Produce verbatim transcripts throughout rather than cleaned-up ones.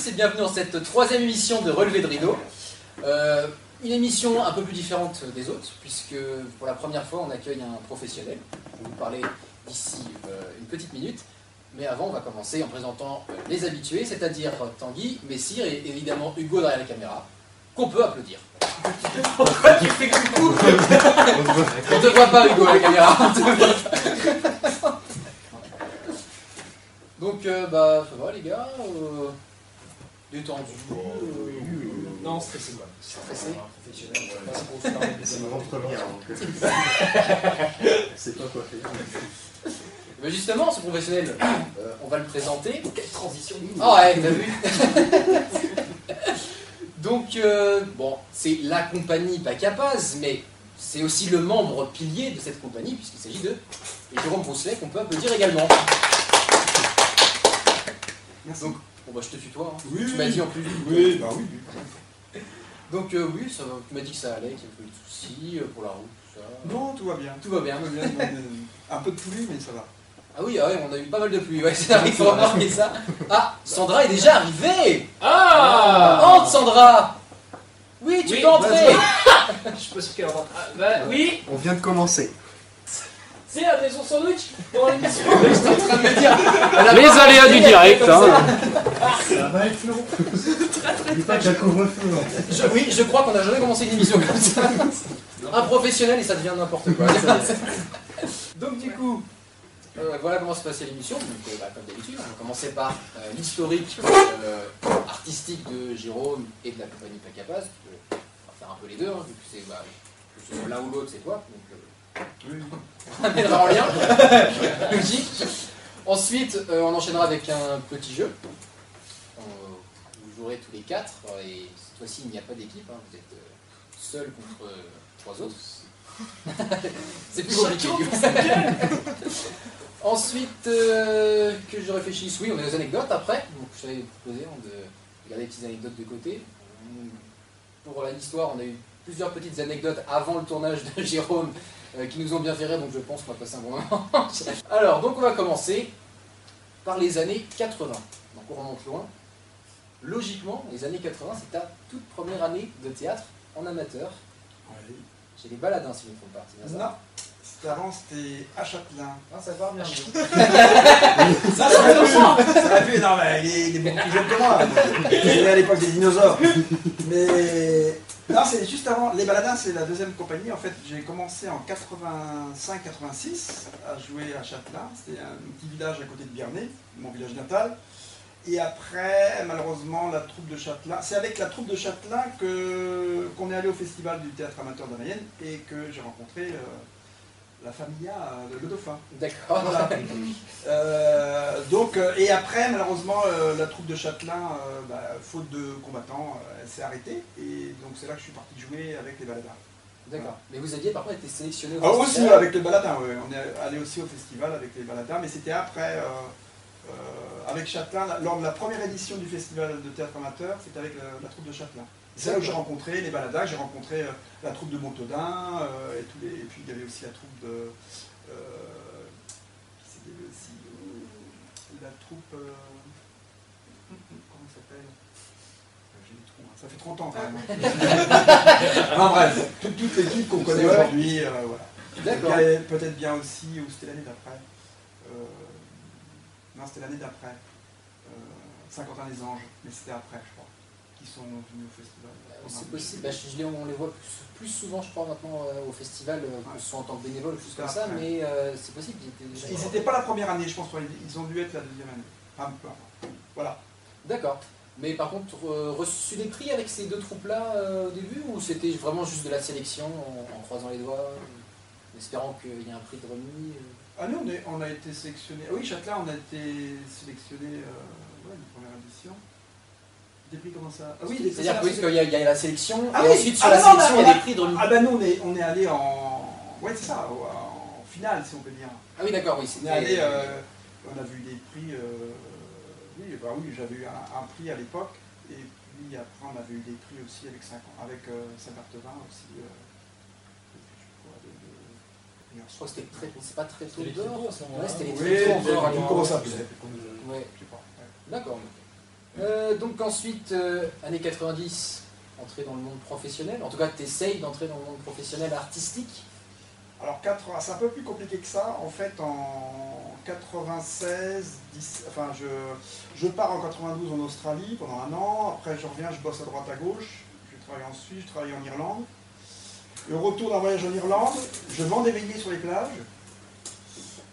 tous et bienvenue dans cette troisième émission de Relevé de Rideau. Euh, une émission un peu plus différente des autres, puisque pour la première fois on accueille un professionnel. Je vais vous parler d'ici euh, une petite minute, mais avant on va commencer en présentant euh, les habitués, c'est-à-dire Tanguy, Messire et évidemment Hugo derrière la caméra, qu'on peut applaudir. Pourquoi tu fais coucou? On te voit pas Hugo à la caméra. Donc, euh, bah, ça va les gars, euh, détendu, euh, non, stressé quoi. Stressé, professionnel, c'est mon première, c'est pas quoi faire. Mais justement, ce professionnel, euh, on va le présenter. Quelle transition. Ah ouais, t'as vu. Donc, euh, bon, c'est la compagnie Pakapaze, mais c'est aussi le membre pilier de cette compagnie, puisqu'il s'agit de Jérôme Rousselet, qu'on peut applaudir également. Merci. Donc, bon bah je te tutoie, hein. Oui, tu m'as dit en plus. Oui, bah oui. Donc euh, oui, ça, tu m'as dit que ça allait, qu'il n'y avait pas eu de soucis pour la route, tout ça. Non, tout va bien. Tout va bien. Tout va bien. Un peu de pluie, mais ça va. Ah oui, ah ouais, on a eu pas mal de pluie, ouais, c'est arrivé, on va remarquer ça. Ah, Sandra est déjà arrivée. Ah, entre Sandra. Oui, tu oui, peux entrer. Je peux se faire rentrer. Ah, bah oui. On vient de commencer. C'est la maison sandwich dans l'émission. J'étais en train de me dire. Les aléas du direct. Hein. Ça va être long. Très très long. Pas qu'il y a couvre-feu. Oui, je crois qu'on n'a jamais commencé une émission comme ça. Un professionnel et ça devient n'importe quoi. Donc du coup, euh, voilà comment se passait l'émission. Donc, bah, comme d'habitude, on va commencer par euh, l'historique euh, artistique de Jérôme et de la compagnie Pakapaze. On va faire un peu les deux, hein, vu que c'est bah, que ce soit l'un ou l'autre, c'est toi. Donc, euh, oui. On amènera en lien, logique. Ensuite, euh, on enchaînera avec un petit jeu. On, vous jouerez tous les quatre, et cette fois-ci, il n'y a pas d'équipe, hein. Vous êtes euh, seul contre euh, trois autres. C'est plus compliqué. Ensuite, euh, que je réfléchisse, oui, on a des anecdotes après. Donc, je t'avais proposé hein, de regarder les petites anecdotes de côté. Pour l'histoire, on a eu plusieurs petites anecdotes avant le tournage de Jérôme. Euh, qui nous ont bien fait rire, donc je pense qu'on va passer un bon moment. Alors, donc on va commencer par les années quatre-vingts. Donc on remonte loin. Logiquement, les années quatre-vingts, c'est ta toute première année de théâtre en amateur. Oui. Chez les Baladins, si je ne me trompe pas. C'est bien ça ? Non, c'était avant, c'était à Châtelain. Non, ça part bien. Ça, ça fait longtemps. Ça va plus, non, mais il est, il est beaucoup plus jeune que moi. Il est à l'époque des dinosaures. Mais... non, c'est juste avant. Les Baladins, c'est la deuxième compagnie. En fait, j'ai commencé en quatre-vingt-cinq quatre-vingt-six à jouer à Châtelain. C'était un petit village à côté de Biarné, mon village natal. Et après, malheureusement, la troupe de Châtelain... c'est avec la troupe de Châtelain que qu'on est allé au Festival du Théâtre Amateur de Mayenne et que j'ai rencontré euh, la familia de Le Dauphin. D'accord. Voilà. euh, donc, et après, malheureusement, euh, la troupe de Châtelain, euh, bah, faute de combattants, euh, elle s'est arrêtée. Et donc, c'est là que je suis parti jouer avec les Baladins. D'accord. Voilà. Mais vous aviez parfois été sélectionné au ah, festival. Aussi, avec les Baladins, oui. On est allé aussi au festival avec les Baladins. Mais c'était après, euh, euh, avec Châtelain, lors de la première édition du Festival de Théâtre Amateur, c'était avec la, la troupe de Châtelain. C'est là où j'ai rencontré les Baladins, j'ai rencontré euh, la troupe de Montaudin, euh, et, tous les, et puis il y avait aussi la troupe de... Euh, qui aussi, euh, la troupe... Euh, comment ça s'appelle euh, j'ai des trous, hein. Ça fait trente ans quand même. Enfin bref, toute, toute l'équipe qu'on connaît aujourd'hui, euh, voilà. D'accord. Peut-être bien aussi, ou c'était l'année d'après. Euh, non, c'était l'année d'après. Euh, cinquante ans des anges, mais c'était après, je crois. Qui sont venus au festival. Euh, c'est possible, bah, je, je, on les voit plus, plus souvent je crois maintenant euh, au festival, euh, ouais. Soit en tant que bénévoles, juste comme ça, mais euh, c'est possible. Ils n'étaient pas la première année, je pense, ils ont dû être la deuxième année. Ah, voilà. D'accord. Mais par contre, euh, reçu des prix avec ces deux troupes-là euh, au début, ou c'était vraiment juste de la sélection en, en croisant les doigts, en espérant qu'il y ait un prix de remis euh... Ah non, on, on a été sélectionné. Ah oui, Châtelain, on a été sélectionné euh, ouais, une première édition. Des prix comment ça ah, oui, c'est-à-dire qu'il y, y a la sélection, ah, et oui. Ensuite sur ah, la non, sélection, il y a des prix de remis. Ah ben nous, on est, on est allé en... ouais, c'est ça, en finale, si on peut dire. Ah oui, d'accord, oui. On est allé, euh, on a vu des prix... Euh... oui, bah oui, j'avais eu un, un prix à l'époque, et puis après, on avait eu des prix aussi avec, avec euh, Saint-Barthélemy aussi. Euh... Je crois que c'était très... c'est pas très tôt d'or. Ouais, c'était les très tôt d'or. Comment ça s'appelait ? D'accord. Euh, donc ensuite, euh, années quatre-vingt-dix, entrer dans le monde professionnel. En tout cas, tu essayes d'entrer dans le monde professionnel artistique. Alors, c'est un peu plus compliqué que ça. En fait, en quatre-vingt-seize, dix, enfin, je, je pars en quatre-vingt-douze en Australie pendant un an. Après, je reviens, je bosse à droite à gauche. Je travaille en Suisse, je travaille en Irlande. Et au retour d'un voyage en Irlande, je vends des beignets sur les plages.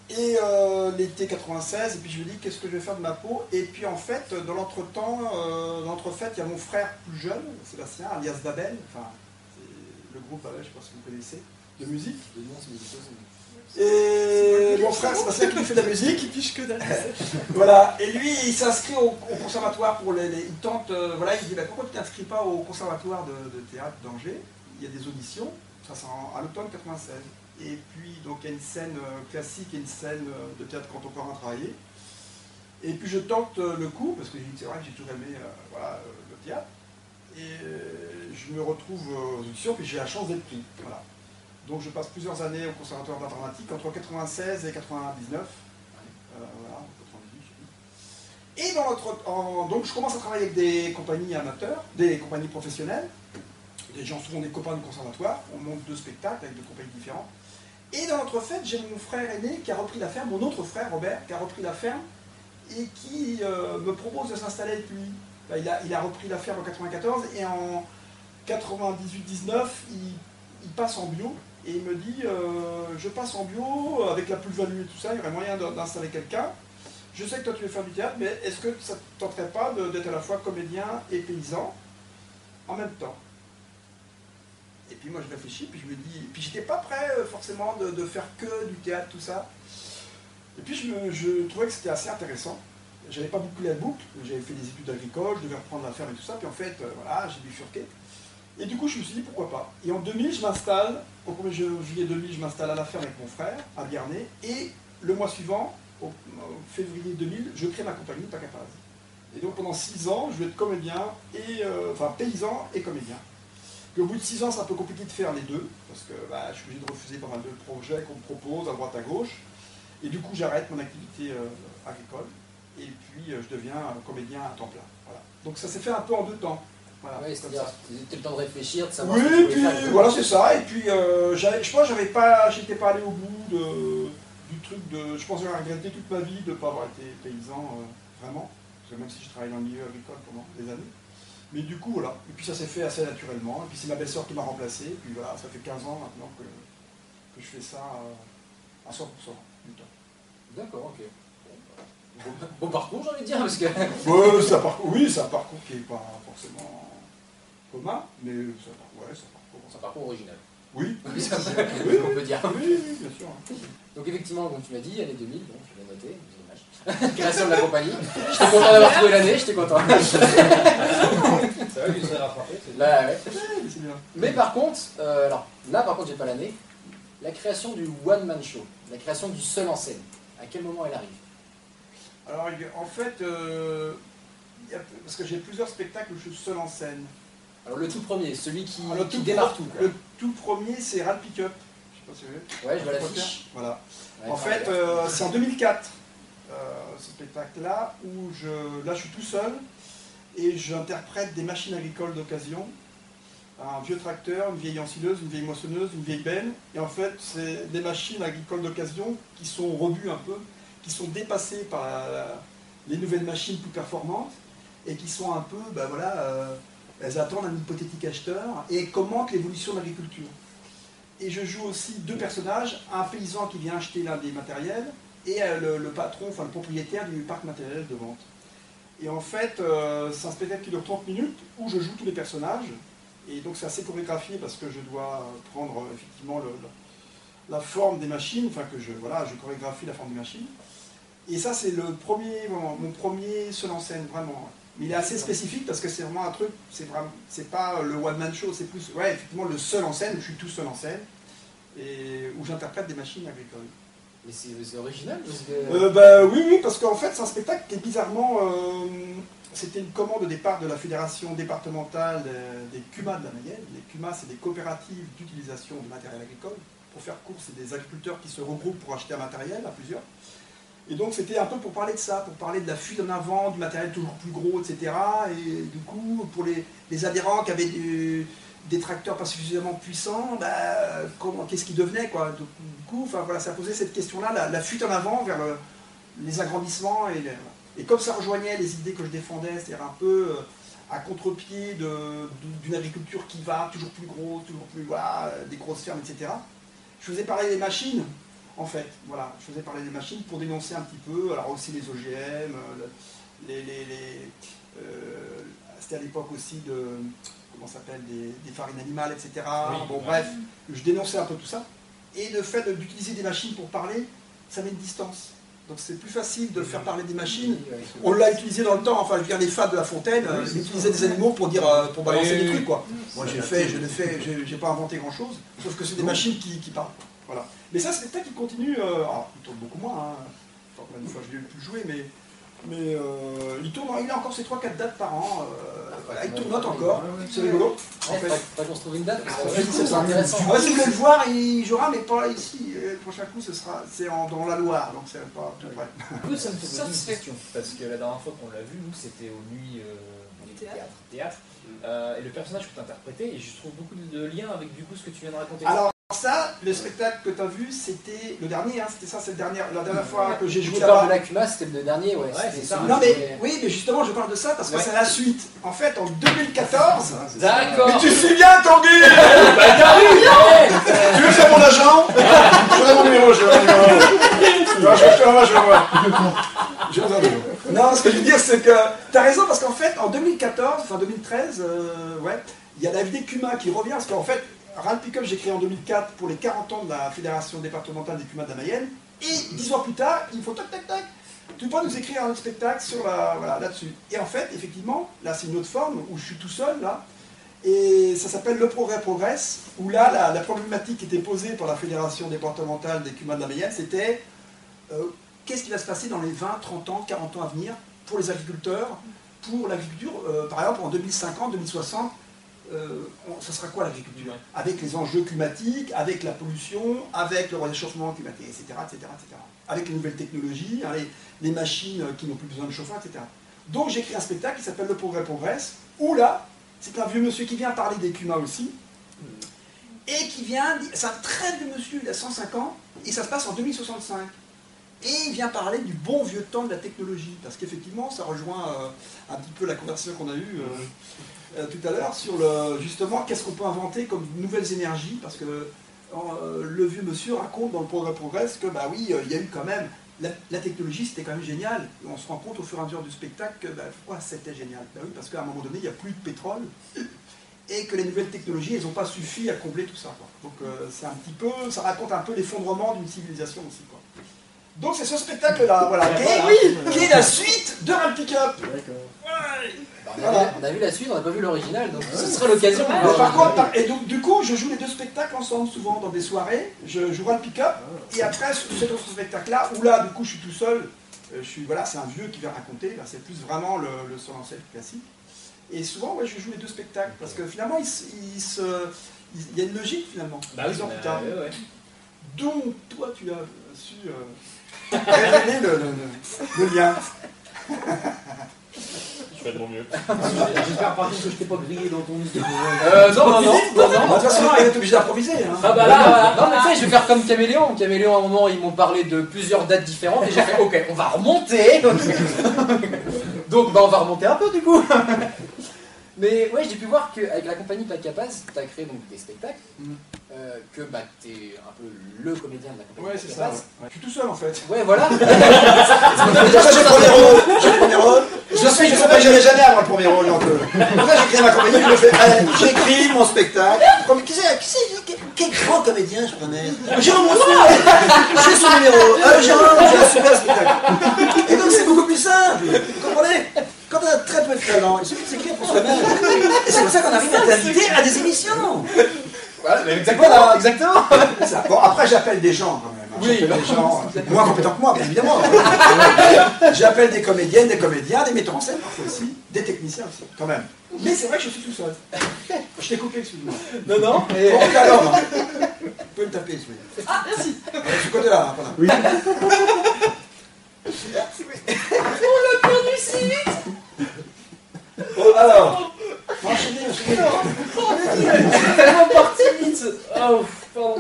Et euh, l'été quatre-vingt-seize, et puis je me dis qu'est-ce que je vais faire de ma peau. Et puis en fait, dans l'entretemps, euh, dans l'entrefait, il y a mon frère plus jeune, Sébastien, alias Babel, enfin le groupe Babel, je pense que vous connaissez, de musique. De nom, c'est musique. Et mon frère Sébastien qui fait de la musique, puisque voilà. Et lui, il s'inscrit au, au conservatoire pour les. les il tente, euh, voilà, il dit bah, pourquoi tu t'inscris pas au conservatoire de, de théâtre d'Angers? Il y a des auditions, ça c'est à l'automne quatre-vingt-seize. Et puis, donc, il y a une scène classique et une scène de théâtre contemporain à travailler. Et puis, je tente le coup, parce que c'est vrai que j'ai toujours aimé euh, voilà, le théâtre. Et je me retrouve aux auditions, puis j'ai la chance d'être pris. Voilà. Donc, je passe plusieurs années au Conservatoire d'art dramatique, entre quatre-vingt-seize et quatre-vingt-dix-neuf. Euh, voilà, et dans notre, en, donc, je commence à travailler avec des compagnies amateurs, des compagnies professionnelles. Les gens sont des copains du conservatoire, on monte deux spectacles avec deux compagnies différentes. Et dans notre fête, j'ai mon frère aîné qui a repris la ferme, mon autre frère, Robert, qui a repris la ferme et qui euh, me propose de s'installer avec lui. Ben, il, a, il a repris la ferme en quatre-vingt-quatorze et en quatre-vingt-dix-huit quatre-vingt-dix-neuf, il, il passe en bio et il me dit euh, je passe en bio avec la plus-value et tout ça, il y aurait moyen d'installer quelqu'un. Je sais que toi tu veux faire du théâtre, mais est-ce que ça ne te tenterait pas d'être à la fois comédien et paysan en même temps? Et puis moi je réfléchis, puis je me dis, puis j'étais pas prêt euh, forcément de, de faire que du théâtre, tout ça. Et puis je, me, je trouvais que c'était assez intéressant. J'avais pas bouclé la boucle, j'avais fait des études agricoles, je devais reprendre la ferme et tout ça. Puis en fait, euh, voilà, j'ai bifurqué. Et du coup je me suis dit pourquoi pas. Et en deux mille, je m'installe, au premier juillet deux mille, je m'installe à la ferme avec mon frère, à Biarné. Et le mois suivant, au, au février deux mille, je crée ma compagnie Pakapaze. Et donc pendant six ans, je vais être comédien, et euh, enfin paysan et comédien. Au bout de six ans, c'est un peu compliqué de faire les deux, parce que bah, je suis obligé de refuser pas mal de projets qu'on me propose à droite à gauche. Et du coup, j'arrête mon activité euh, agricole, et puis euh, je deviens euh, comédien à temps plein. Voilà. Donc ça s'est fait un peu en deux temps. Voilà, oui, c'est-à-dire, tu as le temps de réfléchir, de savoir. Oui, ce que tu puis, faire de... voilà, c'est ça. Et puis, euh, je pense que j'avais pas, j'étais pas allé au bout de, du truc de. Je pense que j'aurais regretté toute ma vie de ne pas avoir été paysan, euh, vraiment. Parce que même si je travaillais dans le milieu agricole pendant des années. Mais du coup, voilà. Et puis ça s'est fait assez naturellement. Et puis c'est ma belle-sœur qui m'a remplacé. Et puis voilà, ça fait quinze ans maintenant que, que je fais ça à cent pour cent du temps. D'accord, ok. Bon, bah, bon parcours, j'ai envie de dire. Parce que... ouais, c'est un parcours, oui, c'est un parcours qui n'est pas forcément commun, mais c'est un, ouais, un, un parcours original. Oui, oui, c'est ce qu'on peut dire. Oui, oui, bien sûr. Donc effectivement, comme tu m'as dit, année deux mille, bon, je l'ai noté. Création de la compagnie. J'étais content d'avoir trouvé l'année, j'étais content. C'est vrai que je serais rattrapé. Là, ouais. C'est bien. Mais par contre, euh, alors, là par contre j'ai pas l'année. La création du one man show, la création du seul en scène. À quel moment elle arrive? Alors en fait, euh, y a, parce que j'ai plusieurs spectacles où je suis seul en scène. Alors le tout premier, celui qui, ah, qui tout démarre tout. Quoi. Le tout premier, c'est Rap Pickup. Je sais pas si vous voyez. Ouais, je vois l'affiche. Voilà. Ouais, en fait, euh, c'est en deux mille quatre. Euh, ce spectacle-là, où je, là je suis tout seul et j'interprète des machines agricoles d'occasion, un vieux tracteur, une vieille ensileuse, une vieille moissonneuse, une vieille benne, et en fait c'est des machines agricoles d'occasion qui sont rebues un peu, qui sont dépassées par euh, les nouvelles machines plus performantes et qui sont un peu, ben voilà, euh, elles attendent un hypothétique acheteur et commentent l'évolution de l'agriculture. Et je joue aussi deux personnages, un paysan qui vient acheter l'un des matériels, et le, le patron, enfin le propriétaire du parc matériel de vente. Et en fait, euh, c'est un spectacle qui dure trente minutes, où je joue tous les personnages, et donc c'est assez chorégraphié, parce que je dois prendre euh, effectivement le, la forme des machines, enfin que je, voilà, je chorégraphie la forme des machines. Et ça c'est le premier, mon, mon premier seul en scène, vraiment. Mais il est assez spécifique, parce que c'est vraiment un truc, c'est pas le one-man show, c'est plus, ouais, effectivement le seul en scène, où je suis tout seul en scène, et où j'interprète des machines agricoles. Mais c'est original parce que... euh, bah, oui, oui, parce qu'en fait, c'est un spectacle qui est bizarrement... Euh, c'était une commande au départ de la Fédération Départementale des CUMA de la Mayenne. Les CUMA, c'est des coopératives d'utilisation de matériel agricole. Pour faire court, c'est des agriculteurs qui se regroupent pour acheter un matériel à plusieurs. Et donc c'était un peu pour parler de ça, pour parler de la fuite en avant, du matériel toujours plus gros, et cetera. Et du coup, pour les, les adhérents qui avaient des, des tracteurs pas suffisamment puissants, bah, comment, qu'est-ce qu'ils devenaient, quoi. Du coup, enfin, voilà, ça posait cette question-là, la, la fuite en avant vers le, les agrandissements. Et, les, et comme ça rejoignait les idées que je défendais, c'est-à-dire un peu à contre-pied de, de, d'une agriculture qui va toujours plus gros, toujours plus, voilà, des grosses fermes, et cetera. Je faisais parler des machines. En fait, voilà, je faisais parler des machines pour dénoncer un petit peu, alors aussi les O G M, les, les, les, euh, c'était à l'époque aussi de, comment ça s'appelle, des, des farines animales, et cetera. Oui, bon, ouais. Bref, je dénonçais un peu tout ça. Et le fait d'utiliser des machines pour parler, ça met une distance. Donc c'est plus facile de oui, faire oui. parler des machines. Oui, oui, on l'a utilisé dans le temps, enfin je veux dire les fables de La Fontaine, oui, ils utilisaient des animaux pour dire, pour balancer oui, des oui. trucs, quoi. Moi j'ai fait, je ne fais, j'ai pas inventé grand chose, sauf que c'est des machines qui, qui parlent. Voilà. Mais ça, c'est peut-être qu'il continue, euh, alors il tourne beaucoup moins, hein. Enfin, une fois je ne l'ai plus joué, mais, mais euh, il tourne, il a encore ses trois quatre dates par an, euh, voilà, il tournote encore, c'est rigolo. En fait, t'as construit une date, c'est intéressant. Ouais, si vous voulez le voir, il jouera, mais pas ici, le prochain coup, ce sera, c'est dans la Loire, donc c'est pas tout près. Oui, ça me fait une question, parce que la dernière fois qu'on l'a vu, nous, c'était aux nuits euh, du théâtre. théâtre. Euh, et le personnage que tu interprétais, et je trouve beaucoup de liens avec du coup ce que tu viens de raconter. Alors, ça, le spectacle que tu as vu, c'était le dernier, hein, c'était ça, c'est le dernier, la dernière fois que j'ai joué là-bas. Tu parles de la CUMA, c'était le dernier, ouais. ouais c c ça, non, mais, oui, mais justement, je parle de ça parce que ouais. c'est la suite. En fait, en deux mille quatorze. D'accord. Mais tu sais bien, Tanguy. Bah, t'arrives. Tu veux faire mon agent? Je voudrais mon numéro, je vais voir. Je vais voir, je vais voir. J'ai besoin de vous. Non, ce que je veux dire, c'est que t'as raison parce qu'en fait, en deux mille quatorze, enfin deux mille treize, euh, ouais, il y a la vie des CUMA qui revient parce qu'en fait. Rap Pickup, j'ai créé en deux mille quatre pour les quarante ans de la Fédération Départementale des CUMA de la Mayenne. Et dix ans plus tard, il faut tac tac tac, tu peux nous écrire un autre spectacle sur la, voilà, là-dessus. Et en fait, effectivement, là c'est une autre forme où je suis tout seul là, et ça s'appelle Le Progrès-Progrès, où là la, la problématique qui était posée par la Fédération Départementale des CUMA de la Mayenne, c'était euh, qu'est-ce qui va se passer dans les vingt, trente ans, quarante ans à venir pour les agriculteurs, pour l'agriculture, euh, par exemple en deux mille cinquante, deux mille soixante. Euh, on, ça sera quoi l'agriculture? Avec les enjeux climatiques, avec la pollution, avec le réchauffement climatique, et cetera, et cetera, et cetera. Avec les nouvelles technologies, hein, les, les machines qui n'ont plus besoin de chauffage, et cetera. Donc j'ai créé un spectacle qui s'appelle Le Progrès-Progrès, où là, c'est un vieux monsieur qui vient parler des CUMA aussi, et qui vient, c'est un très vieux monsieur, il a cent cinq ans, et ça se passe en deux mille soixante-cinq. Et il vient parler du bon vieux temps de la technologie, parce qu'effectivement, ça rejoint euh, un petit peu la conversation qu'on a eue euh, Euh, tout à l'heure sur le, justement qu'est-ce qu'on peut inventer comme nouvelles énergies, parce que euh, le vieux monsieur raconte dans Le Progrès-Progrès que bah oui, euh, il y a eu quand même la, la technologie, c'était quand même génial, et on se rend compte au fur et à mesure du spectacle que bah, pourquoi c'était génial, bah oui, parce qu'à un moment donné il n'y a plus de pétrole et que les nouvelles technologies elles n'ont pas suffi à combler tout ça, quoi. Donc euh, c'est un petit peu, ça raconte un peu l'effondrement d'une civilisation aussi, quoi. Donc c'est ce spectacle-là, voilà, qui est, oui, qui est la suite de Rap Pickup. Ouais. Bah, on, voilà. on a vu la suite, on n'a pas vu l'original, donc ce serait l'occasion. Par contre, et donc du coup, je joue les deux spectacles ensemble, souvent dans des soirées. Je joue Rap Pickup, et après cet autre spectacle-là, où là, du coup, je suis tout seul. Je suis, voilà, c'est un vieux qui vient raconter. Là, c'est plus vraiment le, le sol en scène classique. Et souvent, ouais, je joue les deux spectacles parce que finalement, il, il, se, il, il y a une logique finalement. Bah, oui, ans plus tard. Euh, ouais. Donc, toi, tu as su. Euh, Révéler le, le, le lien. Je fais de mon mieux. J'espère par contre que je t'ai pas grillé dans ton idée. Euh, non, non, non, non, non. De toute façon, il est obligé d'improviser. Hein. Ah bah là, là, là. Non, mais tu sais, je vais faire comme Caméléon. Caméléon, à un moment, ils m'ont parlé de plusieurs dates différentes et j'ai fait, ok, on va remonter. Donc, bah, on va remonter un peu du coup. Mais ouais, j'ai pu voir qu'avec la compagnie Pakapaze, tu as créé donc des spectacles, mm. euh, que bah, tu es un peu le comédien de la compagnie. Ouais, c'est ça. Ouais. Je suis tout seul en fait. Ouais, voilà. C'est ça, j'ai le premier rôle. J'ai le premier rôle. Je suis, je ne savais jamais jamais avoir le premier rôle. Donc, euh... j'ai créé ma compagnie, je me fais, ah, j'écris mon spectacle. Qui c'est, qui c'est, quel grand comédien je connais? Jérôme Rousselet. J'ai son numéro. Ah, Jérôme, j'ai un super spectacle. Et donc c'est beaucoup plus simple. Vous comprenez? Quand on a très peu de talent, il suffit de s'écrire pour soi-même. Et c'est comme ça qu'on arrive à t'inviter à des émissions. Voilà, exactement. Voilà, exactement. Ça. Bon, après, j'appelle des gens quand même. Oui, des gens moins compétents que moi, bien évidemment. J'appelle des comédiennes, des comédiens, des metteurs en scène parfois aussi, des techniciens aussi, quand même. Mais c'est vrai que je suis tout seul. Je t'ai coupé, excuse-moi. Non, non. Et... Bon, alors, vous pouvez me taper, excusez-moi. Ah, merci. Je suis côté là, voilà. Oui. Alors, enchaînez, enchaînez. C'est vraiment parti vite. Oh, pardon.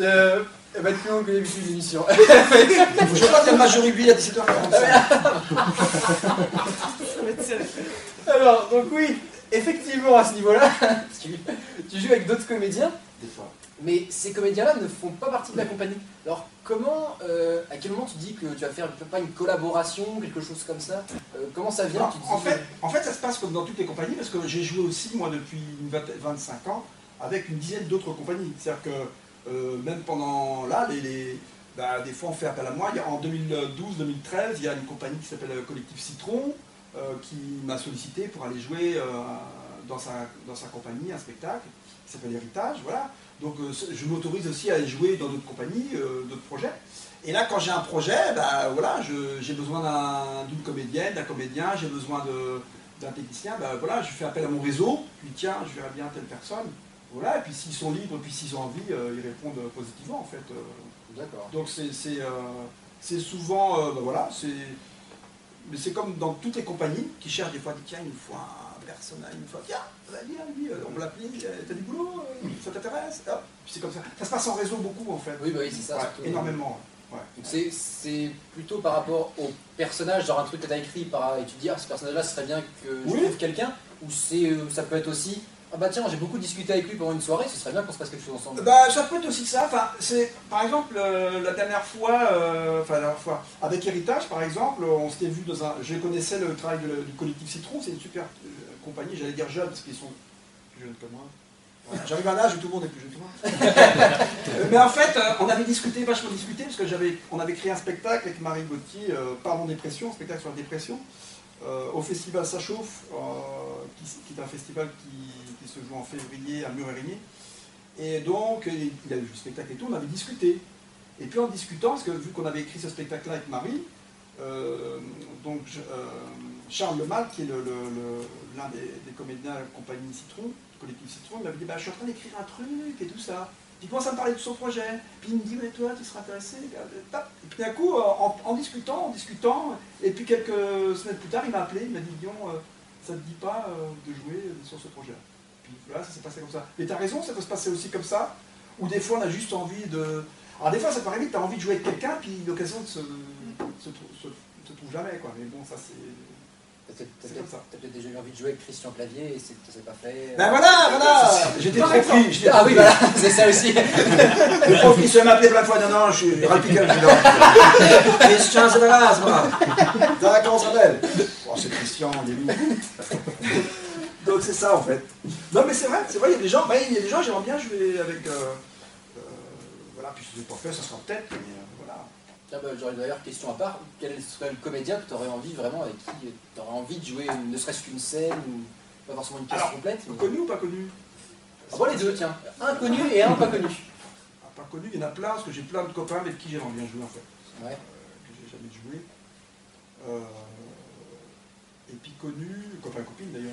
Euh, eh ben, plus long que l'habitude de l'émission. Je crois qu'il y a Majoribille à dix-sept heures quarante-cinq. Alors, donc oui, effectivement, à ce niveau-là, tu joues avec d'autres comédiens. Des fois. Mais ces comédiens-là ne font pas partie de la compagnie. Alors comment, euh, à quel moment tu dis que tu vas faire pas une collaboration, quelque chose comme ça euh, Comment ça vient? Alors, tu dis en, fait, que... en fait, ça se passe comme dans toutes les compagnies, parce que j'ai joué aussi, moi, depuis vingt-cinq ans, avec une dizaine d'autres compagnies. C'est-à-dire que euh, même pendant là, les, les, bah, des fois on fait appel à moi. Il y a, en deux mille douze deux mille treize, il y a une compagnie qui s'appelle Collectif Citron, euh, qui m'a sollicité pour aller jouer euh, dans, sa, dans sa compagnie un spectacle qui s'appelle Héritage, voilà. Donc je m'autorise aussi à aller jouer dans d'autres compagnies, euh, d'autres projets. Et là, quand j'ai un projet, bah, voilà, j'ai besoin d'une un, comédienne, d'un comédien, j'ai besoin d'un technicien, bah, voilà, je fais appel à mon réseau, puis tiens, je verrai bien telle personne. Voilà, et puis s'ils sont libres, puis s'ils ont envie, euh, ils répondent positivement en fait. Euh, D'accord. Donc c'est euh, souvent, euh, bah, voilà, c'est comme dans toutes les compagnies qui cherchent des fois, tiens, il nous faut un... Personne a une fois, tiens, viens, on l'appelle, t'as du boulot, ça t'intéresse, hop, c'est comme ça. Ça se passe en réseau beaucoup en fait. Oui, bah oui, c'est ça. Ouais, énormément. Ouais. C'est plutôt par rapport au personnage, genre un truc que t'as écrit par, et tu te dis, ah, ce personnage-là, ce serait bien que je oui. trouve quelqu'un, ou ça peut être aussi, ah bah tiens, j'ai beaucoup discuté avec lui pendant une soirée, ce serait bien qu'on se fasse quelque chose ensemble. Bah ça peut être aussi ça, enfin, c'est, par exemple, euh, la dernière fois, euh, enfin la dernière fois, avec Héritage par exemple, on s'était vu dans un, je connaissais le travail de, du collectif Citron, c'est une super... Euh, compagnie, j'allais dire jeunes, parce qu'ils sont plus jeunes que moi. Voilà. J'arrive à l'âge où tout le monde est plus jeune que moi. Mais en fait, on avait discuté, vachement discuté, parce que j'avais, on avait créé un spectacle avec Marie Gauthier, euh, Parlons Dépression, un spectacle sur la dépression, euh, au festival Ça Chauffe, euh, qui, qui est un festival qui, qui se joue en février à Murérigny. Et donc, il y a eu le spectacle et tout, on avait discuté. Et puis en discutant, parce que vu qu'on avait écrit ce spectacle-là avec Marie, euh, donc... Je, euh, Charles Lemal, qui est l'un le, le, le, des, des comédiens de la compagnie Citron, collectif Citron, il m'avait dit bah, je suis en train d'écrire un truc et tout ça. Puis il commence à me parler de son projet. Puis il me dit mais toi, tu seras intéressé. Et puis d'un coup, en, en discutant, en discutant, et puis quelques semaines plus tard, il m'a appelé, il m'a dit Guillaume, ça ne te dit pas de jouer sur ce projet. Puis voilà, ça s'est passé comme ça. Mais tu as raison, ça peut se passer aussi comme ça, où des fois on a juste envie de. Alors des fois, ça paraît vite, tu as envie de jouer avec quelqu'un, puis l'occasion ne se, se, se, se trouve jamais, quoi. Mais bon, ça c'est. T'as peut-être déjà eu envie de jouer avec Christian Clavier et ça s'est pas fait. Ben voilà, voilà. J'étais trop pris. Ah oui, voilà, c'est ça aussi. Le prof qui se m'appelait plein de fois, non, non, je suis Rap Pickup. Christian, c'est là, c'est pas grave. T'as comment ça s'appelle ? Oh, c'est Christian, on est lui. Donc c'est ça en fait. Non mais c'est vrai, c'est vrai, il y a des gens, il y a des gens, j'aimerais bien jouer avec. Voilà, puis je ne sais pas faire, ça sera peut-être, mais voilà. Ah bah, j'aurais d'ailleurs question à part, quel serait le comédien que tu aurais envie vraiment, avec qui tu aurais envie de jouer, ne serait-ce qu'une scène, ou pas forcément une pièce Alors, complète mais... Connu ou pas connu? Ah bon, les deux, tiens. Un connu et un pas connu. Ah, pas connu, il y en a plein, parce que j'ai plein de copains avec qui j'aimerais bien jouer en fait. Ouais. Euh, que j'ai jamais joué. Euh... Et puis connu, copain copine d'ailleurs.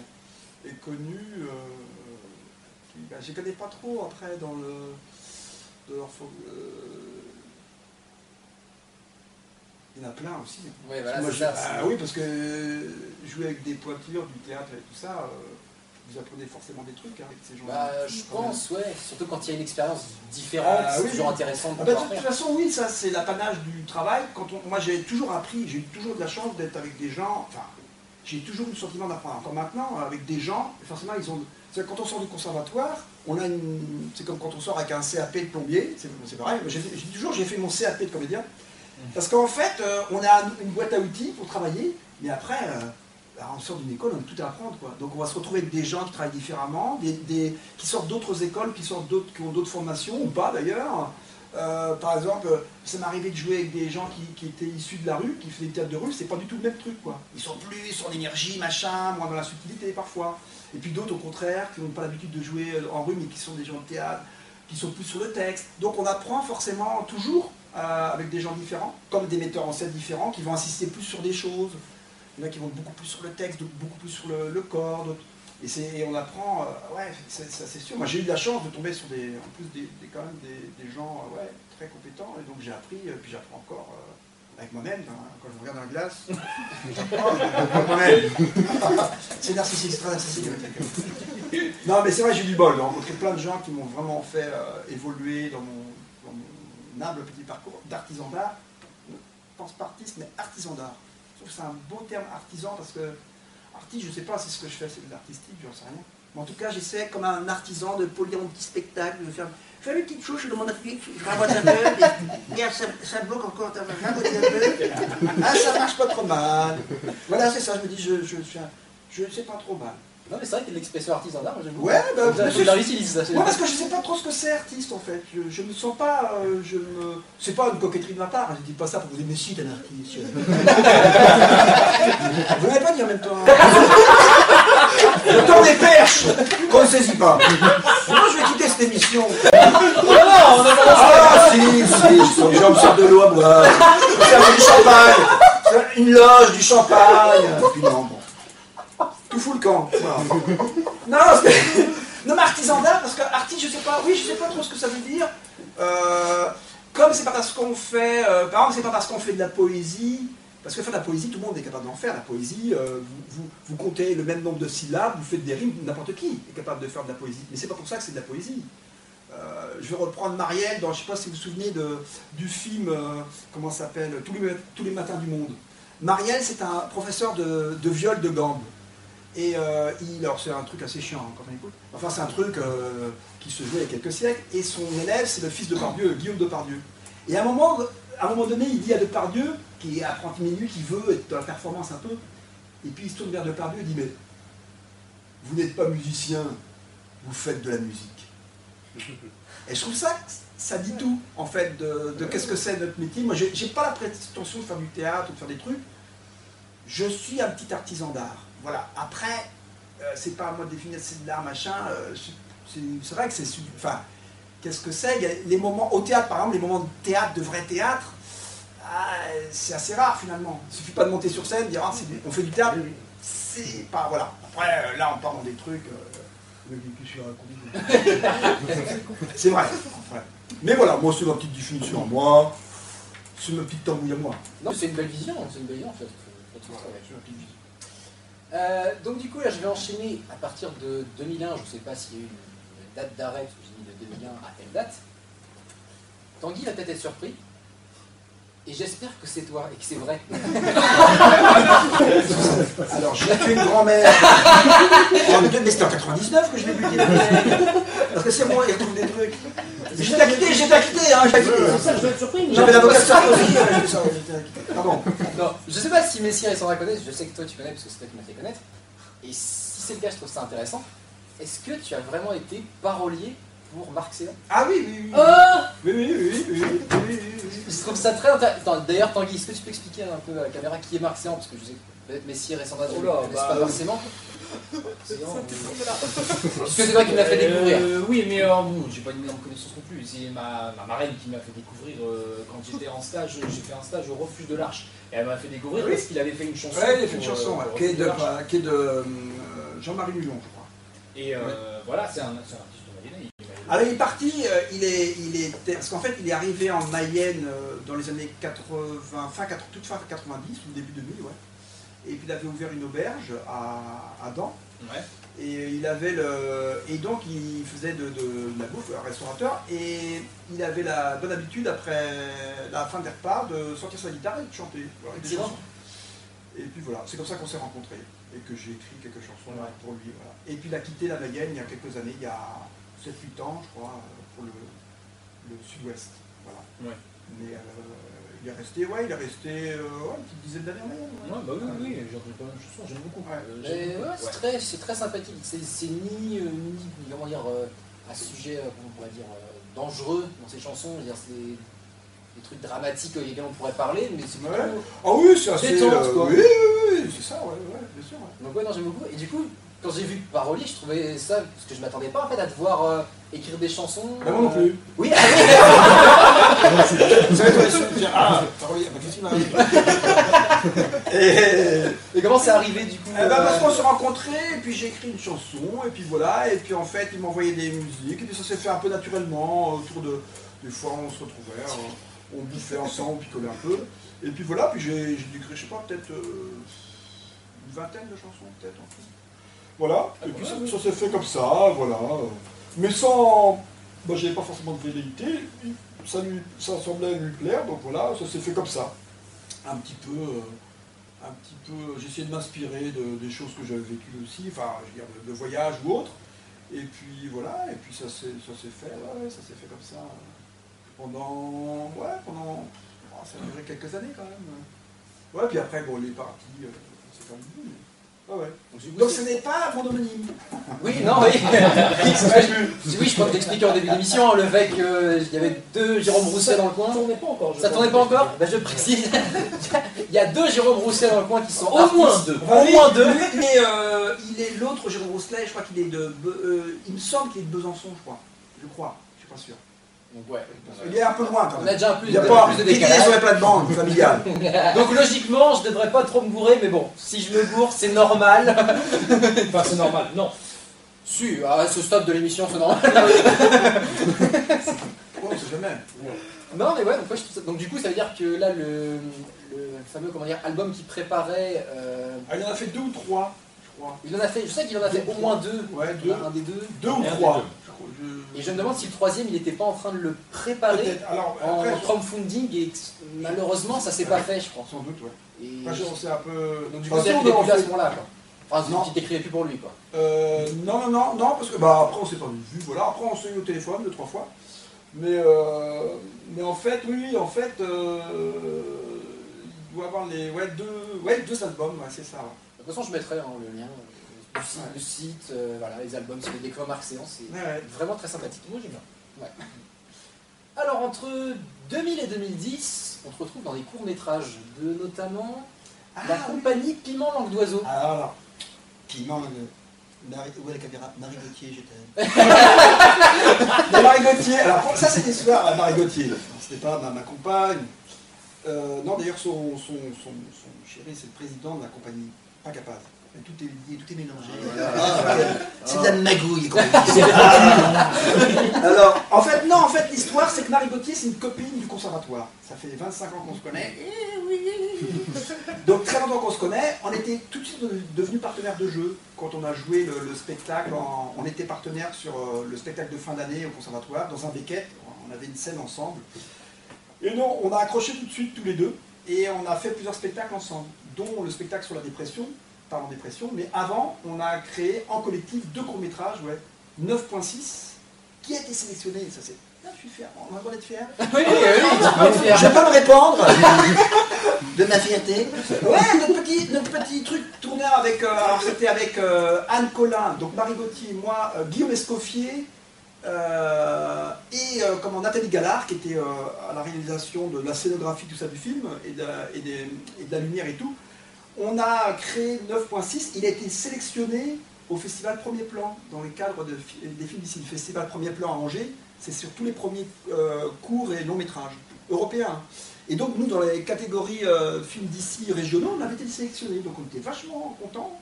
Et connu, euh... qui... bah, je les connais pas trop après dans le... De leur... euh... Il y en a plein aussi. Oui, voilà, moi, je... ça, ah, oui parce que euh, jouer avec des pointures, du théâtre et tout ça, euh, vous apprenez forcément des trucs hein, avec ces gens-là. Bah, je pense, ouais. Surtout quand il y a une expérience différente, ah, c'est oui, toujours oui. intéressant de ah, bah, de toute façon, oui, ça c'est l'apanage du travail. Quand on... Moi j'ai toujours appris, j'ai eu toujours de la chance d'être avec des gens, enfin, j'ai toujours eu le sentiment d'apprendre. Encore maintenant, avec des gens, forcément, ils ont... Quand on sort du conservatoire, on a une... c'est comme quand on sort avec un C A P de plombier, c'est pareil. J'ai toujours j'ai fait mon C A P de comédien. Parce qu'en fait, euh, on a une boîte à outils pour travailler, mais après, euh, bah, on sort d'une école, on a tout à apprendre, quoi. Donc on va se retrouver avec des gens qui travaillent différemment, des, des, qui sortent d'autres écoles, qui, sortent d'autres, qui ont d'autres formations, ou pas d'ailleurs. Euh, par exemple, ça m'est arrivé de jouer avec des gens qui, qui étaient issus de la rue, qui faisaient des théâtres de rue, c'est pas du tout le même truc, quoi. Ils sont plus en énergie, machin, moins dans la subtilité parfois. Et puis d'autres, au contraire, qui n'ont pas l'habitude de jouer en rue, mais qui sont des gens de théâtre, qui sont plus sur le texte. Donc on apprend forcément toujours... Euh, avec des gens différents, comme des metteurs en scène différents, qui vont insister plus sur des choses. Il y en a qui vont beaucoup plus sur le texte, beaucoup plus sur le, le corps, d'autres. Et, et on apprend, euh, ouais, ça c'est sûr. Moi j'ai eu de la chance de tomber sur des, en plus des, des, quand même des, des gens euh, ouais, très compétents, et donc j'ai appris, euh, puis j'apprends encore. Euh, avec moi-même, quand je regarde dans la glace, oh, moi-même. C'est narcissique, c'est très narcissique avec quelqu'un. Non, mais c'est vrai, j'ai eu du bol, j'ai rencontré plein de gens qui m'ont vraiment fait euh, évoluer dans mon, dans mon humble petit parcours d'artisan d'art. Je ne pense pas artiste, mais artisan d'art. Je trouve que c'est un beau terme, artisan, parce que artiste, je ne sais pas si ce que je fais c'est de l'artistique, j'en sais rien. Mais en tout cas, j'essaie comme un artisan de polir mon petit spectacle, de faire... Je fais une petite chose, je demande à public, je rabote un peu, mais regarde, ça, ça bloque encore, je rabote un peu, ah ça marche pas trop mal. Voilà, c'est ça, je me dis, je, je, je, je, je sais pas trop mal. Non mais c'est vrai qu'il y a l'expression artisan d'art, j'aime beaucoup. Ouais, ben, bah, je l'utilise, ça. Moi, parce que je sais pas trop ce que c'est artiste en fait, je, je me sens pas, euh, je me... C'est pas une coquetterie de ma part, je dis pas ça pour vous dire, mais si t'es un artiste. Vous n'avez pas dit en même temps. Le temps des perches, qu'on ne saisit pas. Moi je vais quitter cette émission. Ah non, on a pas ah si, si, les gens me sortent de l'eau à boire. Vous avez du champagne, une loge, du champagne. Puis non, bon. Tout fout le camp. Non, non mais artisan d'art, parce que artiste, je sais pas, oui, je sais pas trop ce que ça veut dire. Euh, comme c'est pas parce qu'on fait, euh, par exemple, c'est pas parce qu'on fait de la poésie. Parce que faire de la poésie, tout le monde est capable d'en faire. La poésie, euh, vous, vous, vous comptez le même nombre de syllabes, vous faites des rimes, n'importe qui est capable de faire de la poésie. Mais c'est pas pour ça que c'est de la poésie. Euh, je vais reprendre Marielle dans, je sais pas si vous vous souvenez de, du film, euh, comment ça s'appelle, tous les, tous les matins du monde. Marielle, c'est un professeur de, de viol de gambe. Et euh, il, alors c'est un truc assez chiant hein, quand on écoute. Enfin, c'est un truc euh, qui se jouait il y a quelques siècles. Et son élève, c'est le fils de Depardieu, Guillaume Depardieu. Et à un moment, à un moment donné, il dit à Depardieu, qui est à trente minutes, qui veut être dans la performance un peu, et puis il se tourne vers Depardieu et dit « Mais, vous n'êtes pas musicien, vous faites de la musique. » Et je trouve ça, ça dit tout, en fait, de, de qu'est-ce que c'est notre métier. Moi, j'ai pas la prétention de faire du théâtre, de faire des trucs. Je suis un petit artisan d'art. Voilà. Après, euh, c'est pas à moi de définir si c'est de l'art, machin. Euh, c'est vrai que c'est... Enfin, qu'est-ce que c'est ? Il y a les moments au théâtre, par exemple, les moments de théâtre, de vrai théâtre, ah, c'est assez rare finalement. Il ne suffit pas de monter sur scène, de dire ah, on fait du théâtre. C'est pas. Voilà. Après, là, on part dans des trucs. C'est vrai. Mais voilà, moi, c'est ma petite définition à moi. C'est ma petite tambouille à moi. C'est une belle vision, c'est une belle vision en fait. Euh, donc, du coup, là, je vais enchaîner à partir de deux mille un. Je ne sais pas s'il y a eu une date d'arrêt, parce que j'ai mis de deux mille un à telle date. Tanguy va peut-être être surpris. Et j'espère que c'est toi et que c'est vrai. Alors, j'ai fait une grand-mère. Mais c'était en quatre-vingt-dix-neuf que je l'ai bugué. Parce que c'est moi qui retrouve des trucs. J'étais acquitté, j'étais acquitté. Hein, c'est ça, je dois être surpris. J'avais l'avocat Sarkozy. Pardon. Non, je sais pas si Messire et Sandra connaissent. Je sais que toi tu connais parce que c'est toi qui m'as fait connaître. Et si c'est le cas, je trouve ça intéressant. Est-ce que tu as vraiment été parolier pour Marc Céan? Ah oui, oui, oui. Oh oui, oui, oui, oui, oui, oui, oui. Je trouve ça très intéressant. D'ailleurs, Tanguy, est-ce que tu peux expliquer un peu à la caméra qui est Marc Céan? Parce que je sais que peut-être Messire et Sandra ne le connaissent pas forcément. Parce que c'est toi qui me l'as fait découvrir. Euh, oui, mais euh, bon, j'ai pas une énorme connaissance non plus. C'est ma, ma marraine qui m'a fait découvrir euh, quand j'étais en stage. J'ai fait un stage au Refuge de l'Arche. Et elle m'a fait découvrir oui. Parce qu'il avait fait une chanson. Ouais, il a fait une chanson, qui est de, qu de euh, Jean-Marie Mulon, je crois. Et euh, ouais. Voilà, c'est un, un artiste de Mayenne. Alors il est parti, euh, il est, il est, parce qu'en fait il est arrivé en Mayenne euh, dans les années quatre-vingts, fin, toute fin quatre-vingt-dix, ou début deux mille, ouais. Et puis il avait ouvert une auberge à, à Dan, ouais. Et il avait le, et donc il faisait de, de, de la bouffe, un restaurateur, et il avait la bonne habitude après la fin des repas de sortir sa guitare et de chanter. Voilà, des chansons. Et puis voilà, c'est comme ça qu'on s'est rencontrés et que j'ai écrit quelques chansons ouais. Pour lui. Voilà. Et puis il a quitté la Mayenne il y a quelques années, il y a sept huit ans, je crois, pour le, le sud-ouest. Voilà. Ouais. Mais euh, il est resté, ouais, il est resté euh, ouais, une petite dizaine d'années en Mayenne. Ouais. Ouais, bah oui, oui, oui j'ai entendu pas mal de chansons, j'aime beaucoup. Ouais, ouais, c'est ouais. très, très sympathique, c'est ni, euh, ni, comment dire, euh, un sujet, euh, on pourrait dire, euh, dangereux dans ses chansons, c'est des trucs dramatiques lesquels on pourrait parler, mais c'est ouais. Ah oui, c'est assez... Détente, quoi. Euh, oui, oui, oui, c'est ça, ouais, ouais, bien sûr. Ouais. Donc ouais, non, j'aime beaucoup, et du coup, quand j'ai vu Parolier, je trouvais ça, parce que je m'attendais pas en fait à te voir euh, écrire des chansons. Bah moi non plus. Oui, ah oui. Vous savez, toi, je me dis, ah, Parolier, bah qu'est-ce qui m'arrive ? Et comment c'est arrivé du coup ? Eh ben, parce qu'on s'est rencontrés, et puis j'ai écrit une chanson, et puis voilà, et puis en fait, ils m'envoyaient des musiques, et puis ça s'est fait un peu naturellement, autour de... Des fois, on se retrouvait, on bouffait ensemble, on picolait un peu. Et puis voilà, puis j'ai dû créer, je sais pas, peut-être euh, une vingtaine de chansons, peut-être, en fait. Voilà, ah, et puis voilà, ça, ça s'est fait comme ça, voilà. Mais sans... Bah, j'avais pas forcément de velléité, ça, lui, ça semblait lui plaire, donc voilà, ça s'est fait comme ça. Un petit peu... Euh, un petit peu... J'essayais de m'inspirer de, des choses que j'avais vécues aussi, enfin, je veux dire, de, de voyage ou autre. Et puis voilà, et puis ça s'est fait, ouais, ça s'est fait comme ça. Pendant... Ouais, pendant... Oh, ça a duré quelques années quand même. Ouais, puis après, bon, les parties, euh, c'est quand même bon. Ah ouais. Donc, donc ce n'est pas pandémonique. Oui, non, oui. Oui, je crois que t'expliquais en début d'émission, le fait qu'il euh, y avait deux Jérôme Rousselet dans le coin. Ça tournait pas encore. Ça tournait pas encore. Ben, je précise. Il y a deux Jérôme Rousselet dans le coin qui sont au moins deux. Au moins deux. Mais euh, il est l'autre Jérôme Rousselet. Je crois qu'il est de. Be euh, il me semble qu'il est de Besançon, je crois. Je crois. Je suis pas sûr. Donc ouais, il est un peu loin quand même. On a déjà un plus, il n'y a de, pas plus de décalage sur les plates-bandes familiales. Donc logiquement, je ne devrais pas trop me bourrer, mais bon, si je me bourre, c'est normal. Enfin, c'est normal, non. Si, à ce stop de l'émission, c'est normal. Oh, c'est jamais. Non, mais ouais, donc, ouais, je trouve ça... donc du coup, ça veut dire que là, le, le fameux comment dire, album qui préparait. Euh... Ah, il en a fait deux ou trois, je crois. Il en a fait, je sais qu'il en a fait deux, au moins deux. Ouais, deux. Un des deux. Deux ou trois. Et je me demande si le troisième, il n'était pas en train de le préparer alors, après, en crowdfunding, et malheureusement, ça s'est pas fait, je crois. Sans doute, ouais. Et enfin, on s'est un peu... Donc du coup, c'est qu'il n'était plus à ce moment-là, quoi. Enfin, non. Tu t'écrivais plus pour lui, quoi. Euh, non, non, non, non, parce que, bah, après, on s'est pas vu, voilà. Après, on s'est eu au téléphone, deux, trois fois. Mais, euh, mais en fait, oui, en fait, euh, il doit avoir les... Ouais, deux, ouais, deux albums, ouais, c'est ça. De toute façon, je mettrai hein, le lien... Le site, ouais. Le site euh, voilà, les albums, c'est des décors Marc Céan, c'est ouais, ouais. Vraiment très sympathique. Moi j'aime bien. Ouais. Alors entre deux mille et deux mille dix, on te retrouve dans des courts-métrages, de notamment ah, la oui. compagnie Piment Langue d'Oiseau. Alors, alors, Piment Langue d'Oiseau. Marie... Où est la caméra? Marie Gauthier, j'étais. Marie Gauthier, alors ça c'est l'histoire à Marie Gauthier. C'était pas ma, ma compagne. Euh, non, d'ailleurs, son, son, son, son chéri, c'est le président de la compagnie Pakapaze. Tout est lié, tout est mélangé. Ah, c'est de la magouille, quoi. Alors, en fait, non, en fait, l'histoire, c'est que Marie Gauthier, c'est une copine du conservatoire. Ça fait vingt-cinq ans qu'on se connaît. Donc, très longtemps qu'on se connaît, on était tout de suite devenus partenaires de jeu. Quand on a joué le, le spectacle, en, on était partenaires sur euh, le spectacle de fin d'année au conservatoire, dans un Beckett. On avait une scène ensemble. Et non, on a accroché tout de suite, tous les deux, et on a fait plusieurs spectacles ensemble, dont le spectacle sur la dépression, parle en dépression, mais avant, on a créé en collectif deux courts-métrages, ouais, neuf point six, qui a été sélectionné, ça c'est... Ah, je suis fier, on va être fier. Oui, oui, oui, je vais pas me répandre de ma fierté. Ouais, notre petit, notre petit truc tourné avec... Euh, alors c'était avec euh, Anne Collin, donc Marie Gauthier, moi, euh, Guillaume Escoffier, euh, et euh, comment, Nathalie Gallard, qui était euh, à la réalisation de la scénographie, tout ça du film, et de, et des, et de la lumière et tout. On a créé neuf point six, il a été sélectionné au Festival Premier Plan, dans le cadre de, des films d'ici. Le Festival Premier Plan à Angers, c'est sur tous les premiers euh, courts et longs-métrages européens. Et donc nous, dans les catégories euh, films d'ici régionaux, on avait été sélectionnés, donc on était vachement contents.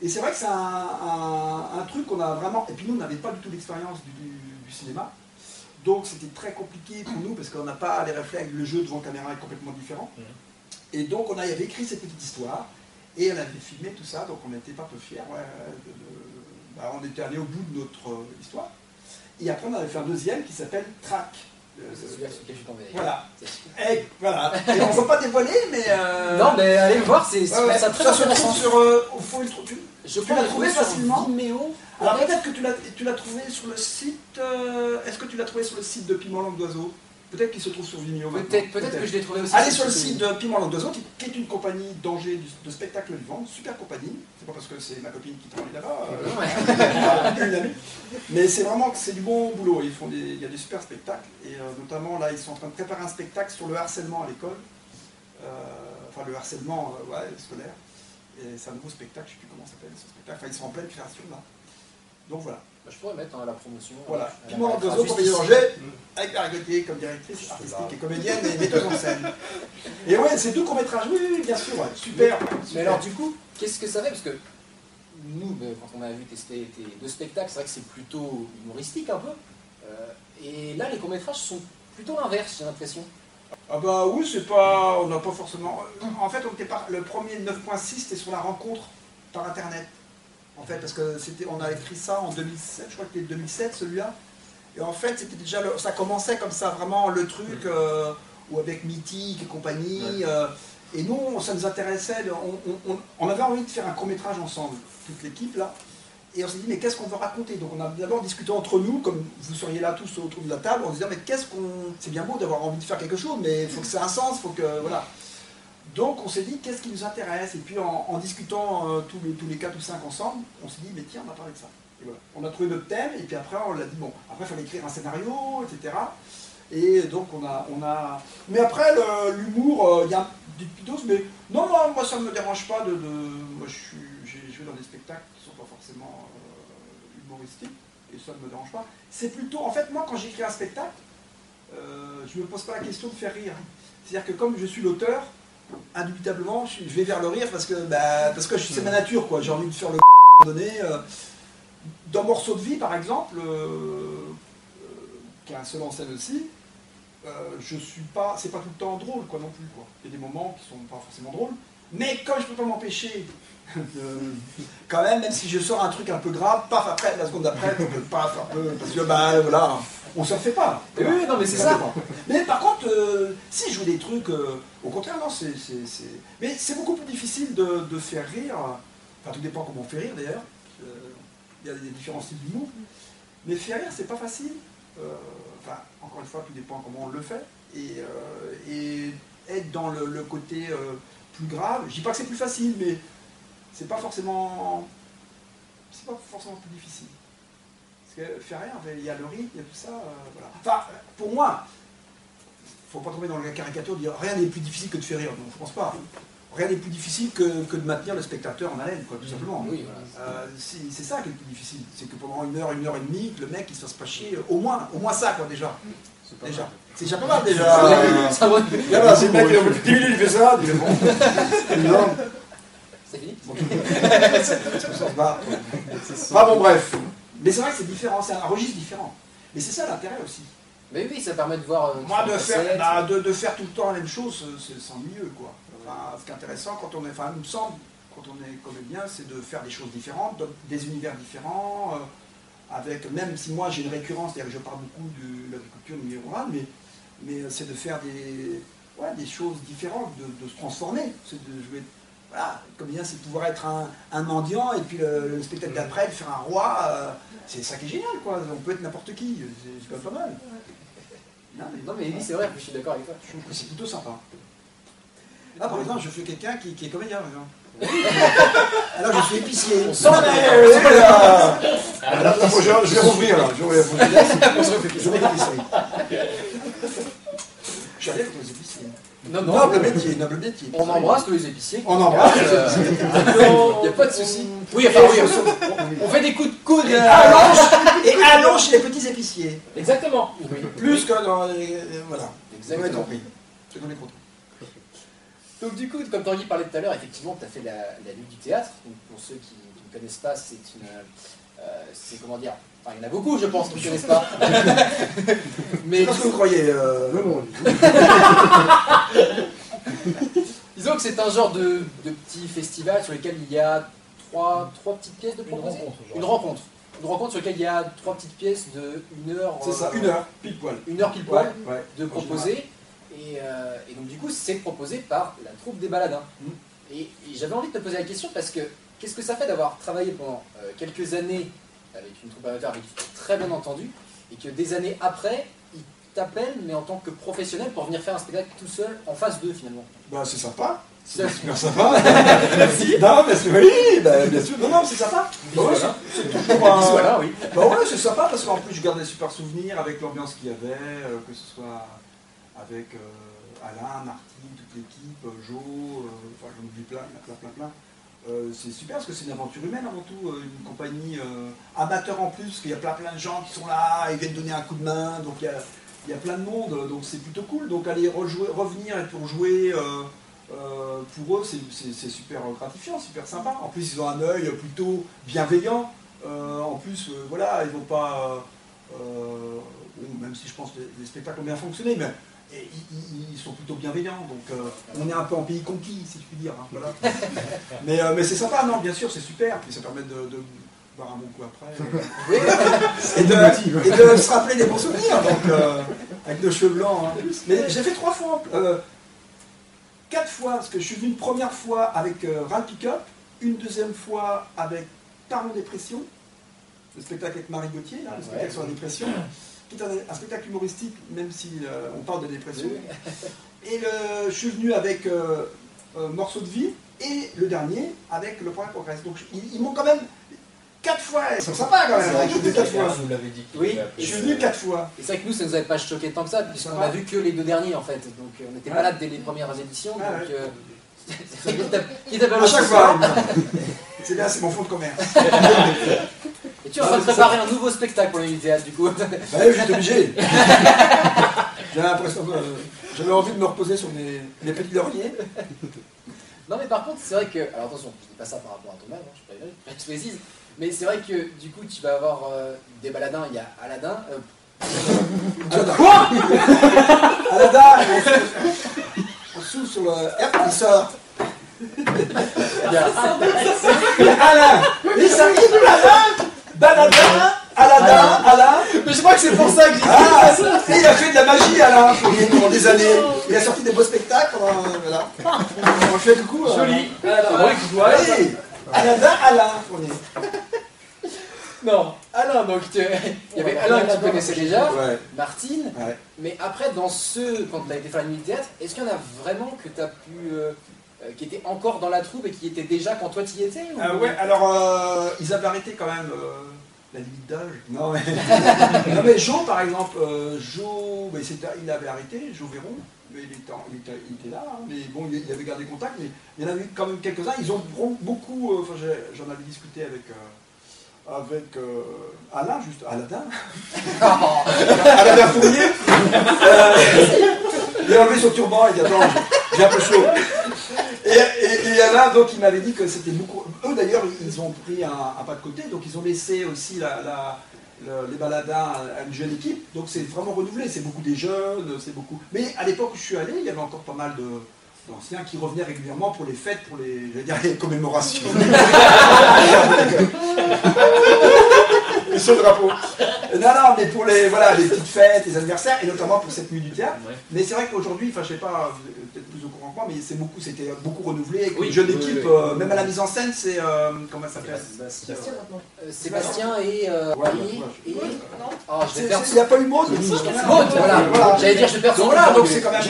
Et c'est vrai que c'est un, un, un truc qu'on a vraiment... Et puis nous, on n'avait pas du tout l'expérience du, du, du cinéma, donc c'était très compliqué pour nous, parce qu'on n'a pas les réflexes, le jeu devant caméra est complètement différent. Et donc on avait écrit cette petite histoire, et on avait filmé tout ça, donc on n'était pas peu fiers. Ouais, de, de, bah on était allé au bout de notre euh, histoire. Et après on avait fait un deuxième qui s'appelle Trac. Euh, c'est celui-là sur lequel je suis tombé. Voilà. Et, voilà. Et on ne peut pas dévoiler, mais... Euh... Non, mais allez le voir, c'est ouais, ouais, ça très intéressant. Sur, euh, faut une, tu je tu l'as trouvé facilement. Vimeo. Alors peut-être que tu l'as trouvé sur le site... Euh, Est-ce que tu l'as trouvé sur le site de Piment Langue d'Oiseau? Peut-être qu'il se trouve sur Vimeo. Peut-être peut peut que je l'ai trouvé aussi. Allez sur le site de Piment Langue d'Oiseau, qui est une compagnie d'Angers de spectacle vivant, super compagnie. C'est pas parce que c'est ma copine qui travaille là-bas. Euh, ouais. Mais c'est vraiment que c'est du bon boulot. Ils font des, il y a des super spectacles. Et euh, notamment, là, ils sont en train de préparer un spectacle sur le harcèlement à l'école. Euh, enfin, le harcèlement euh, ouais, scolaire. Et c'est un nouveau spectacle, je sais plus comment ça s'appelle ce spectacle. Enfin, ils sont en pleine création là. Donc voilà. Bah, je pourrais mettre hein, la promotion. Voilà. Piment Langue d'Oiseau, compagnie d'Angers, avec Marie Gauthier comme directrice artistique et comédienne et metteuse en scène. Et ouais, c'est deux courts-métrages, oui, oui, bien sûr, ouais. Super, mais, super. Mais alors du coup, qu'est-ce que ça fait? Parce que nous, quand on a vu tester tes deux spectacles, c'est vrai que c'est plutôt humoristique un peu. Euh, et là, les courts-métrages sont plutôt l'inverse, j'ai l'impression. Ah bah oui, c'est pas... on n'a pas forcément... En fait, on était par... le premier neuf point six, c'était sur la rencontre par Internet. En fait, parce que c'était, on a écrit ça en deux mille sept, je crois que c'était deux mille sept, celui-là. Et en fait, c'était déjà le... ça commençait comme ça, vraiment le truc, euh, ou avec Mythique et compagnie. Euh, et nous, ça nous intéressait, on, on, on avait envie de faire un court-métrage ensemble, toute l'équipe là. Et on s'est dit, mais qu'est-ce qu'on veut raconter? Donc on a d'abord discuté entre nous, comme vous seriez là tous autour de la table, en disant, mais qu'est-ce qu'on... C'est bien beau d'avoir envie de faire quelque chose, mais il faut que ça ait un sens, faut que... Voilà. Donc on s'est dit, qu'est-ce qui nous intéresse? Et puis en, en discutant euh, tous, les, tous les quatre ou cinq ensemble, on s'est dit, mais tiens, on va parler de ça. Et voilà. On a trouvé notre thème, et puis après on l'a dit, bon, après il fallait écrire un scénario, et cetera. Et donc on a... On a... Mais après, l'humour, il euh, y a des petites doses, mais non, moi, moi ça ne me dérange pas de... de... Moi j'ai joué dans des spectacles qui ne sont pas forcément euh, humoristiques, et ça ne me dérange pas. C'est plutôt... En fait, moi quand j'écris un spectacle, euh, je ne me pose pas la question de faire rire. C'est-à-dire que comme je suis l'auteur, indubitablement, je vais vers le rire parce que bah, parce que c'est ma nature, quoi. J'ai envie de faire le donné. Dans Morceau de Vie, par exemple, euh, euh, qui est un seul en scène aussi, euh, je suis pas, c'est pas tout le temps drôle, quoi, non plus, quoi. Il y a des moments qui sont pas forcément drôles, mais comme je peux pas m'empêcher, quand même, même si je sors un truc un peu grave, paf, après, la seconde d'après, paf, un peu, parce que bah voilà. On s'en fait pas. Et oui, non, mais c'est ça. Pas. Mais par contre, euh, si je joue des trucs, euh, au contraire, non, c'est... Mais c'est beaucoup plus difficile de, de faire rire. Enfin, tout dépend comment on fait rire, d'ailleurs. Il euh, y a des différents styles d'humour. Mais faire rire, c'est pas facile. Euh, enfin, encore une fois, tout dépend comment on le fait. Et, euh, et être dans le, le côté euh, plus grave, je dis pas que c'est plus facile, mais c'est pas forcément... C'est pas forcément plus difficile. Faire rien, il y a le rythme, il y a tout ça, euh, voilà. Enfin, pour moi, faut pas tomber dans la caricature de dire rien n'est plus difficile que de faire rire, non, je pense pas. Rien n'est plus difficile que, que de maintenir le spectateur en haleine, quoi, tout simplement. Oui, voilà. euh, c'est ça qui est le plus difficile, c'est que pendant une heure, une heure et demie, que le mec, il se fasse pas chier, au moins, au moins ça, quoi, déjà. C'est déjà. Mal. C'est déjà pas mal, déjà. C'est euh, le mec, il a dix minutes, il fait ça, il fait bon. C'est énorme. C'est fini. Bah bon, bref. Mais c'est vrai que c'est différent, c'est un registre différent. Mais c'est ça l'intérêt aussi. Mais oui, ça permet de voir... Euh, Moi, de faire, bah, de, de faire tout le temps la même chose, c'est ennuyeux, quoi. Enfin, ce qui est intéressant, quand on est, enfin, il me semble, quand on est comédien, c'est de faire des choses différentes, des univers différents, euh, avec, même si moi j'ai une récurrence, c'est-à-dire que je parle beaucoup de l'agriculture, du milieu rural, mais, mais c'est de faire des, ouais, des choses différentes, de, de se transformer, c'est de jouer... Voilà, comme bien, c'est de pouvoir être un, un mendiant et puis le, le spectacle d'après, de faire un roi, euh, c'est ça qui est génial, quoi. On peut être n'importe qui, c'est quand même pas mal. Non, mais, non, mais oui, c'est vrai, je suis d'accord avec toi. Je trouve que c'est plutôt sympa. Là, par exemple, je fais quelqu'un qui, qui est comédien, par exemple. Alors je suis épicier. On s'en est je vais rouvrir, là. Je vais rouvrir. Je suis allé avec les épiciers. Non, non, noble métier, noble métier. On embrasse tous les épiciers. On embrasse euh... les épiciers. Il n'y a pas de souci. Oui, enfin, oui, on fait des coups de coude et allons chez les petits épiciers. Exactement. Oui. Plus que dans les... Voilà. Exactement. On est compris. C'est qu'on est content. Donc du coup, comme Tanguy parlait tout à l'heure, effectivement, tu as fait la, la Nuit du Théâtre. Donc, pour ceux qui, qui ne connaissent pas, c'est une... Euh, c'est comment dire... Enfin, il y en a beaucoup, je pense, qui ne connaissent pas. Mais qu'est-ce que vous croyez euh... le monde. Disons que c'est un genre de, de petit festival sur lequel il y a trois, trois petites pièces de proposition. Une rencontre. Une rencontre. Une rencontre sur laquelle il y a trois petites pièces de une heure. C'est ça, euh, une heure pile poil. Une heure pile poil ouais, ouais, de proposer. Et, euh, et donc du coup, c'est proposé par la troupe des Baladins. Mmh. Et, et j'avais envie de te poser la question parce que qu'est-ce que ça fait d'avoir travaillé pendant euh, quelques années avec une troupe amateur avec très bien entendu, et que des années après, ils t'appellent, mais en tant que professionnel, pour venir faire un spectacle tout seul, en phase deux, finalement. Bah, c'est sympa. C'est super sympa. Merci. Non, mais c'est... Oui, bah, bien sûr. Non, non, c'est sympa. Bah, ouais, c'est toujours un... Voilà, oui. Bah ouais, c'est sympa, parce qu'en plus, je garde des super souvenirs avec l'ambiance qu'il y avait, euh, que ce soit avec euh, Alain, Martine, toute l'équipe, euh, Jo, euh, enfin, j'en oublie plein, plein, plein, plein. Euh, c'est super parce que c'est une aventure humaine avant tout, euh, une compagnie euh, amateur en plus, parce qu'il y a plein plein de gens qui sont là, ils viennent donner un coup de main, donc il y a, il y a plein de monde, donc c'est plutôt cool. Donc aller rejouer, revenir et pour jouer, euh, euh, pour eux c'est super gratifiant, super sympa. En plus ils ont un œil plutôt bienveillant, euh, en plus euh, voilà, ils vont pas, euh, euh, même si je pense que les, les spectacles ont bien fonctionné, mais et ils, ils sont plutôt bienveillants, donc euh, on est un peu en pays conquis, si je puis dire, hein, voilà. Mais, euh, mais c'est sympa, non, bien sûr, c'est super, puis ça permet de, de boire un bon coup après, et, et, de, et de se rappeler des bons souvenirs, donc, euh, avec nos cheveux blancs, hein. Mais j'ai fait trois fois, euh, quatre fois, parce que je suis venu une première fois avec euh, Rap Pickup, une deuxième fois avec Parlons Dépression, le spectacle avec Marie Gauthier, là, le spectacle ouais. sur la dépression, qui est un, un spectacle humoristique, même si euh, on parle de dépression. Et le, je suis venu avec euh, euh, Morceau de Vie, et le dernier avec Le Progrès-Progrès. Donc je, ils, ils m'ont quand même quatre fois, ils sont sympas quand même. Vrai, je, je, quatre fois. Vous l'avez dit. Oui, je suis venu quatre fois. Et c'est vrai que nous, ça ne nous avait pas choqué tant que ça, puisqu'on n'a vu que les deux derniers en fait. Donc on était malades dès les premières éditions. Ah, donc, ouais. euh, qui t'appelle à chaque fois. C'est bien, c'est mon fond de commerce. Et tu es en train de préparer un nouveau spectacle pour la Nuit du Théâtre, du coup. Bah oui, j'étais obligé. J'ai l'impression que j'avais envie de me reposer sur mes, mes petits lauriers. Non, mais par contre, c'est vrai que... Alors attention, je ne dis pas ça par rapport à ton âge, hein, je ne précise. Mais c'est vrai que, du coup, tu vas avoir euh, des baladins, il y a Aladdin... Euh, Aladdin. Quoi Aladdin. On souffle sur le R, il sort. Il y a Alain, il s'arrive Alain, Baladin, Aladdin, Alain. Mais je crois que c'est pour ça que j'ai dit ah, ça. Il a fait de la magie Alain pendant des années. Il a sorti des beaux spectacles. Euh, voilà. On fait le coup. Joli. Aladdin, Alain. Non, Alain, donc il y avait Alain que tu connaissais déjà, ouais. Martine, ouais. Mais après, dans ceux, quand tu as été faire la Nuit du Théâtre, est-ce qu'il y en a vraiment que tu as pu, euh, qui étaient encore dans la troupe et qui étaient déjà quand toi tu y étais ou... euh, Ouais, alors euh, ils avaient arrêté quand même euh, la limite d'âge. Non, mais... non mais Jo par exemple, euh, Jo, mais il avait arrêté, Jo Véron, mais il était, il était, il était là, hein, mais bon, il avait gardé contact, mais il y en avait quand même quelques-uns, ils ont beaucoup, enfin euh, j'en avais discuté avec... Euh, avec euh, Alain, juste Aladdin, oh. Aladdin Fournier, euh, il a enlevé son turban, il a dit attends, j'ai un peu chaud. Et, et, et Alain, donc, il m'avait dit que c'était beaucoup. Eux d'ailleurs, ils ont pris un, un pas de côté, donc ils ont laissé aussi la, la, le, les baladins à une jeune équipe, donc c'est vraiment renouvelé, c'est beaucoup des jeunes, c'est beaucoup. Mais à l'époque où je suis allé, il y avait encore pas mal de. D'anciens qui revenaient régulièrement pour les fêtes, pour les, j'allais dire, les commémorations. Et sur le drapeau. Non, non, mais pour les, voilà, les petites fêtes, les anniversaires, et notamment pour cette Nuit du Théâtre. Ouais. Mais c'est vrai qu'aujourd'hui, enfin je sais pas, peut-être plus au courant que moi, mais c'est beaucoup, c'était beaucoup renouvelé. Une oui, jeune oui, équipe, oui, oui. Euh, même à la mise en scène, c'est euh, comment ça s'appelle Sébastien maintenant. Euh, Sébastien et. Euh, ouais, et, bah, et, et... Non. Oh, je vais perdre... Il n'y a pas eu Maud. Maud, voilà. voilà. J'allais dire, je perds son là, donc c'est quand même.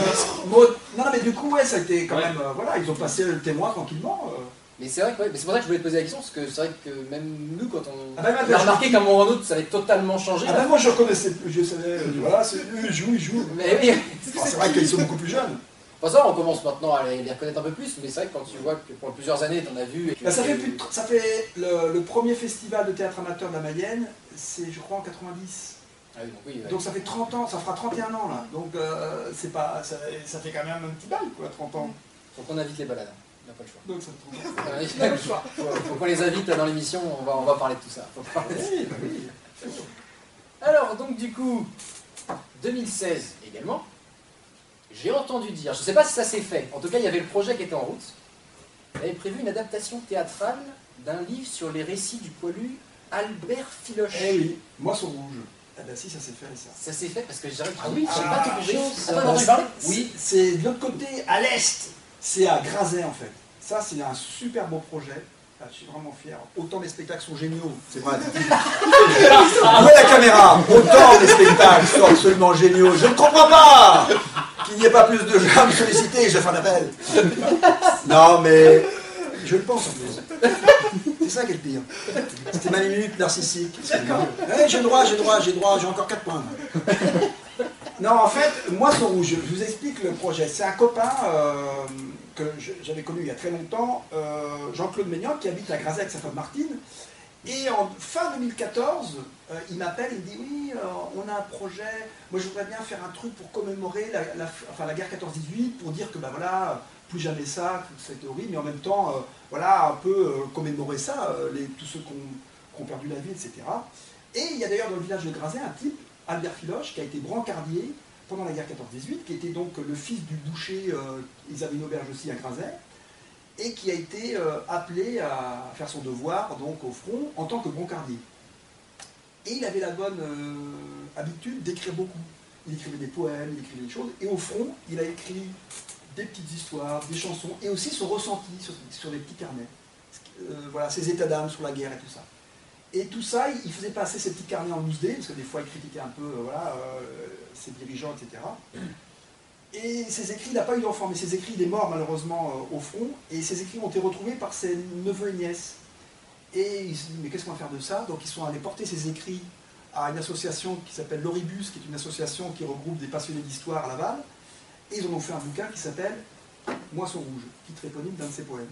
Maud. Non, mais du coup, ouais, ça a été quand ouais. même. Euh, voilà, ils ont passé le témoin tranquillement. Euh... Mais c'est vrai que ouais, c'est pour ça que je voulais te poser la question, parce que c'est vrai que même nous, quand on, ah bah, bah, on a remarqué je... qu'à un moment ou à un autre, ça avait totalement changé. Ah bah, moi je reconnaissais plus, je savais, euh, voilà, c'est eux, ils jouent, ils jouent. Mais oui, c'est enfin, vrai qu'ils sont beaucoup plus jeunes. Enfin, ça, on commence maintenant à les reconnaître un peu plus, mais c'est vrai que quand tu vois que pendant plusieurs années, t'en as vu. Et que bah, ça, fait plus de... ça fait le, le premier festival de théâtre amateur de la Mayenne, c'est je crois en quatre-vingt-dix. Ah oui, donc, oui, ouais. Donc ça fait trente ans, ça fera trente et un ans là, donc euh, c'est pas, ça, ça fait quand même un petit bail quoi, trente ans. Donc on invite les balades. Il n'y a pas le choix. Donc, ça me trouve. Faut qu'on les invite dans l'émission, on va, on va parler de tout ça. Oui, oui. Alors, donc du coup, deux mille seize également, j'ai entendu dire, je ne sais pas si ça s'est fait, en tout cas il y avait le projet qui était en route, il avait prévu une adaptation théâtrale d'un livre sur les récits du poilu Albert Filoche. Eh oui, Moisson Rouge. Ah bah si, ça s'est fait ça. Ça s'est fait parce que j'ai ah oui, j'ai ah, pas trouvé. Attends, on en parle ? Oui, c'est de l'autre côté, à l'est. C'est à Grazet en fait. Ça, c'est un super beau projet. Là, je suis vraiment fier. Autant les spectacles sont géniaux, c'est vrai. Où est la caméra? Autant les spectacles sont absolument géniaux. Je ne comprends pas qu'il n'y ait pas plus de gens à me solliciter. Je fais un appel. Non, mais je le pense en plus. C'est ça qui est le pire. C'était ma minute narcissique. Hey, j'ai droit, j'ai droit, j'ai droit. J'ai encore quatre points. Non, en fait, Moisson Rouge, je vous explique le projet. C'est un copain euh, que j'avais connu il y a très longtemps, euh, Jean-Claude Maignan, qui habite à Grazet avec sa femme Martine. Et en fin deux mille quatorze, euh, il m'appelle, il me dit « Oui, euh, on a un projet, moi je voudrais bien faire un truc pour commémorer la, la, enfin, la guerre quatorze dix-huit, pour dire que ben voilà, plus jamais ça, toute cette théorie, mais en même temps, euh, voilà, un peu euh, commémorer ça, euh, les, tous ceux qui ont, qui ont perdu la vie, et cetera » Et il y a d'ailleurs dans le village de Grazet un type, Albert Filoche, qui a été brancardier pendant la guerre quatorze dix-huit, qui était donc le fils du boucher, euh, ils avaient une auberge aussi à Grazet, et qui a été euh, appelé à faire son devoir donc au front en tant que brancardier. Et il avait la bonne euh, habitude d'écrire beaucoup. Il écrivait des poèmes, il écrivait des choses, et au front, il a écrit des petites histoires, des chansons, et aussi son ressenti sur, sur les petits carnets. Euh, voilà, ses états d'âme sur la guerre et tout ça. Et tout ça, il faisait passer ses petits carnets en loose-dé, parce que des fois il critiquait un peu euh, voilà, euh, ses dirigeants, et cetera. Et ses écrits, il n'a pas eu d'enfant, mais ses écrits, il est mort malheureusement euh, au front, et ses écrits ont été retrouvés par ses neveux et nièces. Et ils se disent, mais qu'est-ce qu'on va faire de ça? Donc ils sont allés porter ses écrits à une association qui s'appelle l'Oribus, qui est une association qui regroupe des passionnés d'histoire à Laval, et ils en ont fait un bouquin qui s'appelle Moisson Rouge, titre éponyme d'un de ses poèmes.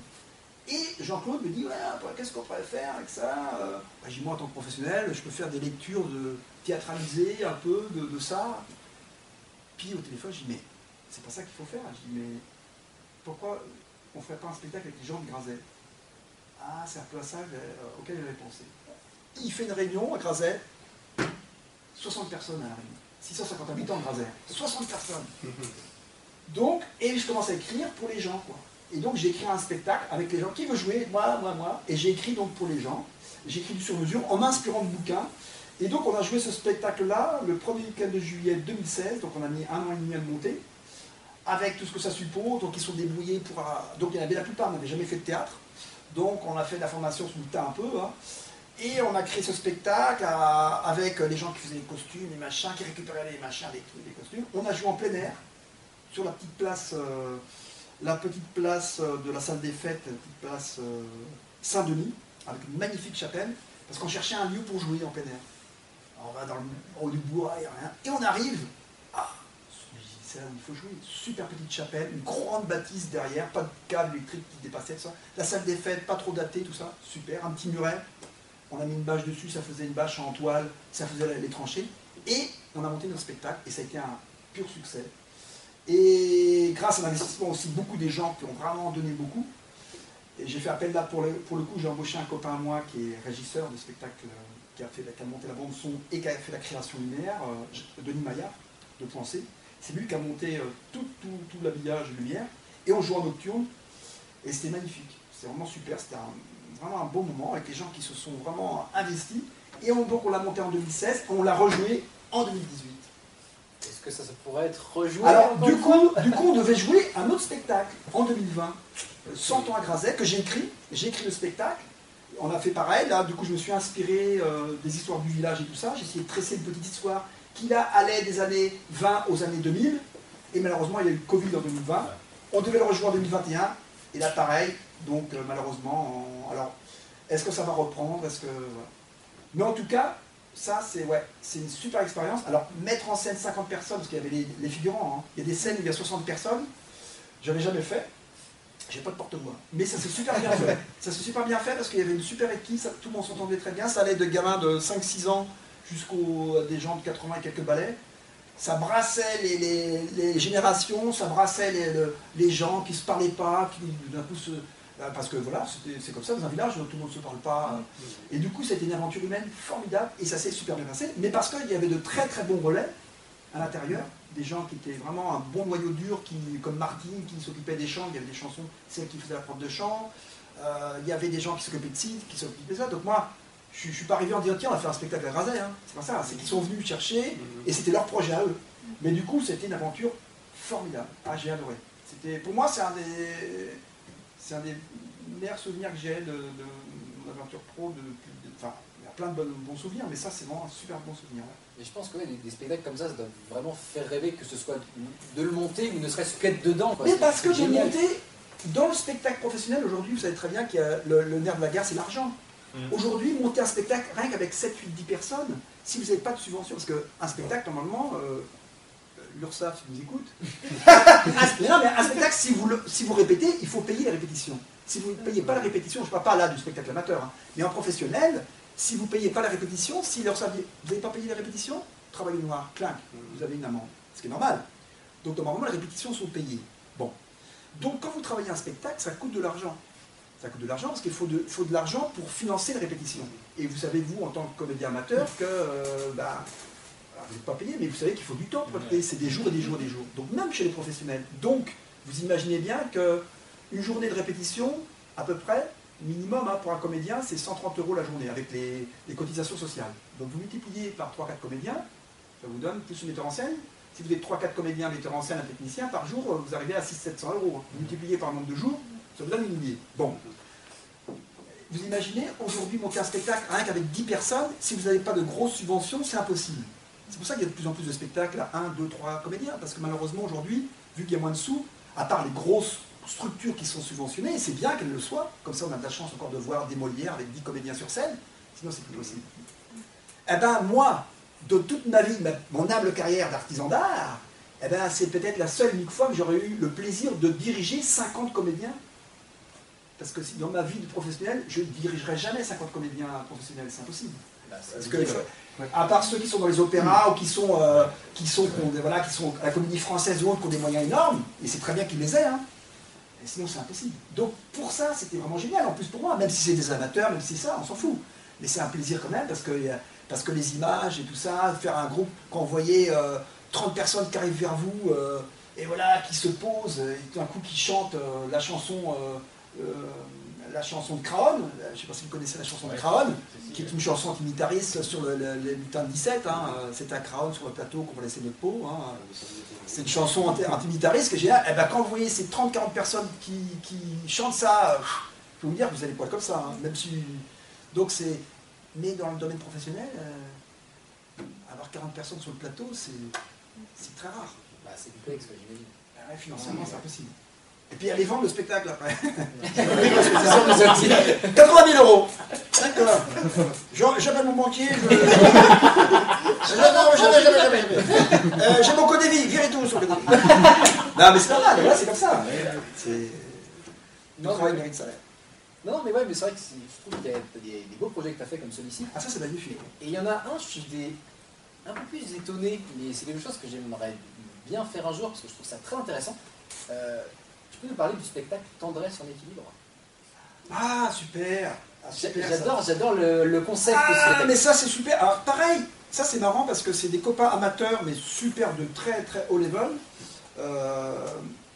Et Jean-Claude me dit, ouais, qu'est-ce qu'on pourrait faire avec ça? Ben, j'ai dit, moi, en tant que professionnel, je peux faire des lectures de, théâtralisées un peu de, de ça. Puis au téléphone, je dis, mais c'est pas ça qu'il faut faire. Je dis, mais pourquoi on ne ferait pas un spectacle avec les gens de Grazet? Ah, c'est un peu à ça auquel j'avais pensé. Il fait une réunion à Grazet, soixante personnes à la réunion, six cent cinquante habitants de Grazet, soixante personnes. Donc, et je commence à écrire pour les gens, quoi. Et donc j'ai écrit un spectacle avec les gens qui veulent jouer, moi, moi, moi. Et j'ai écrit donc pour les gens, j'ai écrit du sur-mesure en m'inspirant de bouquins. Et donc on a joué ce spectacle-là le premier week-end de juillet deux mille seize, donc on a mis un an et demi à le monter, avec tout ce que ça suppose, donc ils sont débrouillés pour... Donc il y en avait la plupart, on n'avait jamais fait de théâtre, donc on a fait de la formation sous le tas un peu, hein. Et on a créé ce spectacle à... avec les gens qui faisaient les costumes, les machins, qui récupéraient les machins, les trucs, les costumes. On a joué en plein air, sur la petite place... Euh... la petite place de la salle des fêtes, la petite place Saint-Denis, avec une magnifique chapelle, parce qu'on cherchait un lieu pour jouer en plein air. Alors on va dans le haut du bois, et rien, et on arrive, ah, c'est là où il faut jouer, super petite chapelle, une grande bâtisse derrière, pas de câble électrique qui dépassait, tout ça. La salle des fêtes, pas trop datée, tout ça, super, un petit muret, on a mis une bâche dessus, ça faisait une bâche en toile, ça faisait les tranchées, et on a monté notre spectacle, et ça a été un pur succès. Et grâce à l'investissement aussi, beaucoup des gens qui ont vraiment donné beaucoup. Et j'ai fait appel là, pour le, pour le coup, j'ai embauché un copain à moi qui est régisseur de spectacle, qui a, fait, qui a monté la bande-son et qui a fait la création lumière, euh, Denis Maillard, de Pensée. C'est lui qui a monté euh, tout, tout, tout l'habillage lumière. Et on joue en nocturne. Et c'était magnifique. C'était vraiment super. C'était vraiment un beau moment avec les gens qui se sont vraiment investis. Et on, donc on l'a monté en deux mille seize, on l'a rejoué en deux mille dix-huit. Est-ce que ça, ça pourrait être rejoué? Alors, du coup, du coup, on devait jouer un autre spectacle en deux mille vingt, cent ans à Grazet, que j'ai écrit. J'ai écrit le spectacle, on a fait pareil. Là, du coup, je me suis inspiré euh, des histoires du village et tout ça. J'ai essayé de tresser une petite histoire qui, là, allait des années vingt aux années deux mille. Et malheureusement, il y a eu le Covid en deux mille vingt. On devait le rejouer en deux mille vingt et un. Et là, pareil. Donc, euh, malheureusement, on... alors, est-ce que ça va reprendre? Est-ce que... Mais en tout cas... Ça, c'est ouais, c'est une super expérience. Alors, mettre en scène cinquante personnes, parce qu'il y avait les, les figurants, hein. Il y a des scènes où il y a soixante personnes, je n'avais jamais fait, j'ai pas de porte-voix. Mais ça s'est super bien fait. Ça s'est super bien fait parce qu'il y avait une super équipe, ça, tout le monde s'entendait très bien. Ça allait de gamins de cinq six ans jusqu'aux des gens de quatre-vingts et quelques balais. Ça brassait les, les, les générations, ça brassait les, les gens qui ne se parlaient pas, qui d'un coup se... Parce que voilà, c'est comme ça, dans un village, tout le monde ne se parle pas. Et du coup, c'était une aventure humaine formidable, et ça s'est super bien passé. Mais parce qu'il y avait de très très bons relais à l'intérieur, des gens qui étaient vraiment un bon noyau dur, qui, comme Martine, qui s'occupait des chants, il y avait des chansons, celle qui faisait la prof de chant, euh, il y avait des gens qui s'occupaient de sites, qui s'occupaient de ça. Donc moi, je ne suis pas arrivé en disant, tiens, on va faire un spectacle à Grazet, hein. C'est pas ça, c'est qu'ils sont venus chercher, et c'était leur projet à eux. Mais du coup, c'était une aventure formidable. Ah, j'ai adoré. Pour moi, c'est un des... C'est un des meilleurs souvenirs que j'ai de, de, de mon aventure pro. De, de, de, enfin, il y a plein de bons, bons souvenirs, mais ça, c'est vraiment un super bon souvenir. Ouais. Et je pense que ouais, des, des spectacles comme ça, ça doit vraiment faire rêver, que ce soit de le monter ou ne serait-ce qu'être dedans. Quoi. Mais parce que j'ai monté dans le spectacle professionnel. Aujourd'hui, vous savez très bien que le, le nerf de la guerre, c'est l'argent. Mmh. Aujourd'hui, monter un spectacle rien qu'avec sept, huit, dix personnes, si vous n'avez pas de subvention, parce qu'un spectacle, normalement, euh, l'URSSAF nous écoute. Mais non, mais un spectacle, si vous, le, si vous répétez, il faut payer les répétitions. Si vous ne payez pas la répétition, je ne parle pas là du spectacle amateur, hein, mais en professionnel, si vous ne payez pas la répétition, si l'URSSAF dit vous n'avez pas payé les répétitions, travail noir, clinque, vous avez une amende. Ce qui est normal. Donc normalement, les répétitions sont payées. Bon. Donc quand vous travaillez un spectacle, ça coûte de l'argent. Ça coûte de l'argent parce qu'il faut de, faut de l'argent pour financer les répétitions. Et vous savez, vous, en tant que comédien amateur, que. Euh, bah, Alors, vous n'êtes pas payé, mais vous savez qu'il faut du temps pour être payé. C'est des jours et des jours et des jours. Donc même chez les professionnels. Donc vous imaginez bien qu'une journée de répétition, à peu près, minimum hein, pour un comédien, c'est cent trente euros la journée avec les, les cotisations sociales. Donc vous multipliez par trois quatre comédiens, ça vous donne plus une metteur en scène. Si vous êtes trois quatre comédiens, metteur en scène, un technicien, par jour, vous arrivez à six cents sept cents euros. Vous multipliez par le nombre de jours, ça vous donne une idée. Bon. Vous imaginez, aujourd'hui, monter un spectacle rien qu'avec dix personnes, si vous n'avez pas de grosses subventions, c'est impossible. C'est pour ça qu'il y a de plus en plus de spectacles à un, deux, trois comédiens, parce que malheureusement, aujourd'hui, vu qu'il y a moins de sous, à part les grosses structures qui sont subventionnées, et c'est bien qu'elles le soient, comme ça on a de la chance encore de voir des Molières avec dix comédiens sur scène, sinon c'est plus possible. Eh bien, moi, de toute ma vie, mon humble carrière d'artisan d'art, eh ben, c'est peut-être la seule unique fois que j'aurais eu le plaisir de diriger cinquante comédiens. Parce que dans ma vie de professionnel, je ne dirigerai jamais cinquante comédiens professionnels, c'est impossible. Bah, parce que, ouais. À part ceux qui sont dans les opéras mmh. ou qui sont, euh, qui, sont, qui, ont des, voilà, qui sont à la Comédie Française ou autres, qui ont des moyens énormes, et c'est très bien qu'ils les aient, hein. Et sinon c'est impossible. Donc pour ça, c'était vraiment génial, en plus pour moi, même si c'est des amateurs, même si c'est ça, on s'en fout. Mais c'est un plaisir quand même, parce que... Euh, Parce que les images et tout ça, faire un groupe, quand vous voyez euh, trente personnes qui arrivent vers vous, euh, et voilà, qui se posent, et d'un coup qui chantent euh, la chanson euh, euh, la chanson de Craon, je ne sais pas si vous connaissez la chanson de Craon, ouais, qui est une chanson antimilitariste sur le, le, les lutins de dix-sept, hein, euh, c'est à Craon sur le plateau qu'on va laisser notre peau, hein, c'est une chanson antimilitariste qui est géniale, et ben, quand vous voyez ces trente à quarante personnes qui, qui chantent ça, euh, je peux vous dire que vous allez poil comme ça, hein, même si... Donc c'est... Mais dans le domaine professionnel, euh, avoir quarante personnes sur le plateau, c'est très rare. Bah, c'est du flex, quoi, j'imagine. Bah, ouais, financièrement, c'est impossible. Et puis, allez vendre le spectacle après. quatre-vingt mille euros. D'accord. J'appelle mon banquier. Je... non, jamais, jamais, jamais. Euh, J'ai mon code de vie, virez tout sur le code de vie. Non, mais c'est pas mal, c'est comme ça. Le travail mérite salaire. Non, mais ouais, mais c'est vrai que je trouve qu'il y a des, des beaux projets que tu as fait comme celui-ci. Ah, ça, c'est magnifique. Et il y en a un, je suis des, un peu plus étonné, mais c'est quelque chose que j'aimerais bien faire un jour, parce que je trouve ça très intéressant. Euh, tu peux nous parler du spectacle Tendresse en équilibre? Ah, super, ah, super J'adore j'adore le, le concept. Ah, mais ça, c'est super. Alors, pareil, ça, c'est marrant, parce que c'est des copains amateurs, mais super de très, très haut level. Euh,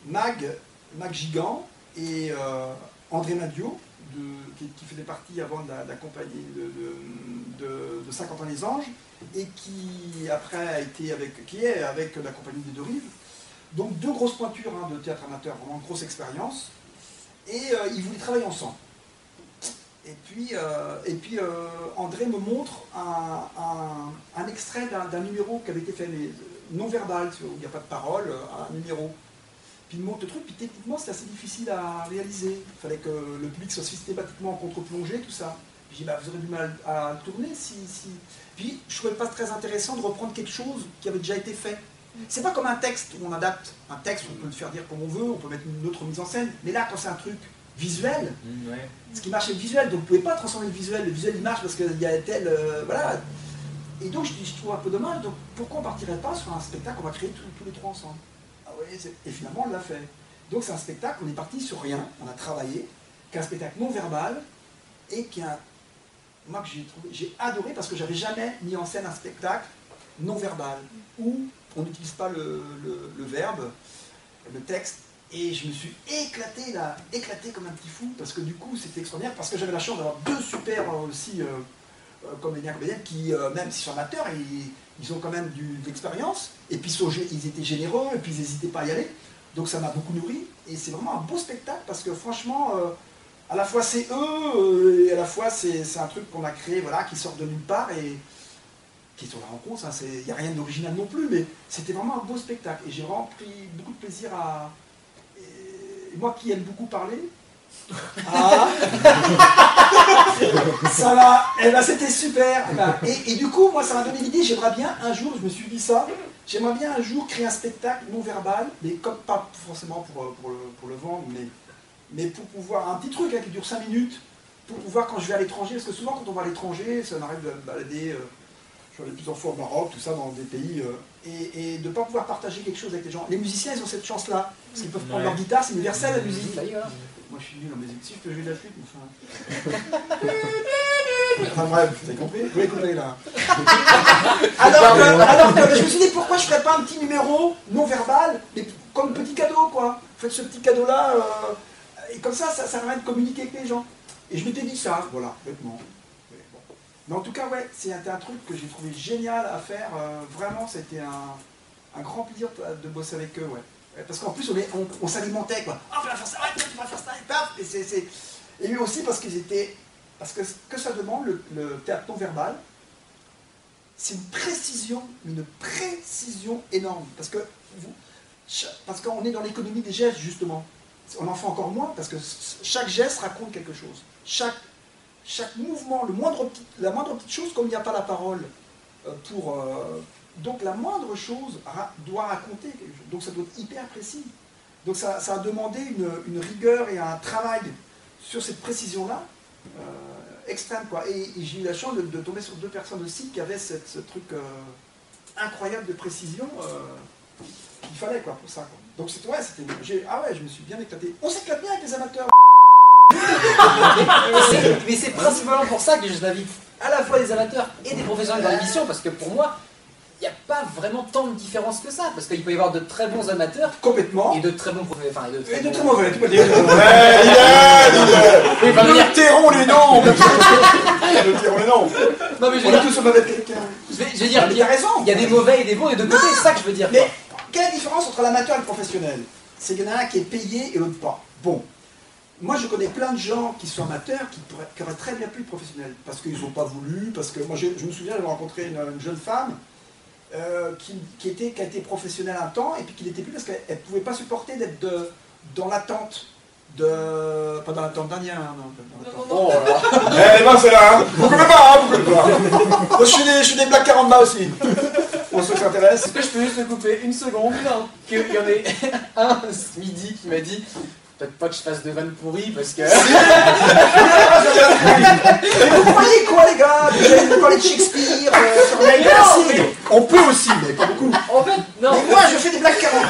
Mag, Mag Gigant et euh, André Madio. De, qui, qui faisait partie avant de la, de la compagnie de, de, de Saint-Quentin-les-Anges et qui après a été avec, qui est avec la compagnie des Deux Rives. Donc deux grosses pointures hein, de théâtre amateur, vraiment grosse expérience. Et euh, ils voulaient travailler ensemble. Et puis, euh, et puis euh, André me montre un, un, un extrait d'un numéro qui avait été fait, mais non-verbal, où il n'y a pas de parole, un numéro. Puis il monte le truc, puis techniquement c'est assez difficile à réaliser. Il fallait que le public soit systématiquement en contre-plongée, tout ça. Puis j'ai dit, bah, vous aurez du mal à le tourner si, si... Puis je trouvais pas très intéressant de reprendre quelque chose qui avait déjà été fait. C'est pas comme un texte où on adapte. Un texte, on peut le faire dire comme on veut, on peut mettre une autre mise en scène. Mais là, quand c'est un truc visuel, mmh, ouais. ce qui marche c'est le visuel. Donc vous pouvez pas transformer le visuel. Le visuel il marche parce qu'il y a tel... Euh, voilà. Et donc je, je trouve un peu dommage. Donc pourquoi on partirait pas sur un spectacle qu'on va créer tous, tous les trois ensemble? Et finalement, on l'a fait. Donc c'est un spectacle, on est parti sur rien, on a travaillé, qui est un spectacle non-verbal, et qui est un... Moi, que j'ai trouvé, j'ai adoré, parce que j'avais jamais mis en scène un spectacle non-verbal, où on n'utilise pas le, le, le verbe, le texte, et je me suis éclaté là, éclaté comme un petit fou, parce que du coup, c'était extraordinaire, parce que j'avais la chance d'avoir deux super aussi euh, euh, comédiens, comédiennes, qui, euh, même s'ils sont amateurs, ils... Ils ont quand même du, de l'expérience, et puis ils étaient généreux, et puis ils n'hésitaient pas à y aller. Donc ça m'a beaucoup nourri, et c'est vraiment un beau spectacle, parce que franchement, euh, à la fois c'est eux, euh, et à la fois c'est un truc qu'on a créé, voilà, qui sort de nulle part, et qui est sur la rencontre, il hein, n'y a rien d'original non plus, mais c'était vraiment un beau spectacle, et j'ai vraiment pris beaucoup de plaisir à... Et moi qui aime beaucoup parler... Ah. Ça va, eh ben, c'était super. Et, et du coup, moi, ça m'a donné l'idée. J'aimerais bien un jour, je me suis dit ça. J'aimerais bien un jour créer un spectacle non verbal, mais comme pas forcément pour, pour, le, pour le vendre, mais, mais pour pouvoir un petit truc hein, qui dure cinq minutes, pour pouvoir quand je vais à l'étranger, parce que souvent quand on va à l'étranger, ça m'arrive de me balader. Euh, je suis allé plusieurs fois au Maroc, tout ça, dans des pays, euh, et, et de ne pas pouvoir partager quelque chose avec les gens. Les musiciens, ils ont cette chance-là, parce qu'ils peuvent prendre ouais. leur guitare, c'est universel la musique. Moi je suis nul en musique, si je peux jouer de la flûte, mais enfin... Enfin bref, vous avez compris. Vous l'écoutez là. alors, que, alors que je me suis dit, pourquoi je ne ferais pas un petit numéro non-verbal, comme petit cadeau, quoi. Faites ce petit cadeau-là, euh, et comme ça, ça sert à rien de communiquer avec les gens. Et je m'étais dit ça, voilà, bêtement. Mais, bon. Mais en tout cas, ouais, c'était un truc que j'ai trouvé génial à faire. Euh, vraiment, c'était un, un grand plaisir de bosser avec eux, ouais. Parce qu'en plus, on, on, on s'alimentait, quoi. Ah, on va faire ça, on va faire ça, et paf, et c'est... Et eux aussi, parce qu'ils étaient... Parce que ce que ça demande, le, le théâtre non-verbal, c'est une précision, une précision énorme. Parce que vous, parce qu'on est dans l'économie des gestes, justement. On en fait encore moins, parce que chaque geste raconte quelque chose. Chaque, chaque mouvement, le moindre petit, la moindre petite chose, comme il n'y a pas la parole pour... Euh, donc la moindre chose doit raconter quelque chose. Donc ça doit être hyper précis. Donc ça, ça a demandé une, une rigueur et un travail sur cette précision-là, euh, extrême, quoi. Et, et j'ai eu la chance de, de tomber sur deux personnes aussi qui avaient cette, ce truc euh, incroyable de précision euh, qu'il fallait, quoi, pour ça, quoi. Donc c'était, ouais, c'était... Ah ouais, je me suis bien éclaté. On s'éclate bien avec les amateurs. Mais c'est principalement pour ça que je invite à la fois les amateurs et des professionnels dans l'émission, parce que pour moi, il n'y a pas vraiment tant de différence que ça, parce qu'il peut y avoir de très bons amateurs complètement et de très bons professeurs, enfin, et de très, et de très mauvais, tu peux dire. Nous tairons les noms. Nous tairons les noms. Non mais je veux dire, tous mauvais quelqu'un. Je veux dire, il y a raison. Il y a des mauvais et des bons et de côté, c'est ça que je veux dire. Mais quelle est la différence entre l'amateur et le professionnel? C'est qu'il y en a un qui est payé et l'autre pas. Bon, moi je connais plein de gens qui sont amateurs qui, pourraient, qui auraient très bien pu être professionnels parce qu'ils n'ont pas voulu, parce que moi je, je me souviens d'avoir rencontré une, une jeune femme. Euh, qui, qui, était, qui a été professionnelle un temps et puis qui n'était plus parce qu'elle ne pouvait pas supporter d'être dans l'attente de... Pas dans l'attente d'un lien, hein, non, dans non, non, non. Oh là là. Eh ben c'est là, hein. Vous pouvez pas, hein, vous pouvez pas. Moi je suis des, je suis des Black quarante aussi. Pour ceux qui s'intéressent. Est-ce que je peux juste te couper une seconde, hein, qu'il y en ait un ce midi qui m'a dit... Peut-être pas que je fasse de vannes pourries parce que. Mais vous croyez quoi, les gars? Vous parlez de Shakespeare, euh, mais non, mais... On peut aussi, mais pas beaucoup. En fait, non. Mais moi, je fais des blagues carrément.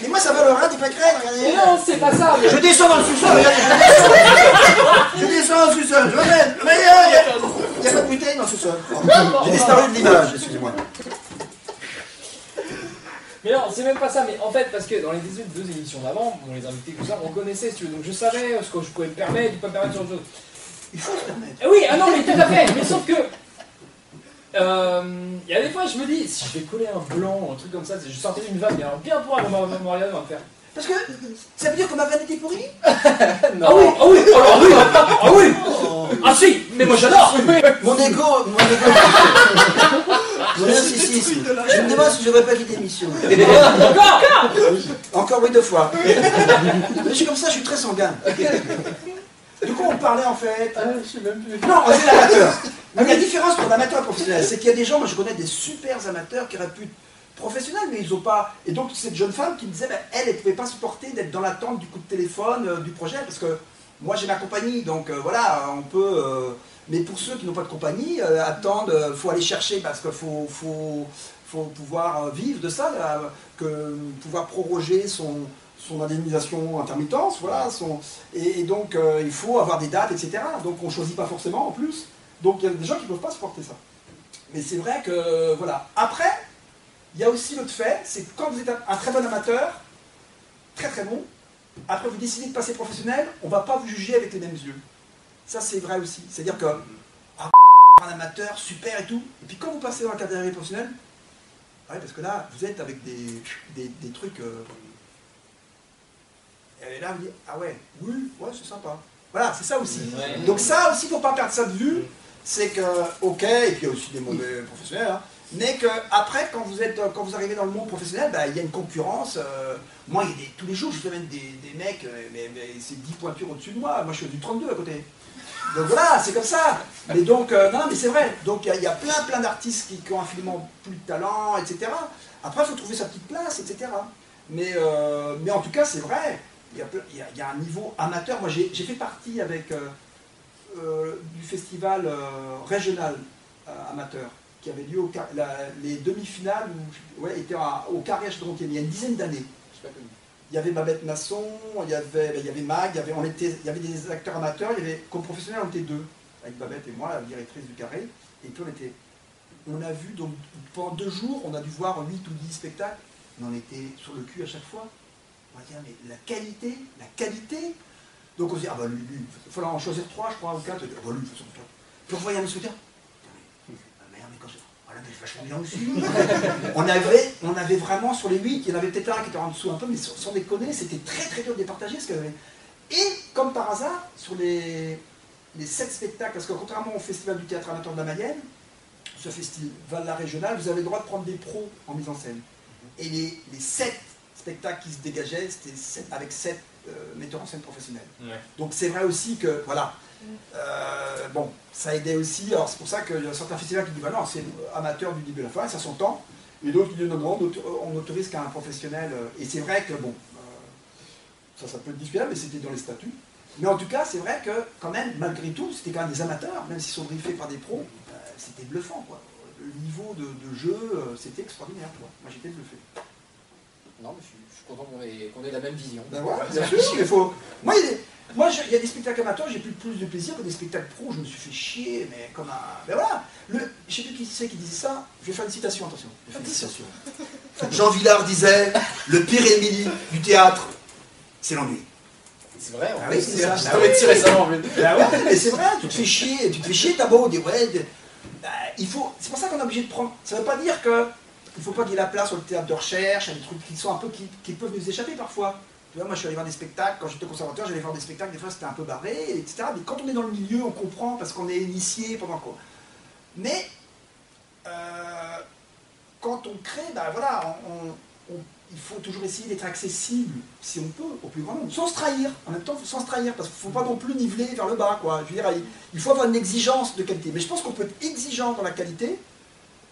Mais moi, ça va le rein des pâquerettes, regardez. Mais non, c'est pas ça. Mais... Je descends dans le sous-sol, regardez. Je descends dans le sous-sol, je reviens. Mais il n'y a pas de bouteille dans le sous-sol. J'ai disparu de l'image, excusez-moi. Mais non, c'est même pas ça, mais en fait, parce que dans les deux émissions d'avant, on les invités tout ça, on connaissait, si tu veux, donc je savais ce que je pouvais me permettre, je pouvais me permettre sur autre chose. Il faut se permettre. Eh oui, ah non, mais tout à fait, mais sauf que... Euh, il y a des fois, je me dis, si je vais coller un blanc ou un truc comme ça, je sortais d'une vanne, mais alors bien pour un moment, on va me faire. Parce que ça veut dire que ma vanne était pourrie. Non. Ah oui, ah oui, ah oh, oui, ah oui, oh. Ah si, mais moi j'adore. Mon égo, mon égo... Voilà, si, si, si. Je me demande si je n'aurais pas quitté l'émission. Encore, encore, oui, deux fois. Je suis comme ça, je suis très sanguin. Du coup, on parlait en fait. Ah, je suis même plus... Non, on est l'amateur. La différence pour l'amateur et le professionnel, c'est qu'il y a des gens, moi je connais des super amateurs qui auraient pu être professionnels, mais ils n'ont pas. Et donc, cette jeune femme qui me disait, bah, elle, elle ne pouvait pas supporter d'être dans l'attente du coup de téléphone, euh, du projet, parce que moi j'ai ma compagnie, donc euh, voilà, on peut. Euh... Mais pour ceux qui n'ont pas de compagnie, euh, attendre, il euh, faut aller chercher parce qu'il faut, faut, faut pouvoir vivre de ça, là, que, pouvoir proroger son, son indemnisation intermittence, voilà, son, et, et donc euh, il faut avoir des dates, et cetera. Donc on ne choisit pas forcément en plus. Donc il y a des gens qui ne peuvent pas supporter ça. Mais c'est vrai que, voilà. Après, il y a aussi l'autre fait, c'est que quand vous êtes un très bon amateur, très très bon, après vous décidez de passer professionnel, on ne va pas vous juger avec les mêmes yeux. Ça, c'est vrai aussi. C'est-à-dire que, ah, un amateur, super et tout. Et puis quand vous passez dans la catégorie professionnelle, ouais, parce que là, vous êtes avec des, des, des trucs... Euh, et là, vous dites, ah ouais, oui, ouais, c'est sympa. Voilà, c'est ça aussi. Ouais. Donc ça aussi, il ne faut pas perdre ça de vue. C'est que, ok, et puis il y a aussi des mauvais professionnels, hein, mais qu'après, quand, quand vous arrivez dans le monde professionnel, bah, il y a une concurrence. Euh, moi, il y a des, tous les jours, je fais même des, des mecs, mais, mais c'est dix pointures au-dessus de moi. Moi, je suis du trente-deux à côté. Donc voilà, c'est comme ça. Mais donc, euh, non, mais c'est vrai. Donc il y, y a plein, plein d'artistes qui, qui ont infiniment plus de talent, et cetera. Après, il faut trouver sa petite place, et cetera. Mais, euh, mais en tout cas, c'est vrai. Il y a, y, a, y a un niveau amateur. Moi, j'ai fait partie avec euh, euh, du festival euh, régional euh, amateur qui avait lieu au la, les demi-finales où, ouais, étaient à, au carré Château-Gontier. Il y a une dizaine d'années. Il y avait Babette Masson, il y avait, ben, il y avait Mag, il y avait, on était, il y avait des acteurs amateurs, il y avait, comme professionnels, on était deux. avec Babette et moi, la directrice du Carré, et puis on était, on a vu, donc pendant deux jours, on a dû voir huit ou dix spectacles, mais on était sur le cul à chaque fois. On va dire, mais la qualité, la qualité. Donc on se dit, ah bah lui, lui, il fallait en choisir trois, je crois, ou quatre, ah bah lui, il faut s'en sortir. Puis on voyait un monsieur dire, mais merde, mais quand c'est... Voilà, mais vachement bien aussi. on, avait, on avait vraiment, sur les huit, il y en avait peut-être un qui était en dessous un peu, mais sans, sans déconner, c'était très très dur de les partager, parce qu'il y avait... Et, comme par hasard, sur les, les sept spectacles, parce que contrairement au Festival du Théâtre Amateur de la Mayenne, ce festival-là régional, vous avez le droit de prendre des pros en mise en scène. Et les, les sept spectacles qui se dégageaient, c'était avec sept euh, metteurs en scène professionnels. Ouais. Donc c'est vrai aussi que, voilà, euh, bon, ça aidait aussi. Alors c'est pour ça qu'il y a certains festivals qui disent, bah non, c'est amateur du début à la fin, ça s'entend. Et d'autres qui disent, non, non, on autorise qu'à un professionnel. Et c'est vrai que, bon, Ça, ça peut être discutable, mais c'était dans les statuts. Mais en tout cas, c'est vrai que, quand même, malgré tout, c'était quand même des amateurs, même s'ils sont briefés par des pros, bah, c'était bluffant, quoi. Le niveau de, de jeu, c'était extraordinaire, quoi. Moi, j'étais bluffé. Non, mais je suis, je suis content qu'on ait, qu'on ait la même vision. Ben voilà, bien sûr, mais faut... Moi, il y a des, moi, je, il y a des spectacles amateurs, j'ai plus, plus de plaisir que des spectacles pros, je me suis fait chier, mais comme un... Ben voilà, le, je sais plus qui c'est qui disait ça, je vais faire une citation, attention. Je vais faire une citation. Jean Villard disait, le pire ennemi du théâtre, c'est l'ennui. C'est vrai, on ah oui, c'est ça. ça. Ah oui, c'est vrai, tu te fais chier, tu te fais chier, t'as beau dire, ouais, bah, il faut. C'est pour ça qu'on est obligé de prendre. Ça ne veut pas dire que il faut pas qu'il y ait la place sur le théâtre de recherche, il y a des trucs qui sont un peu qui, qui peuvent nous échapper parfois. Tu vois, moi je suis allé voir des spectacles, quand j'étais conservateur, j'allais voir des spectacles, des fois c'était un peu barré, et cetera. Mais quand on est dans le milieu, on comprend parce qu'on est initié pendant quoi. Mais euh, quand on crée, bah voilà, on. on, on il faut toujours essayer d'être accessible, si on peut, au plus grand nombre, sans se trahir, en même temps, sans se trahir, parce qu'il ne faut pas non plus niveler vers le bas, quoi. Je veux dire, il faut avoir une exigence de qualité. Mais je pense qu'on peut être exigeant dans la qualité.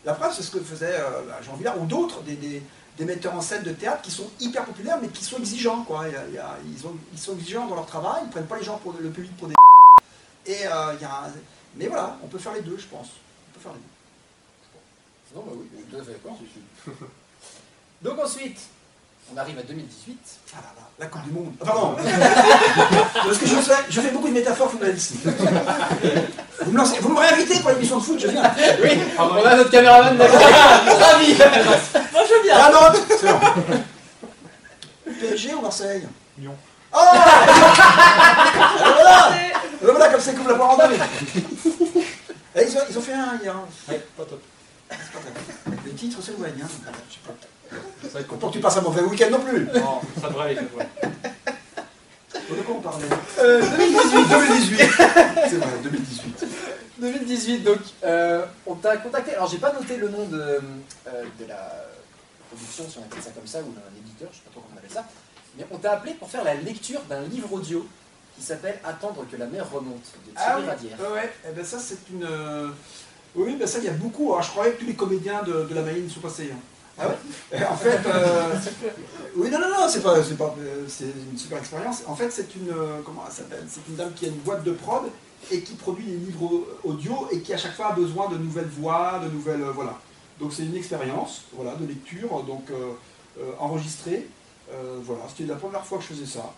La preuve, c'est ce que faisait euh, Jean Villard ou d'autres, des, des, des metteurs en scène de théâtre qui sont hyper populaires, mais qui sont exigeants, quoi. Il y a, il y a, ils, ont, ils sont exigeants dans leur travail, ils ne prennent pas les gens pour le public pour des... Et, euh, il y a un... Mais voilà, on peut faire les deux, je pense. On peut faire les deux. Non, bah oui, je suis tout à fait d'accord. Donc ensuite, on arrive à deux mille dix-huit. Ah là là, la Coupe du Monde. Enfin non, parce que je fais, je fais beaucoup de métaphores footballistiques. Vous me lancez, vous me réinvitez pour l'émission de foot, je viens. Oui, ah, on a notre caméraman d'accord. Ravi. Moi je viens. Ah non, c'est bon. P S G ou Marseille? Lyon. Oh voilà, voilà comme c'est comme la poire en deux. Ils ont, ils ont fait un hier. Ouais, pas top. C'est pas top. Le titre c'est loin, hein. Je sais pas. Pour que tu passes un mauvais week-end non plus. Non, ça devrait aller. De quoi on parlait euh, deux mille dix-huit. C'est vrai, deux mille dix-huit. deux mille dix-huit, donc, euh, on t'a contacté. Alors, j'ai pas noté le nom de, euh, de la production, si on appelle ça comme ça, ou d'un éditeur, je sais pas trop comment on appelle ça. Mais on t'a appelé pour faire la lecture d'un livre audio qui s'appelle Attendre que la mer remonte, de Thierry Radière. Ah oui, ouais. Eh ben, ça, c'est une. Euh... Oui, ben ça, il y a beaucoup. Alors, je croyais que tous les comédiens de, de la Mayenne sont passés. Hein. Ah ouais. En fait, euh, oui, non, non, non, c'est pas, c'est pas, c'est une super expérience. En fait, c'est une, comment elle s'appelle, c'est une dame qui a une boîte de prod et qui produit des livres audio et qui à chaque fois a besoin de nouvelles voix, de nouvelles, euh, voilà. Donc c'est une expérience, voilà, de lecture, donc euh, euh, enregistrée, euh, voilà. C'était la première fois que je faisais ça,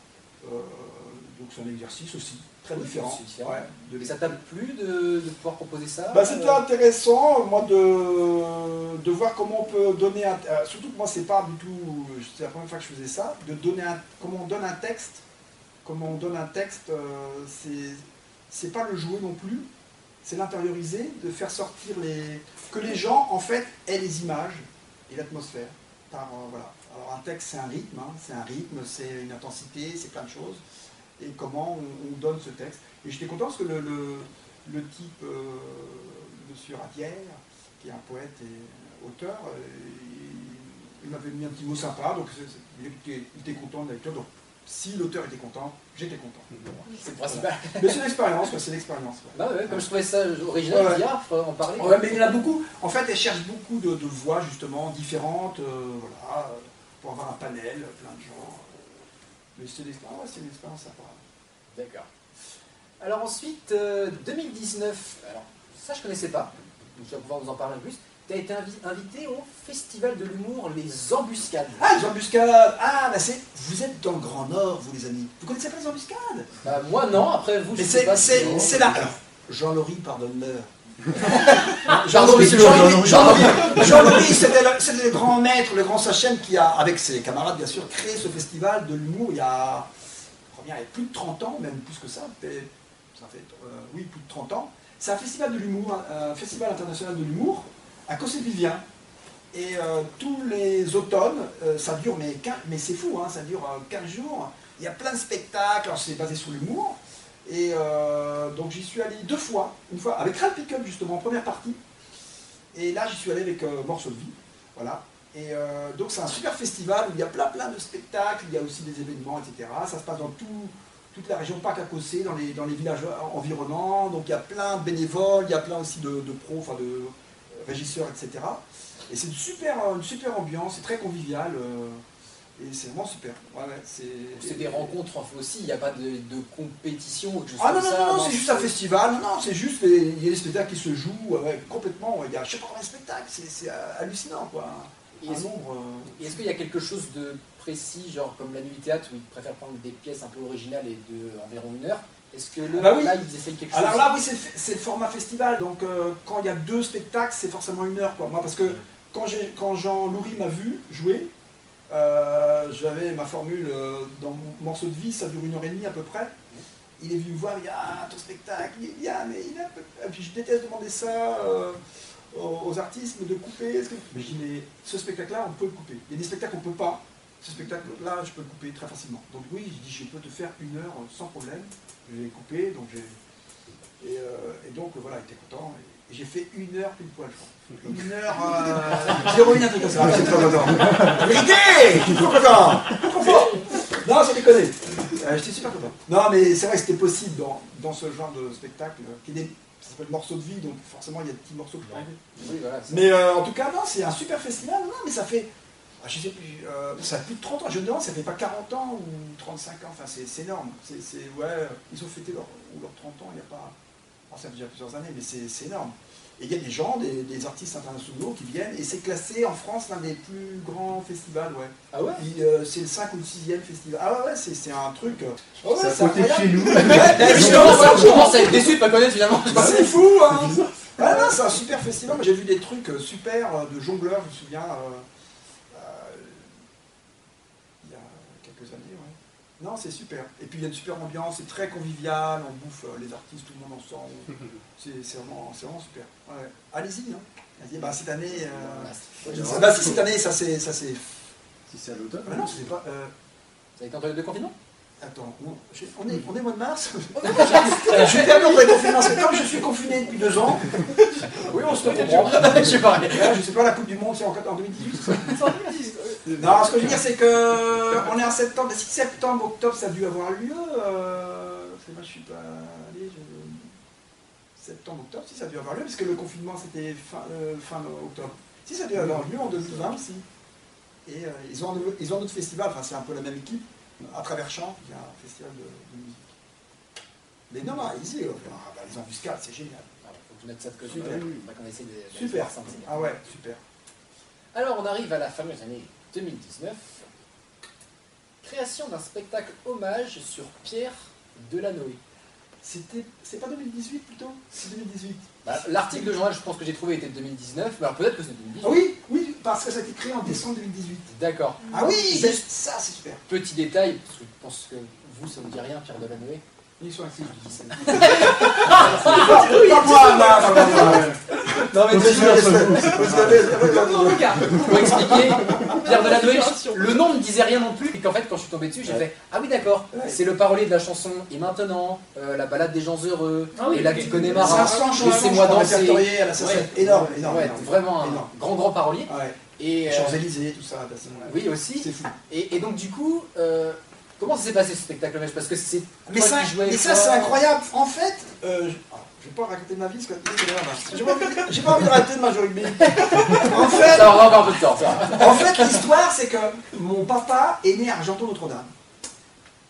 euh, donc c'est un exercice aussi. Très différent. Ouais, de ça t'a plu de, de pouvoir proposer ça? Bah, c'était euh... intéressant, moi, de, de voir comment on peut donner un... Euh, surtout que moi, c'est pas du tout... C'est la première fois que je faisais ça, de donner un... Comment on donne un texte, comment on donne un texte, euh, c'est... C'est pas le jouer non plus, c'est l'intérioriser, de faire sortir les... Que les gens, en fait, aient les images et l'atmosphère. Par, euh, voilà. Alors, un texte, c'est un rythme, hein, c'est un rythme, c'est une intensité, c'est plein de choses. Et comment on, on donne ce texte. Et j'étais content parce que le, le, le type, euh, monsieur Radière, qui est un poète et auteur, euh, il, il m'avait mis un petit mot sympa, donc c'est, c'est, il, était, il était content de la lecture. Donc si l'auteur était content, j'étais content. C'est voilà. Principal. Mais c'est l'expérience, c'est l'expérience. Ouais. Ouais, comme je trouvais ça original, ouais. Hier, on parlait. Ouais, mais il y en a beaucoup. En fait, elle cherche beaucoup de, de voix, justement, différentes, euh, voilà, pour avoir un panel, plein de gens. Mais c'est une expérience, ouais, c'est une expérience sympa. D'accord. Alors ensuite, euh, deux mille dix-neuf, alors ça je ne connaissais pas, donc je vais pouvoir vous en parler un peu plus. Tu as été invi invité au Festival de l'humour Les Embuscades. Ah, les Embuscades. Ah, bah c'est... Vous êtes dans le Grand Nord, vous les amis. Vous connaissez pas les Embuscades? Bah moi non, après vous... Mais c'est là... Alors, Jean Laury, pardonne-leur. Jean Laury, c'est le grand maître, le grand Sachem qui a, avec ses camarades bien sûr, créé ce festival de l'humour il y a plus de trente ans, même plus que ça, ça fait, euh, oui, plus de trente ans. C'est un festival de l'humour, un festival international de l'humour, à Cossé-Vivien. Et euh, tous les automnes, euh, ça dure, mais, mais c'est fou, hein, ça dure euh, quinze jours. Il y a plein de spectacles, c'est basé sur l'humour. Et euh, donc j'y suis allé deux fois, une fois avec Rap Pickup justement, en première partie. Et là j'y suis allé avec euh, Morceau de Vie, voilà. Et euh, donc c'est un super festival où il y a plein plein de spectacles, il y a aussi des événements, et cetera. Ça se passe dans tout, toute la région Pakapaze, dans les, dans les villages environnants. Donc il y a plein de bénévoles, il y a plein aussi de, de pros, enfin de régisseurs, et cetera. Et c'est une super, une super ambiance, c'est très convivial. Euh, Et c'est vraiment super. Ouais, ouais, c'est des rencontres en fait aussi, il n'y a pas de, de compétition ou quelque chose ah comme non, ça. Ah non, non, c'est juste un festival, non, non, c'est juste, il y a des spectacles qui se jouent ouais, complètement, il y a je sais pas combien de spectacles, c'est hallucinant quoi. Et est-ce euh... est qu'il y a quelque chose de précis, genre comme la Nuit du Théâtre où ils préfèrent prendre des pièces un peu originales et de environ une heure? Est-ce que là, bah oui. là ils essayent quelque chose? Alors là, oui, c'est le format festival, donc euh, quand il y a deux spectacles, c'est forcément une heure quoi. Moi, parce que quand, quand Jean Laury m'a vu jouer, Euh, j'avais ma formule euh, dans mon Morceau de Vie, ça dure une heure et demie à peu près. Il est venu me voir, il dit ah ton spectacle, il dit ah mais il a... Et puis je déteste demander ça euh, aux, aux artistes, de couper. Que... Mais je dis mais ce spectacle-là on peut le couper. Il y a des spectacles qu'on peut pas. Ce spectacle-là je peux le couper très facilement. Donc oui, je dis je peux te faire une heure sans problème. Je l'ai coupé, donc j'ai et, euh, et donc voilà, il était content. Et... J'ai fait une heure pile poil, je crois. Une heure... Euh... J'ai remis un truc comme ça. C'est trop content. Vérité. Je suis trop content. Non, c'est déconné. Euh, J'étais super content. Non, mais c'est vrai que c'était possible dans, dans ce genre de spectacle. Qui est, ça s'appelle Morceau de Vie, donc forcément, il y a des petits morceaux que je peux enlever. Oui, voilà, mais euh, en tout cas, non, c'est un super festival. Non, mais ça fait... Ah, je sais plus... Euh, ça fait plus de trente ans. Je me demande, ça fait pas quarante ans ou trente-cinq ans. Enfin, c'est énorme. C'est... Ouais, ils ont fêté leur, leur trente ans, il n'y a pas... Ça fait déjà plusieurs années, mais c'est énorme. Et il y a des gens, des, des artistes internationaux qui viennent, et c'est classé en France l'un des plus grands festivals, ouais. Ah ouais euh, c'est le cinquième ou le sixième festival. Ah ouais, ouais, c'est un truc... Oh ouais, c'est incroyable. Chez nous. Je commence à être déçu de pas connaître finalement. C'est fou, hein. Ah non, c'est un super festival. J'ai vu des trucs super de jongleurs, je me souviens, euh, euh, il y a quelques années, ouais. Non, c'est super. Et puis il y a une super ambiance, c'est très convivial, on bouffe euh, les artistes, tout le monde ensemble. C'est vraiment, vraiment super. Ouais. Allez-y, hein. Allez bah, cette année, euh... ouais, bah, si cette année, ça c'est... Si c'est à l'automne. Ah, non, c'est pas... Euh... Ça a été entre les deux confinements. Attends, on, je, on, est, on est mois de mars. Je suis perdu dans les confinements, c'est comme je suis confiné depuis deux ans. Oui, on se te comprend. Je sais pas. Je sais pas, la Coupe du Monde, c'est en deux mille dix-huit. Non, ce que je veux dire, c'est que on est en septembre, si septembre, octobre, ça a dû avoir lieu. Euh, c'est pas, je suis pas allé. Je... Septembre, octobre, si ça a dû avoir lieu, parce que le confinement c'était fin, euh, fin octobre. Si ça a dû avoir lieu en deux mille vingt, si. Et euh, ils ont ils ont d'autres festivals. Enfin, c'est un peu la même équipe. À travers champ, il y a un festival de, de musique. Mais non, là, ici, euh, ah, bah, les Embuscades, c'est génial. Il faut que je mette ça de côté. Super. Des, super. Des ah ouais, super. Alors, on arrive à la fameuse année deux mille dix-neuf. Création d'un spectacle hommage sur Pierre Delanoë. C'était, c'est pas deux mille dix-huit plutôt? C'est deux mille dix-huit. Bah, l'article de journal, je pense que j'ai trouvé, était de deux mille dix-neuf, mais alors peut-être que c'est deux mille dix-huit. Ah oui, oui, parce que ça a été créé en décembre deux mille dix-huit. D'accord. Ah oui, juste ça, c'est super. Petit détail, parce que je pense que vous, ça ne vous dit rien, Pierre Delanoë. Ils sont actifs. Pas moi, là. Non, mais pour expliquer, Pierre Delanoë, le nom ne disait rien non plus, et qu'en fait, quand je suis tombé dessus, j'ai fait ah oui, d'accord, c'est le parolier de la chanson, et maintenant, la balade des gens heureux, et là que tu connais Marin, laissez-moi danser. Énorme, énorme. Vraiment un grand, grand parolier. Les Champs-Élysées, tout ça. Oui, aussi. C'est fou. Et donc, du coup. Comment ça s'est passé ce spectacle? Parce que c'est. Mais ça, ça c'est incroyable. En fait, euh, je... Ah, je vais pas raconter de ma vie, parce que j'ai pas envie, pas envie de raconter de ma journée. En fait, ça aura encore un peu de temps. Ça. En fait, l'histoire, c'est que mon papa est né à Argenton-Notre-Dame,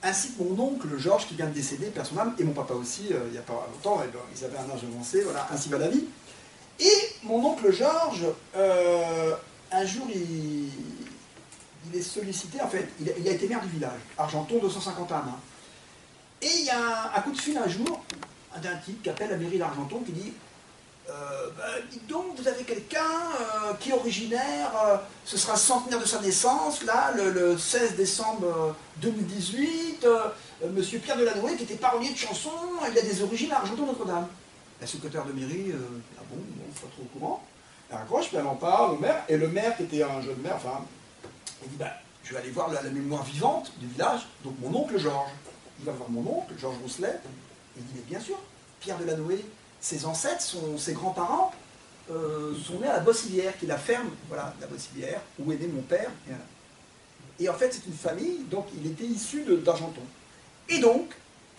ainsi que mon oncle Georges qui vient de décéder, père son âme, et mon papa aussi, euh, il y a pas longtemps. Et ben, ils avaient un âge avancé, voilà, ainsi va la vie. Et mon oncle Georges, euh, un jour, il. Il est sollicité, en fait, il a, il a été maire du village, Argenton, deux cent cinquante âmes. Hein. Et il y a un, un coup de fil un jour d'un type qui appelle la mairie d'Argenton, qui dit euh, bah, dites donc, vous avez quelqu'un euh, qui est originaire, euh, ce sera centenaire de sa naissance, là, le, le seize décembre deux mille dix-huit, euh, euh, monsieur Pierre Delanoë, qui était parolier de chansons, il a des origines à Argenton-Notre-Dame. La secrétaire de mairie, euh, ah bon, bon, faut pas trop au courant. Elle raccroche, puis elle en parle au maire, et le maire, qui était un jeune maire, enfin, il dit bah, je vais aller voir la, la mémoire vivante du village, donc mon oncle Georges. Il va voir mon oncle, Jérôme Rousselet, il dit, mais bien sûr, Pierre Delanoë, ses ancêtres, son, ses grands-parents, euh, sont nés à la Bossilière, qui est la ferme, voilà, la Bossilière, où est né mon père. Et, et en fait, c'est une famille, donc il était issu d'Argenton. Et donc,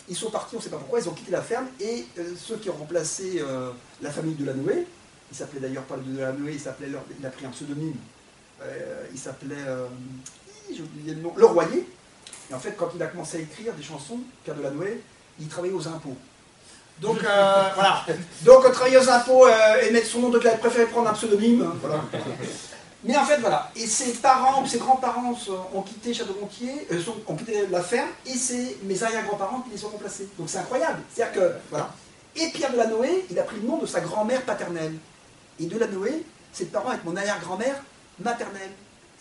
ils sont partis, on ne sait pas pourquoi, ils ont quitté la ferme, et euh, ceux qui ont remplacé euh, la famille Delanoë, il s'appelait d'ailleurs pas Delanoë, il s'appelait, il a pris un pseudonyme, euh, il s'appelait, euh, j'ai oublié le nom, Le Royer. Et en fait, quand il a commencé à écrire des chansons, Pierre Delanoë, il travaillait aux impôts. Donc, euh, voilà. Donc, travailler aux impôts euh, et mettre son nom de classe, préférait prendre un pseudonyme. Hein, voilà. Mais en fait, voilà. Et ses parents, ses grands-parents ont quitté Château-Gontier, euh, ont quitté la ferme, et c'est mes arrière-grands-parents qui les ont remplacés. Donc, c'est incroyable. C'est-à-dire que, voilà. Et Pierre Delanoë, il a pris le nom de sa grand-mère paternelle. Et Delanoë, c'est le parent avec mon arrière-grand-mère maternelle.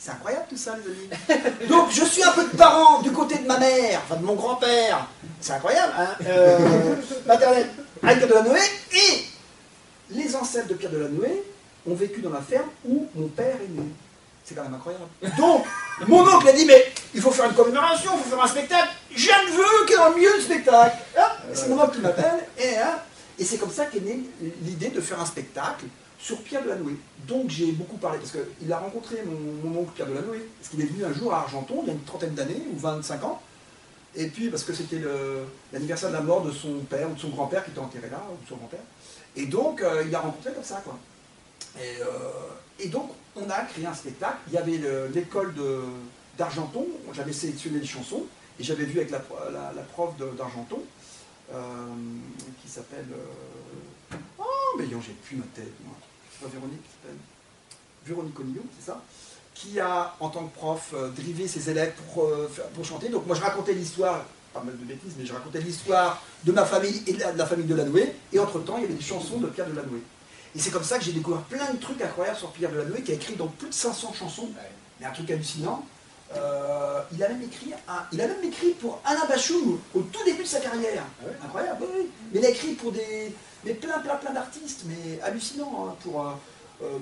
C'est incroyable tout ça, les amis. Donc, je suis un peu de parent du côté de ma mère, enfin de mon grand-père. C'est incroyable, hein euh, maternelle, avec Pierre Delanoë. Et les ancêtres de Pierre Delanoë ont vécu dans la ferme où mon père est né. C'est quand même incroyable. Donc, mon oncle a dit, mais il faut faire une commémoration, il faut faire un spectacle. J'ai un neveu qui est dans le milieu du spectacle. Hein, c'est mon oncle qui m'appelle. Et, hein, et c'est comme ça qu'est née l'idée de faire un spectacle sur Pierre Delanoë. Donc j'ai beaucoup parlé, parce qu'il a rencontré mon, mon oncle Pierre Delanoë, parce qu'il est venu un jour à Argenton, il y a une trentaine d'années, ou vingt-cinq ans, et puis parce que c'était l'anniversaire de la mort de son père, ou de son grand-père qui était enterré là, ou de son grand-père, et donc euh, il l'a rencontré comme ça, quoi. Et, euh, et donc on a créé un spectacle, il y avait l'école d'Argenton, j'avais sélectionné les chansons, et j'avais vu avec la, la, la prof d'Argenton, euh, qui s'appelle... Euh, oh, mais j'ai plus ma tête, moi. C'est pas Véronique qui s'appelle Véronique Onillon, c'est ça, qui a, en tant que prof, euh, drivé ses élèves pour, euh, pour chanter. Donc moi, je racontais l'histoire, pas mal de bêtises, mais je racontais l'histoire de ma famille et de la, de la famille Delanoë. Et entre-temps, il y avait des chansons de Pierre Delanoë. Et c'est comme ça que j'ai découvert plein de trucs incroyables sur Pierre Delanoë, qui a écrit dans plus de cinq cents chansons. Mais un truc hallucinant. Euh, il, a même écrit un, il a même écrit pour Alain Bachung au tout début de sa carrière. Ah ouais. Incroyable, oui, oui. Mais il a écrit pour des... Mais plein, plein, plein d'artistes, mais hallucinant, hein, pour, euh,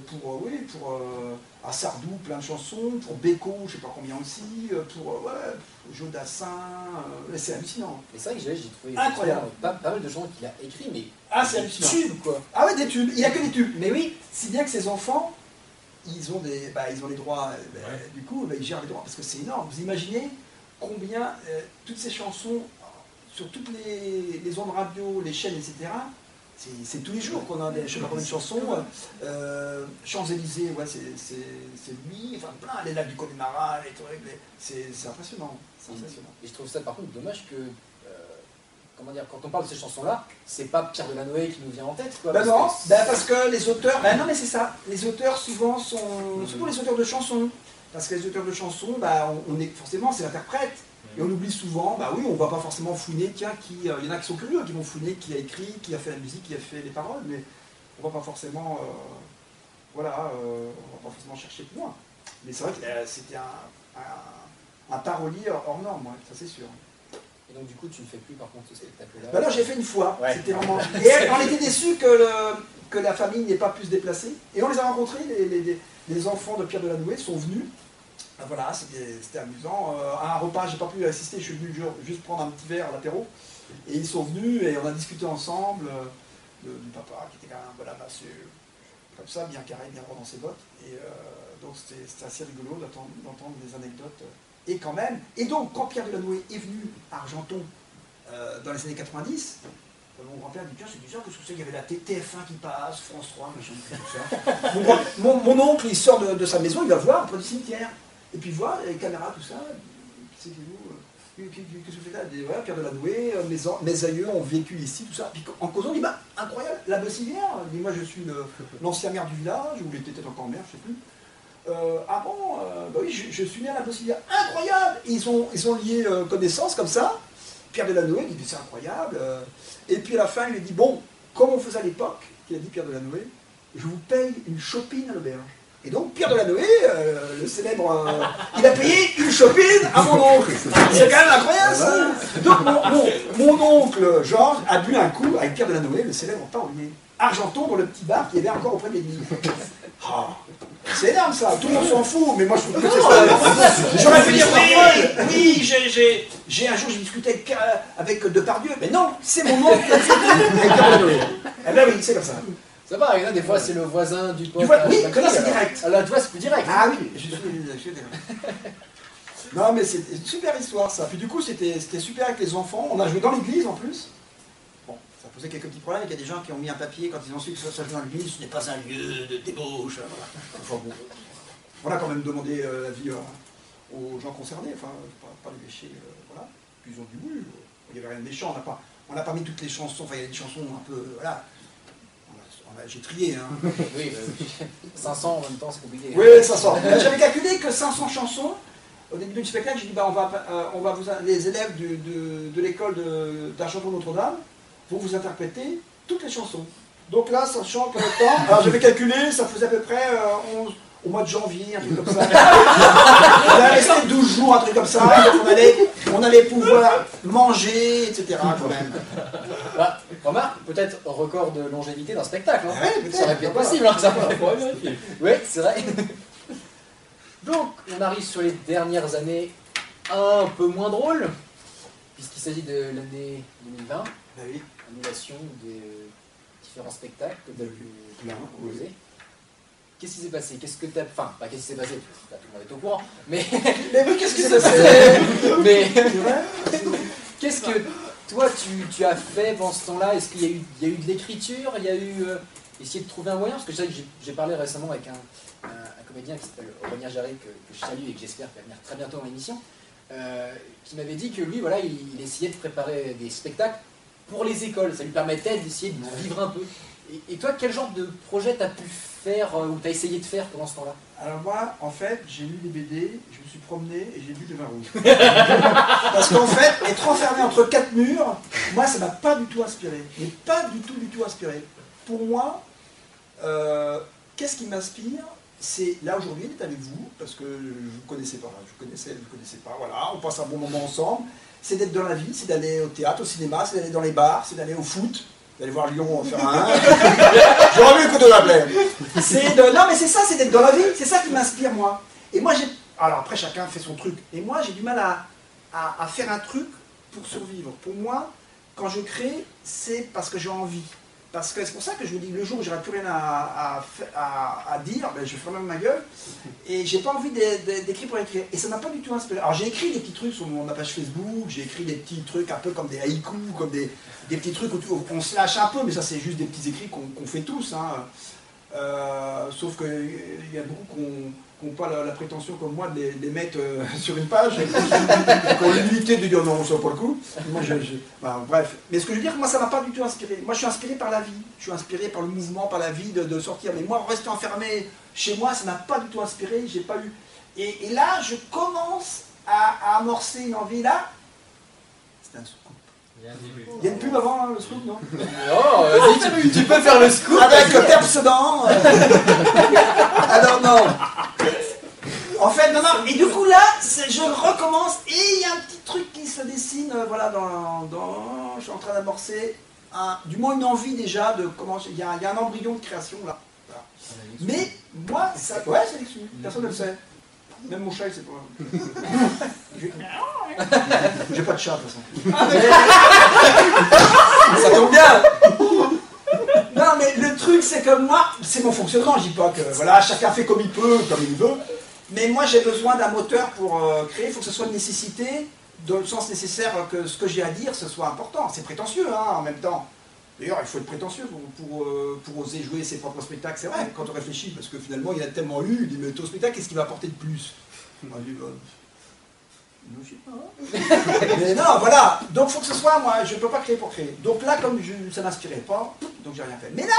pour, euh, oui, pour euh, à Sardou, plein de chansons, pour Beko, je sais pas combien aussi, pour, euh, ouais, pour Jodassin, euh, c'est hallucinant. Et c'est vrai que j'ai trouvé incroyable. Pas, pas mal de gens qu'il a écrit, mais ah, c'est hallucinant. Tubes, quoi. Ah ouais, des tubes, il n'y a que des tubes. Mais oui, si bien que ses enfants, ils ont, des, bah, ils ont les droits, bah, ouais. Du coup, bah, ils gèrent les droits, parce que c'est énorme. Vous imaginez combien euh, toutes ces chansons, sur toutes les, les ondes radio, les chaînes, et cetera, c'est tous les jours qu'on a des, je sais pas combien de chansons. Euh, Champs-Élysées, ouais, c'est lui, enfin plein, les lacs du Connemara, les trucs, c'est impressionnant, impressionnant. Et je trouve ça par contre dommage que, euh, comment dire, quand on parle de ces chansons-là, c'est pas Pierre Delanoë qui nous vient en tête, quoi. Bah parce non, que bah parce que les auteurs, bah non mais c'est ça, les auteurs souvent sont, mmh. surtout les auteurs de chansons, parce que les auteurs de chansons, bah on, on est, forcément c'est l'interprète. Et on oublie souvent, bah oui, on va pas forcément fouiner, tiens, qui, euh, y en a qui sont curieux, qui vont fouiner, qui a écrit, qui a fait la musique, qui a fait les paroles, mais on va pas forcément, euh, voilà, euh, on va pas forcément chercher plus loin. Mais c'est vrai que euh, c'était un, un, un parolier hors norme, ouais, ça c'est sûr. Et donc du coup, tu ne fais plus par contre ce spectacle-là? Bah non, j'ai fait une fois, ouais. C'était vraiment... Et on était déçus que, le, que la famille n'ait pas pu se déplacer, et on les a rencontrés, les, les, les, les enfants de Pierre Delanoë sont venus. Voilà, c'était amusant. Euh, à un repas, j'ai pas pu assister, je suis venu juste prendre un petit verre à l'apéro. Et ils sont venus et on a discuté ensemble euh, de, du papa qui était quand même voilà, massue, comme ça, bien carré, bien droit dans ses bottes. Et euh, donc c'était assez rigolo d'entendre des anecdotes. Et quand même, et donc quand Pierre Delanoë est venu à Argenton euh, dans les années quatre-vingt-dix, mon grand-père dit tiens, c'est bizarre, qu'est-ce que c'est, il y avait la T F un qui passe, France trois, machin, tout ça. mon, mon, mon oncle, il sort de, de sa maison, il va voir près du cimetière. Et puis voilà, les caméras, tout ça, c'est vous, euh, qu'est-ce que vous faites là, des, ouais, Pierre Delanoë, mes, mes aïeux ont vécu ici, tout ça. Puis en causant, on dit, bah, incroyable, la Bossilière, moi je suis l'ancien maire du village, ou il était peut-être encore maire, je ne sais plus. Euh, ah bon, euh, bah oui, je, je suis né à la Bossilière, incroyable. Et ils ont, ils ont lié euh, connaissance comme ça. Pierre Delanoë, il dit c'est incroyable. Et puis à la fin, il lui dit bon, comme on faisait à l'époque, il a dit Pierre Delanoë, je vous paye une chopine à l'auberge. Et donc Pierre Delanoë, euh, le célèbre, euh, il a payé une chopine à mon oncle. C'est quand même incroyable ça. Donc mon, mon, mon oncle Georges a bu un coup avec Pierre Delanoë, le célèbre parolier. Argenton dans le petit bar qui avait encore auprès de l'église. Oh, c'est énorme ça, tout le monde s'en fout, mais moi je trouve que c'est... J'aurais pu dire oui, oui, j'ai, j'ai, j'ai un jour j'ai discuté avec, euh, avec Depardieu, mais non, c'est mon oncle. Eh bien oui, c'est comme ça. Ça va, il y en a des fois c'est le voisin du pote. Oui, c'est direct. Alors toi c'est plus direct. Ah oui, je suis direct. Non mais c'est une super histoire ça. Puis du coup c'était super avec les enfants, on a joué dans l'église en plus. Ça posait quelques petits problèmes, il y a des gens qui ont mis un papier quand ils ont su que ça se jouait dans l'église, ce n'est pas un lieu de débauche. Voilà. Enfin, bon, on a quand même demandé euh, l'avis euh, aux gens concernés, enfin, pas, pas les péchés, euh, voilà. Puis ils ont dit oui, euh, il n'y avait rien de méchant, on n'a pas, on a pas mis toutes les chansons, enfin il y a des chansons un peu, euh, voilà. J'ai trié, hein. Oui, bah, cinq cents en même temps, c'est compliqué. Oui, cinq cents. J'avais calculé que cinq cents chansons, au début du spectacle, j'ai dit, bah, on va, euh, on va vous, les élèves du, de, de l'école d'Argenton-Notre-Dame, pour vous interpréter toutes les chansons. Donc là, sachant que le temps, alors j'avais calculé, ça faisait à peu près euh, onze, au mois de janvier, un truc comme ça. On allait rester douze jours, un truc comme ça, donc on allait, on allait pouvoir manger, et cetera quand même. Bah, remarque, peut-être record de longévité d'un spectacle. Hein. Ouais, ça aurait pu être possible, hein, ça. Oui, c'est vrai. Donc, on arrive sur les dernières années un peu moins drôles, puisqu'il s'agit de l'année deux mille vingt. Ah oui. Annulation des euh, différents spectacles que tu as pu proposer. Oui. Qu'est-ce qui s'est passé? Qu'est-ce que tu as... Enfin, pas qu'est-ce qui s'est passé, parce que tout le monde est au courant, mais... Mais oui, qu'est-ce qui s'est passé? Mais... Qu'est-ce que toi, tu, tu as fait pendant ce temps-là? Est-ce qu'il y a eu, il y a eu de l'écriture? Il y a eu... Euh, essayer de trouver un moyen? Parce que je sais que j'ai parlé récemment avec un, un, un comédien qui s'appelle Aurélien Jarret, que, que je salue et que j'espère qu'il va venir très bientôt en émission, euh, qui m'avait dit que lui, voilà, il, il essayait de préparer des spectacles pour les écoles, ça lui permettait d'essayer de vivre un peu. Et, et toi, quel genre de projet t'as pu faire, euh, ou t'as essayé de faire pendant ce temps-là? Alors moi, en fait, j'ai lu des B D, je me suis promené et j'ai bu du vin rouge. Parce qu'en fait, être enfermé entre quatre murs, moi, ça m'a pas du tout inspiré. Mais pas du tout, du tout inspiré. Pour moi, euh, qu'est-ce qui m'inspire? C'est là aujourd'hui, d'être avec vous, parce que je vous connaissais pas, je vous connaissais, je vous connaissais pas, voilà, on passe un bon moment ensemble. C'est d'être dans la vie, c'est d'aller au théâtre, au cinéma, c'est d'aller dans les bars, c'est d'aller au foot, d'aller voir Lyon en faire un. J'aurais vu le coup de la plaie. De... Non, mais c'est ça, c'est d'être dans la vie, c'est ça qui m'inspire, moi. Et moi, j'ai. Alors après, chacun fait son truc. Et moi, j'ai du mal à, à, à faire un truc pour survivre. Pour moi, quand je crée, c'est parce que j'ai envie. Parce que c'est pour ça que je vous dis le jour où j'aurai plus rien à, à, à, à dire, ben je ferme ma gueule. Et j'ai pas envie d'écrire pour écrire. Et ça m'a pas du tout inspiré. Alors j'ai écrit des petits trucs sur mon page Facebook, j'ai écrit des petits trucs un peu comme des haïkus, comme des, des petits trucs où, tu, où on se lâche un peu, mais ça c'est juste des petits écrits qu'on qu'on fait tous. Hein. Euh, sauf qu'il y a beaucoup qu'on n'ont pas la, la prétention comme moi de les, les mettre euh, sur une page, qui ont l'unité de dire non, on ne sort pas le coup. Moi, je, je... Bah, bref. Mais ce que je veux dire, moi ça m'a pas du tout inspiré. Moi je suis inspiré par la vie, je suis inspiré par le mouvement, par la vie de, de sortir. Mais moi, rester enfermé chez moi, ça m'a pas du tout inspiré, j'ai pas eu. Et, et là, je commence à, à amorcer une envie là. C'est un scoop. Il y a une pub avant hein, le scoop, non? Oh, euh, tu, tu peux faire le scoop avec le Pepsodent. Alors non. En fait, non, non. Et du coup là, je recommence et il y a un petit truc qui se dessine. Euh, voilà, dans, dans, je suis en train d'amorcer, un, du moins une envie déjà de comment. Il y, y a un embryon de création là. Voilà. Mais moi, ça, ouais, c'est l'excuse. Personne ne le sait. Même mon chat, il sait pas. J'ai pas de chat, de toute façon. Ça tombe bien. Non, mais le truc, c'est que moi, c'est mon fonctionnement. Je dis pas que voilà, chacun fait comme il peut, comme il veut. Mais moi, j'ai besoin d'un moteur pour euh, créer. Il faut que ce soit une nécessité, dans le sens nécessaire que ce que j'ai à dire, ce soit important. C'est prétentieux, hein, en même temps. D'ailleurs, il faut être prétentieux pour, pour, euh, pour oser jouer ses propres spectacles. C'est vrai, quand on réfléchit, parce que finalement, il y en a tellement eu. Il dit, mais ton spectacle, qu'est-ce qu'il va apporter de plus? On dit, bah, je sais pas. Mais non, voilà. Donc, il faut que ce soit, moi, je ne peux pas créer pour créer. Donc là, comme je, ça ne m'inspirait pas, donc j'ai rien fait. Mais là,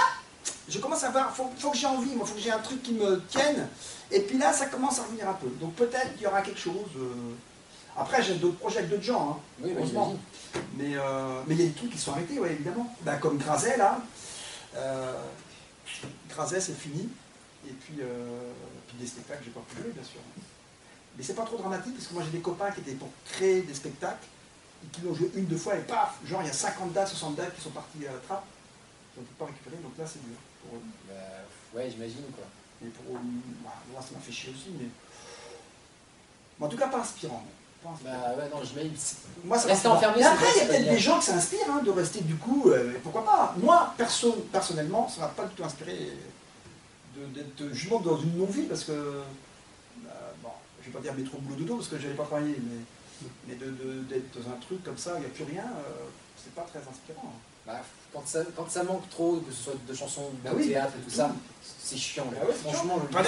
je commence à voir, il faut, faut que j'ai envie, il faut que j'ai un truc qui me tienne. Et puis là, ça commence à revenir un peu. Donc peut-être qu'il y aura quelque chose. Euh... Après, j'ai d'autres projets avec d'autres gens. Hein, oui, heureusement. Bah, Mais euh, mais il y a des trucs qui sont arrêtés, ouais, évidemment. Bah, comme Grazet, là. Euh, Grazet, c'est fini. Et puis, euh, puis des spectacles, j'ai pas pu jouer, bien sûr. Mais c'est pas trop dramatique, parce que moi, j'ai des copains qui étaient pour créer des spectacles, et qui l'ont joué une, deux fois, et paf, genre, il y a cinquante dates, soixante dates qui sont parties à la trappe. On ne peut pas récupérer, donc là, c'est dur pour eux. Bah, ouais, j'imagine, quoi. Mais pour eux, bah, moi, ça m'a fait chier aussi, mais... mais... en tout cas, pas inspirant. Pas inspirant. Bah, ouais, non, je moi, ça rester enfermé, mais après, il y a peut-être des gens que ça inspire, hein, de rester, du coup, euh, pourquoi pas. Moi, perso, personnellement, ça ne m'a pas du tout inspiré d'être justement dans une non-vie, parce que... Euh, bon, je ne vais pas dire mettre au boulot de dos, parce que je n'avais pas travaillé, mais... Mais d'être dans un truc comme ça, il n'y a plus rien, euh, c'est pas très inspirant. Bah, quand, ça, quand ça manque trop, que ce soit de chansons, de bah oui, théâtre et tout, tout ça, c'est chiant. Bah ouais, franchement, chiant. Bah,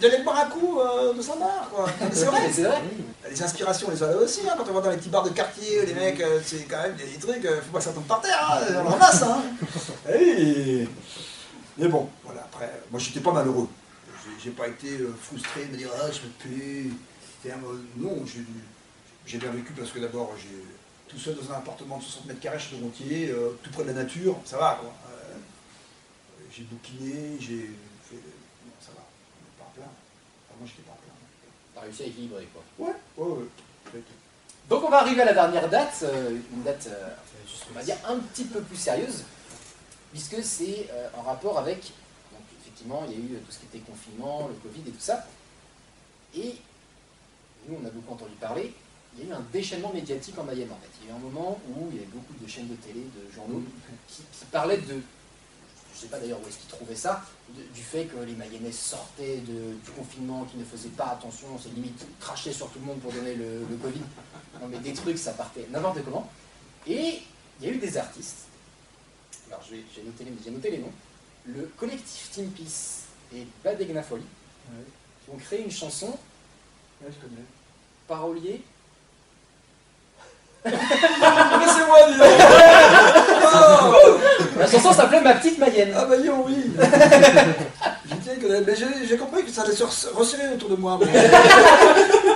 de les boire à coups euh, de sa marre, quoi. C'est vrai, c'est vrai. Les inspirations, les a aussi, hein, quand on va dans les petits bars de quartier, les mecs, euh, c'est quand même des, des trucs, euh, faut pas que ça tombe par terre, hein, on le ramasse. Hein. Et... mais bon, voilà, après, moi j'étais pas malheureux. J'ai pas été euh, frustré de me dire, ah, je peux plus. Non, j'ai dû. J'ai bien vécu parce que d'abord, j'ai tout seul dans un appartement de soixante mètres carrés chez Château-Gontier, euh, tout près de la nature, ça va quoi. Euh, j'ai bouquiné, j'ai fait... non, ça va, on n'est pas à plein. Enfin, moi, j'étais pas à plein. T'as réussi à équilibrer quoi. Ouais, ouais, ouais. Donc on va arriver à la dernière date, euh, une date, euh, on va dire, un petit peu plus sérieuse, puisque c'est euh, en rapport avec... donc effectivement, il y a eu tout ce qui était confinement, le Covid et tout ça. Et nous, on a beaucoup entendu parler. Il y a eu un déchaînement médiatique en Mayenne en fait. Il y a eu un moment où il y avait beaucoup de chaînes de télé, de journaux, qui, qui parlaient de, je ne sais pas d'ailleurs où est-ce qu'ils trouvaient ça, de, du fait que les Mayennais sortaient de, du confinement, qu'ils ne faisaient pas attention, c'est limite crachaient sur tout le monde pour donner le, le Covid. Non mais des trucs, ça partait n'importe comment. Et il y a eu des artistes. Alors je vais, je vais noter, j'ai noté les noms. Le collectif Team Peace et Badegna Folie, ouais, qui ont créé une chanson. Ouais, je connais. Parolier. Mais c'est moi, dis donc. Oh, la chanson s'appelait Ma Petite Mayenne. Ah bah yo, oui. J'ai compris que ça allait se resserrer autour de moi. Mais...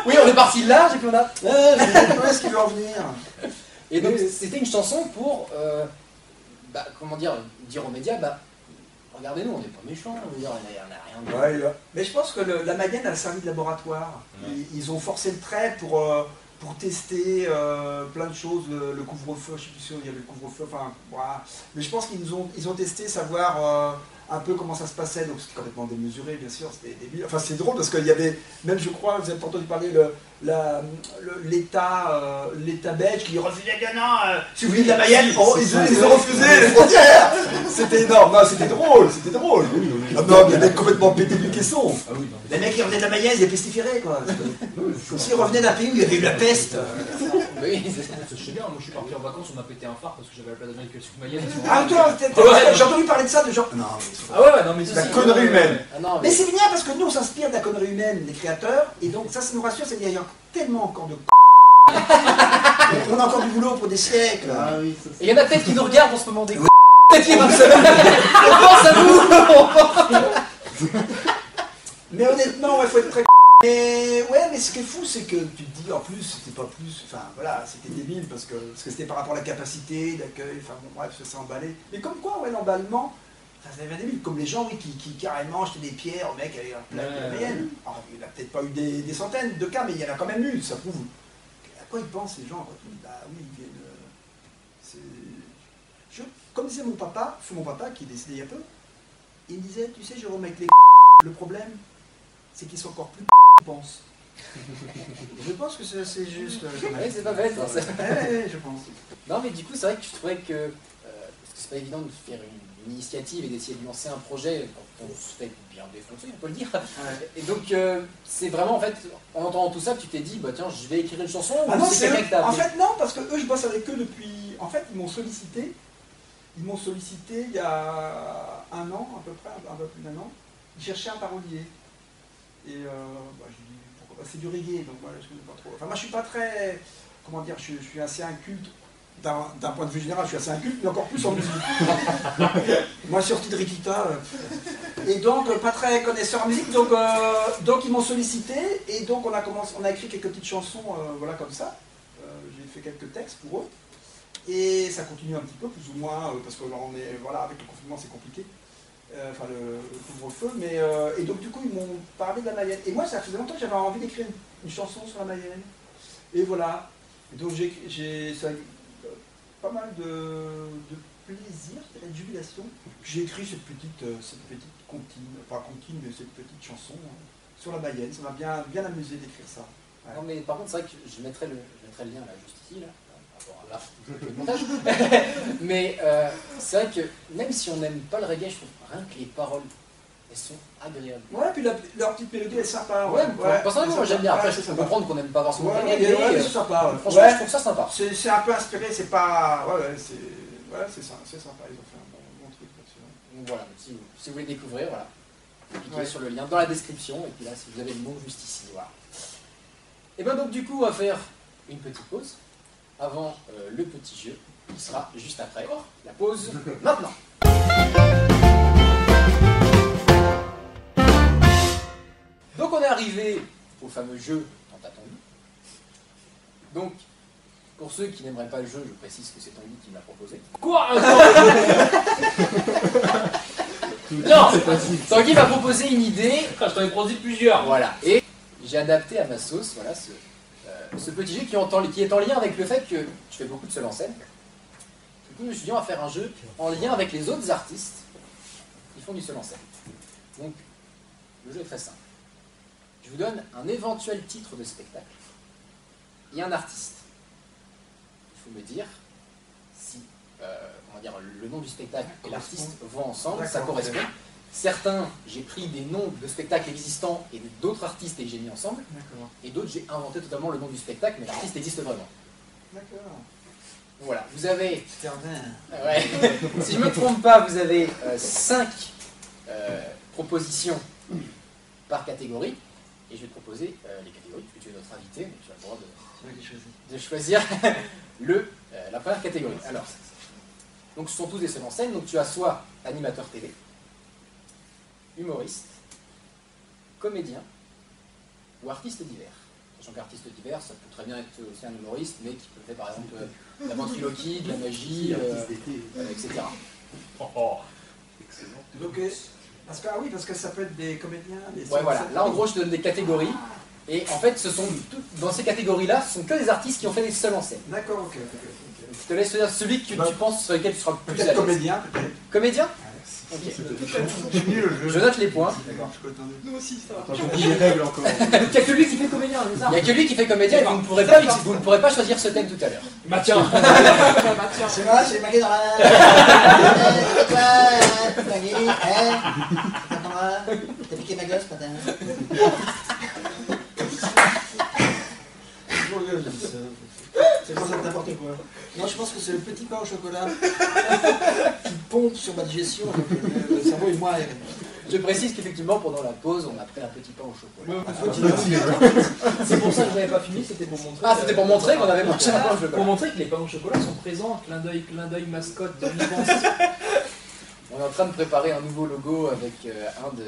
oui, on est parti de là, j'ai plus on a... où est-ce qu'il veut en venir. Et donc, c'était une chanson pour, euh, bah, comment dire, dire aux médias, bah, regardez-nous, on n'est pas méchants, on veut dire, on n'a rien de... ouais, mais je pense que le, la Mayenne, elle a servi de laboratoire. Ouais. Ils, ils ont forcé le trait pour... Euh, pour tester euh, plein de choses, le, le couvre-feu, je suis plus sûr, il y avait le couvre-feu, enfin, voilà. Mais je pense qu'ils ont, ils ont testé, savoir euh, un peu comment ça se passait, donc c'était complètement démesuré, bien sûr, c'était débile. Enfin, c'est drôle parce qu'il y avait, même je crois, vous avez entendu parler, l'État euh, l'État belge qui refusait que non, euh, si vous venez de la Mayenne, oh, ils, ça, ils, ils ont refusé les frontières. C'était énorme, non, c'était drôle, c'était drôle. Oui, oui, ah, non, mais les mecs complètement pétés du caisson. Ah, oui, les mecs qui revenaient de la Mayenne, ils étaient pestiférés, quoi. S'ils revenaient d'un pays où il y avait eu la peste. Oui, c'est ça. Je sais bien, moi je suis parti en vacances, on m'a pété un phare parce que j'avais la place d'Amérique du Sud Mayenne. Ah, toi, j'ai entendu parler de ça, de genre. Non, ah ouais, non, mais c'est la connerie humaine. Mais c'est bien parce que nous on s'inspire de la connerie humaine, les créateurs, et donc ça, ça nous rassure, c'est d'ailleurs. Tellement encore de on a encore du boulot pour des siècles. Ah, oui, ça, et il y en a peut-être qui nous regardent en ce moment des c*****. On pense à vous. Mais honnêtement, ouais, faut être très c*****. Et ouais, mais ce qui est fou, c'est que tu te dis, en plus, c'était pas plus... Enfin, voilà, c'était débile, parce que c'était par rapport à la capacité d'accueil, enfin bon, bref, ça s'est emballé. Mais comme quoi, ouais, l'emballement, ça s'est bien débile. Comme les gens, oui, qui, qui carrément jetaient des pierres au mec avec un plaque de Mayenne. Alors, il n'y en a peut-être pas eu des, des centaines de cas, mais il y en a quand même eu, ça prouve. À quoi ils pensent, ces gens, quand ils disent, bah oui, ils viennent... Euh, je, comme disait mon papa, sous mon papa, qui est décédé il y a peu, il me disait, tu sais, Jérôme, avec les c*****, le problème, c'est qu'ils sont encore plus c*****, je pense. Je pense que c'est juste... Euh, oui, c'est pas bête, hein, ça. Ouais, je pense. Non, mais du coup, c'est vrai que je trouvais que... Euh, parce que c'est pas évident de faire une... initiative et d'essayer de lancer un projet quand on se fait bien défoncer, on peut le dire. Ouais. Et donc, euh, c'est vraiment en fait, en entendant tout ça, que tu t'es dit, bah tiens, je vais écrire une chanson. Ah ou non, c'est eux. Que en fait, non, parce que eux, je bosse avec eux depuis. En fait, ils m'ont sollicité. Ils m'ont sollicité il y a un an, à peu près, un peu plus d'un an. Ils cherchaient un parolier. Et euh, bah, j'ai dit, pourquoi pas, c'est du reggae, donc voilà, je connais pas trop. Enfin, moi, je suis pas très. Comment dire, je, je suis assez inculte. D'un point de vue général, je suis assez inculte, mais encore plus en musique. Moi, sorti de Rikita. Euh, et donc, pas très connaisseur en musique. Donc, euh, donc ils m'ont sollicité. Et donc, on a, commencé, on a écrit quelques petites chansons, euh, voilà, comme ça. Euh, J'ai fait quelques textes pour eux. Et ça continue un petit peu, plus ou moins, parce que on est, voilà, avec le confinement c'est compliqué, euh, enfin le, le couvre-feu, mais euh, et donc du coup ils m'ont parlé de la Mayenne. Et moi ça faisait longtemps que j'avais envie d'écrire une, une chanson sur la Mayenne. Et voilà. Et donc j'ai ça, euh, pas mal de, de plaisir, de jubilation. J'ai écrit cette petite, euh, cette petite comptine, enfin comptine, mais cette petite chanson hein, sur la Mayenne. Ça m'a bien, bien amusé d'écrire ça. Ouais. Non mais par contre c'est vrai que je mettrais le, je mettrais le lien là juste ici là. Là, mais euh, c'est vrai que même si on n'aime pas le reggae, je trouve rien que les paroles elles sont agréables. Ouais, puis la, leur petite mélodie elle est sympa. Ouais, ouais, personnellement moi j'aime bien. Après, je peux comprendre qu'on n'aime pas forcément le reggae, mais c'est sympa. Franchement, je trouve ça sympa. C'est un peu inspiré, c'est pas. Ouais, ouais, c'est ouais, c'est sympa. Ils ont fait un bon, bon truc là-dessus. Donc voilà, si vous, si vous voulez découvrir, voilà. Cliquez ouais. sur le lien dans la description, et puis là, si vous avez le mot juste ici, voilà. Et ben donc, du coup, on va faire une petite pause. Avant euh, le petit jeu, qui sera juste après oh, la pause maintenant. Donc on est arrivé au fameux jeu tant attendu. Donc, pour ceux qui n'aimeraient pas le jeu, je précise que c'est Tanguy qui me l'a proposé. Quoi Non, Tanguy m'a proposé une idée. Je t'en ai proposé plusieurs. Voilà, et j'ai adapté à ma sauce, voilà, ce... ce petit jeu qui, entend, qui est en lien avec le fait que je fais beaucoup de seul en scène. Du coup, je me suis dit, on va faire un jeu en lien avec les autres artistes qui font du seul en scène. Donc, le jeu est très simple. Je vous donne un éventuel titre de spectacle et un artiste. Il faut me dire si euh, comment dire, le nom du spectacle et l'artiste vont ensemble, ça correspond. Certains, j'ai pris des noms de spectacles existants et d'autres artistes et j'ai mis ensemble. Et d'autres, j'ai inventé totalement le nom du spectacle, mais l'artiste existe vraiment. D'accord. Voilà, vous avez... Ouais. Si je ne me trompe pas, vous avez cinq euh, euh, propositions par catégorie. Et je vais te proposer euh, les catégories, puisque tu es notre invité, donc tu as le droit de, de choisir le, euh, la première catégorie. Alors, donc ce sont tous des seuls en scène, donc tu as soit animateur T V, humoriste, comédien ou artiste divers. Sachant qu'artiste divers, ça peut très bien être aussi un humoriste, mais qui peut faire par exemple euh, de la ventriloquie, de la magie, euh, euh, et cetera. Oh, oh. Excellent. Donc, euh, parce que, ah oui, parce que ça peut être des comédiens, des... Ouais, voilà. Là, en gros, je te donne des catégories. Et en fait, ce sont tout, dans ces catégories-là, ce sont que des artistes qui ont fait des seuls en scène. D'accord, ok. okay. Je te laisse dire celui que bah, tu penses sur lequel tu seras le plus à l'aise. Comédien, peut-être. Comédien ? Okay. Je note les points. Nous aussi, ça va. Il n'y a que lui qui fait comédien. Il n'y a que lui qui fait comédien et vous ne pourrez pas, vous ne pourrez pas choisir ce thème tout à l'heure. Bah tiens. C'est moi, c'est Marie Gauthier. T'as piqué ma gosse, madame. C'est pas ça n'importe quoi. Moi je pense que c'est le petit pain au chocolat qui pompe sur ma digestion, le cerveau et moi. Je précise qu'effectivement pendant la pause on a pris un petit pain au chocolat. Ah, c'est pour ça que je n'avais pas fini, c'était pour montrer. Ah c'était pour montrer qu'on avait mangé un pain au chocolat. Pour montrer que les pains au chocolat sont présents, clin d'œil, clin d'œil mascotte de l'immense. On est en train de préparer un nouveau logo avec euh, un de,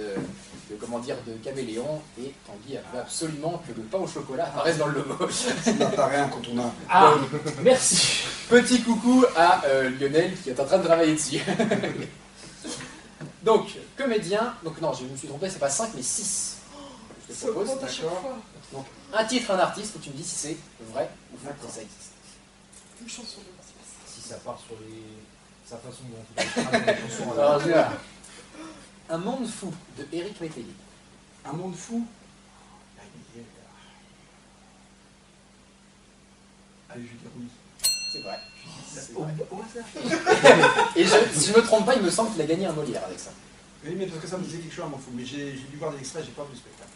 de, comment dire, de Caméléon, et Tanguy a fait absolument que le pain au chocolat apparaisse dans le logo. Ça n'apparaît incontournable. Ah, merci. Petit coucou à euh, Lionel qui est en train de travailler dessus. Donc, comédien, donc non, je me suis trompé, c'est pas cinq mais six. Je te propose, d'accord. Donc, un titre, un artiste, et tu me dis si c'est vrai ou faux, si ça existe. Une chanson de Marseille. Si ça part sur les... sa façon dont on Alors, voilà. Un monde fou de Éric Métellier. Un monde fou. Ah, je vais dire oui. C'est vrai. Oh, vrai. Oh, et je, si je me trompe pas, il me semble qu'il a gagné un Molière avec ça. Oui, mais parce que ça me disait quelque chose, un monde fou. Mais j'ai dû voir des extraits, j'ai pas vu le spectacle.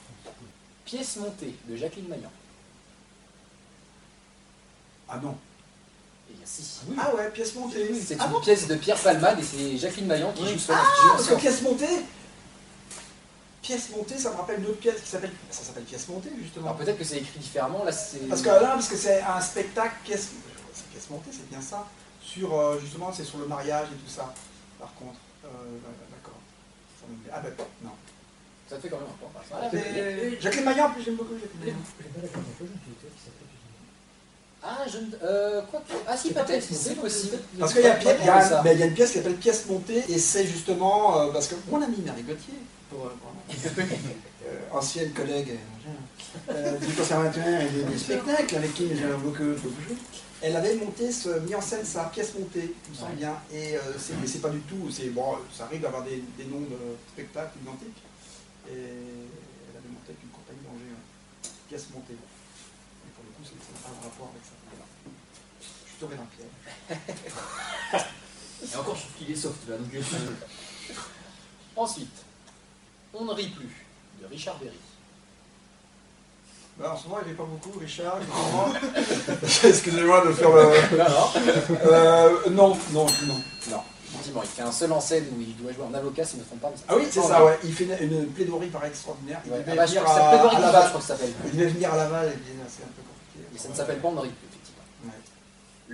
Pièce montée de Jacqueline Maillan. Ah non. Il y a six. Ah, oui. Ah ouais, pièce montée. C'est ah une bon pièce de Pierre Palmade et c'est Jacqueline Maillan qui oui. joue sur ah, la parce que pièce montée. Pièce montée, ça me rappelle une autre pièce qui s'appelle... Ça s'appelle pièce montée, justement. Alors peut-être que c'est écrit différemment, là c'est... Parce que là, parce que c'est un spectacle pièce... C'est pièce montée, c'est bien ça. Sur, euh, justement, c'est sur le mariage et tout ça. Par contre, euh, d'accord. Me... Ah ben, bah, non. Ça te fait quand même un point. Ah, mais... Jacqueline Maillan, en plus, j'aime beaucoup Jacqueline Maillan. Ah, Ah, je ne... Euh, quoi que... Ah si, peut-être, c'est possible. Parce qu'il y a une pièce qui s'appelle Pièce montée, et c'est justement... Euh, parce que mon ami Marie Gauthier, pour, pour euh, ancienne collègue euh, du conservatoire et des spectacles, avec qui j'avais beaucoup joué, elle avait monté ce, mis en scène sa pièce montée, il me semble bien. Et euh, c'est pas du tout... Bon, ça arrive d'avoir des, des noms de spectacles identiques. Et elle avait monté avec une compagnie d'Angers, hein. Pièce montée. Et pour le coup, c'est pas un rapport avec ça. Voilà. Je suis tombé dans le piège. Et encore, je trouve qu'il est soft là. Donc je... Ensuite, On ne rit plus, de Richard Berry. Bah, en ce moment, il ne rit pas beaucoup, Richard. Excusez-moi de faire le. Là, non. euh, non, non, non, non. Il fait un seul en scène où il doit jouer un avocat, si je ne me trompe pas. Ah oui, c'est ça, ouais. Il fait une, une plaidoirie par extraordinaire. Il devait venir à Laval, je crois que ça s'appelle. Il devait venir à Laval, c'est un peu compliqué. Mais ça ne s'appelle pas On ne rit plus, effectivement. Ouais.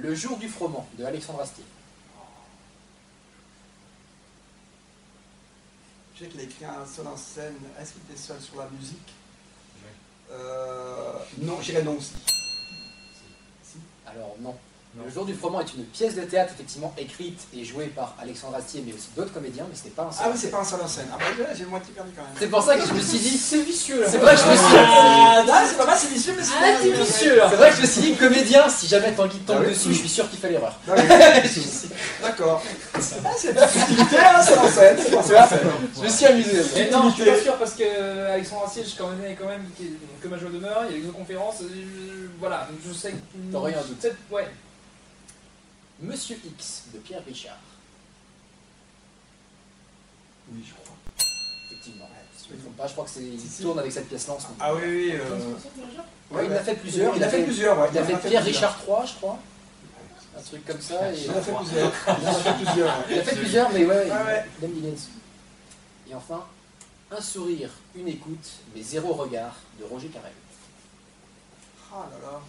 Le jour du froment, de Alexandre Astier. Je sais qu'il a écrit un seul en scène. Est-ce qu'il était seul sur la musique? Oui. Euh, non, j'irais non aussi. Si. Si. Alors, non. Non. Le jour du froment est une pièce de théâtre effectivement écrite et jouée par Alexandre Astier, mais aussi d'autres comédiens, mais ce n'est pas un seul. Ah oui, c'est pas un seul en scène. Ah bah j'ai moitié perdu quand même. C'est pour ça que je me suis dit, c'est vicieux là. C'est vrai que je me suis dit, ah, ah, c'est pas mal, c'est vicieux, mais c'est ah, pas mal. C'est vrai que je me suis dit, comédien, si jamais Tanguy tombe ah, oui. dessus, je suis sûr qu'il fait l'erreur. Ah, oui. D'accord. Ah, c'est pas subtilité, hein, c'est en scène. Je me suis amusé. Mais non, je suis pas sûr parce que Alexandre Astier, je connais quand même comme un joueur d'honneur, il y a eu une conférence, voilà, donc je sais que. T'aurais un doute. Ouais. Monsieur X, de Pierre Richard. Oui, je crois. Effectivement. Si je ne me trompe pas, je crois que c'est il tourne avec cette pièce-là. Ah oui, oui. Euh... Ouais, il en a fait plusieurs. Il a fait plusieurs, ouais. Il a fait Pierre Richard trois, je crois. Un truc comme ça. Il en a fait plusieurs. Il en a fait plusieurs, Il a fait plusieurs, mais ouais. Et enfin, Un sourire, une écoute, mais zéro regard, de Roger Carrel. Ah là là.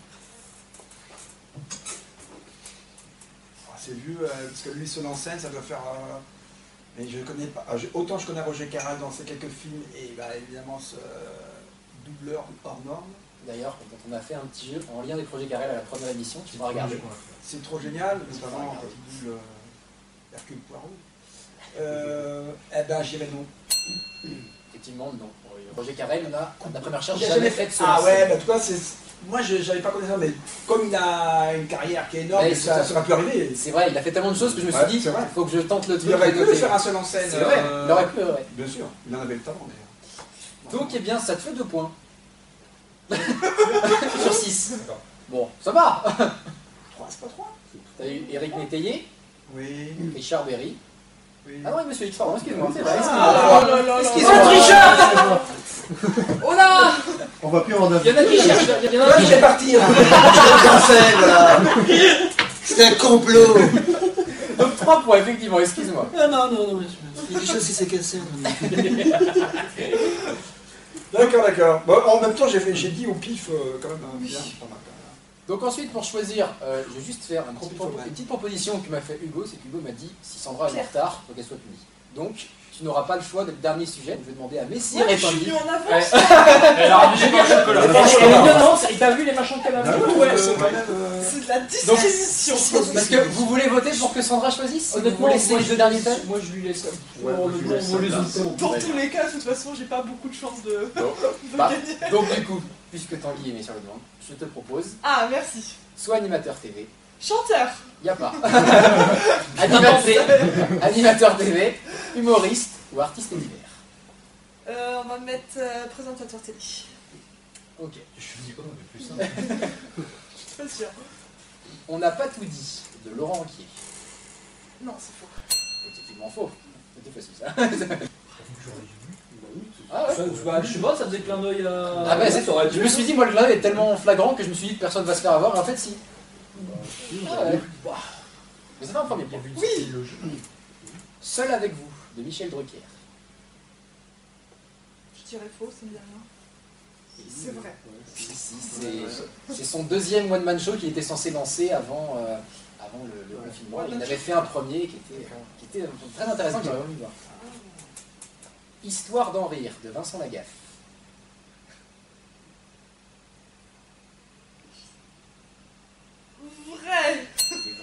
C'est vu, euh, parce que lui, seul en scène, ça doit faire... Euh, mais je connais pas... Euh, autant je connais Roger Carrel dans ses quelques films, et bah, évidemment ce euh, doubleur hors norme. D'ailleurs, on a fait un petit jeu en lien avec Roger Carrel à la première émission, tu vas regarder. C'est trop génial, notamment quand il double euh, Hercule Poirot. Euh, eh ben, j'irai non. Effectivement, non. Roger Carrel, d'après ma recherche, j'ai jamais fait de ça. Ah ouais, bah, en tout cas, c'est... Moi, je n'avais pas connaissance, mais comme il a une carrière qui est énorme, ouais, ça aurait pu arriver. C'est vrai, il a fait tellement de choses que je me suis ouais, dit, il faut que je tente le truc. Il aurait pu le faire un seul en scène. C'est vrai, euh... il aurait pu, ouais. Bien sûr, il en avait le talent d'ailleurs. Donc, eh bien, ça te fait deux points. Sur six. Bon, ça va. trois, c'est pas trois. T'as eu Éric Métayer. Oui. Richard Berry. Oui. Ah non, monsieur X, pardon, excusez-moi. Excusez-moi, Richard. Oh là. On va plus en avoir. Il y en a qui cherchent. Il y en a qui cherchent partir. C'est un complot. Donc trois points, effectivement, excuse-moi. Non, non, non, non. Il y a des choses qui s'est cassé. D'accord, d'accord. Bon, en même temps, j'ai dit au pif euh, quand même. Hein, bien. Donc ensuite, pour choisir, euh, je vais juste faire un petit propos, une petite proposition que m'a fait Hugo, c'est qu'Hugo m'a dit, si Sandra est en retard, il faut qu'elle soit punie. Donc, tu n'auras pas le choix de dernier sujet, donc je vais demander à Messire et Tanguy. Je suis en avance. Elle a ramené les machins de colère. Non, non, il t'a vu les machins de colère. C'est de la discrétion. Parce que vous voulez voter pour que Sandra choisisse? Honnêtement, vous laissez les deux derniers thèmes. Moi, je lui laisse. Dans tous les cas, de toute façon, j'ai pas beaucoup de chance de gagner. Donc, du coup, puisque Tanguy est mis sur le blanc, je te propose... Ah, merci. Soit animateur T V... Chanteur. Y a pas. Animateur, animateur T V, humoriste ou artiste divers. Euh, on va mettre euh, présentateur télé. Ok. Je suis dit, oh, mais plus simple. Je suis pas sûre. On n'a pas tout dit, de Laurent Anquier. Non, c'est faux. C'est effectivement faux. C'était facile ça. Ah ouais. Bah, je sais pas, ça faisait clin d'œil à... Ah bah, ouais, ça je me suis dit, moi le clin d'œil est tellement flagrant que je me suis dit que personne va se faire avoir, en fait si. Bah, ah ouais. Bah. Mais c'est pas un premier point. Oui. Seul avec vous, de Michel Drucker. Je dirais faux, c'est une dernière. C'est vrai. C'est son deuxième one-man show qu'il était censé lancer avant, euh, avant le, le ouais. confinement. Ouais, il avait fait un premier qui était, qui était très intéressant, que j'avais envie de voir. Histoire d'en rire, de Vincent Lagaffe.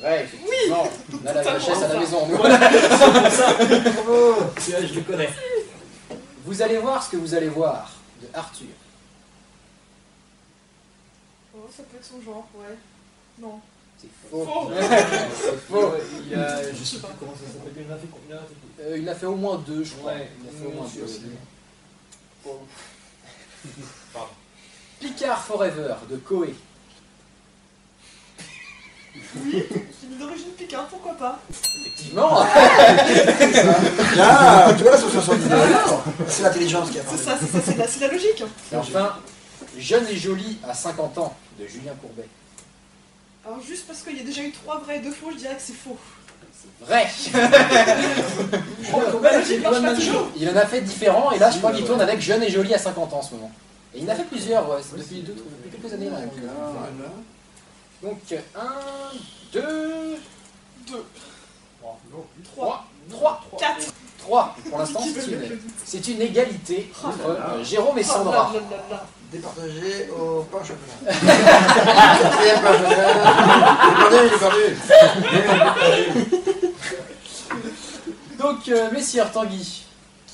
Ouais, effectivement. Oui, on a la H S à la maison. Nous. Ouais, c'est pour ça. Oh, je le connais. Vous allez voir ce que vous allez voir, de Arthur. Oh, ça peut être son genre, ouais. Non. C'est faux. faux. C'est faux. Il a, je sais pas comment ça s'appelle, il en a fait combien? euh, Il a fait au moins deux, je crois. Ouais, il a fait au moins deux. Bon. Pardon. Picard Forever de Coé. Oui, c'est d'origine Picard, pourquoi pas? Effectivement. Là, tu vois la soixante-dix. C'est l'intelligence qui a fait. C'est ça, c'est ça, c'est la, la logique. Et enfin, Jeune et jolie à cinquante ans de Julien Courbet. Alors juste parce qu'il y a déjà eu trois vrais et deux faux, je dirais que c'est faux. C'est vrai. oh, il en a fait différents et là je crois qu'il tourne avec Jeune et jolie à cinquante ans en ce moment. Et il en a fait plusieurs, ouais, oui, depuis, deux, depuis quelques années. Là, donc, voilà. Donc un, deux, trois, trois, quatre, trois. Pour l'instant c'est une, une égalité entre oh là là. Jérôme et Sandra. Oh là là là. Départagé au pain chocolat. Quatrième pain chocolat. Il est perdu. Donc, euh, messieurs Tanguy,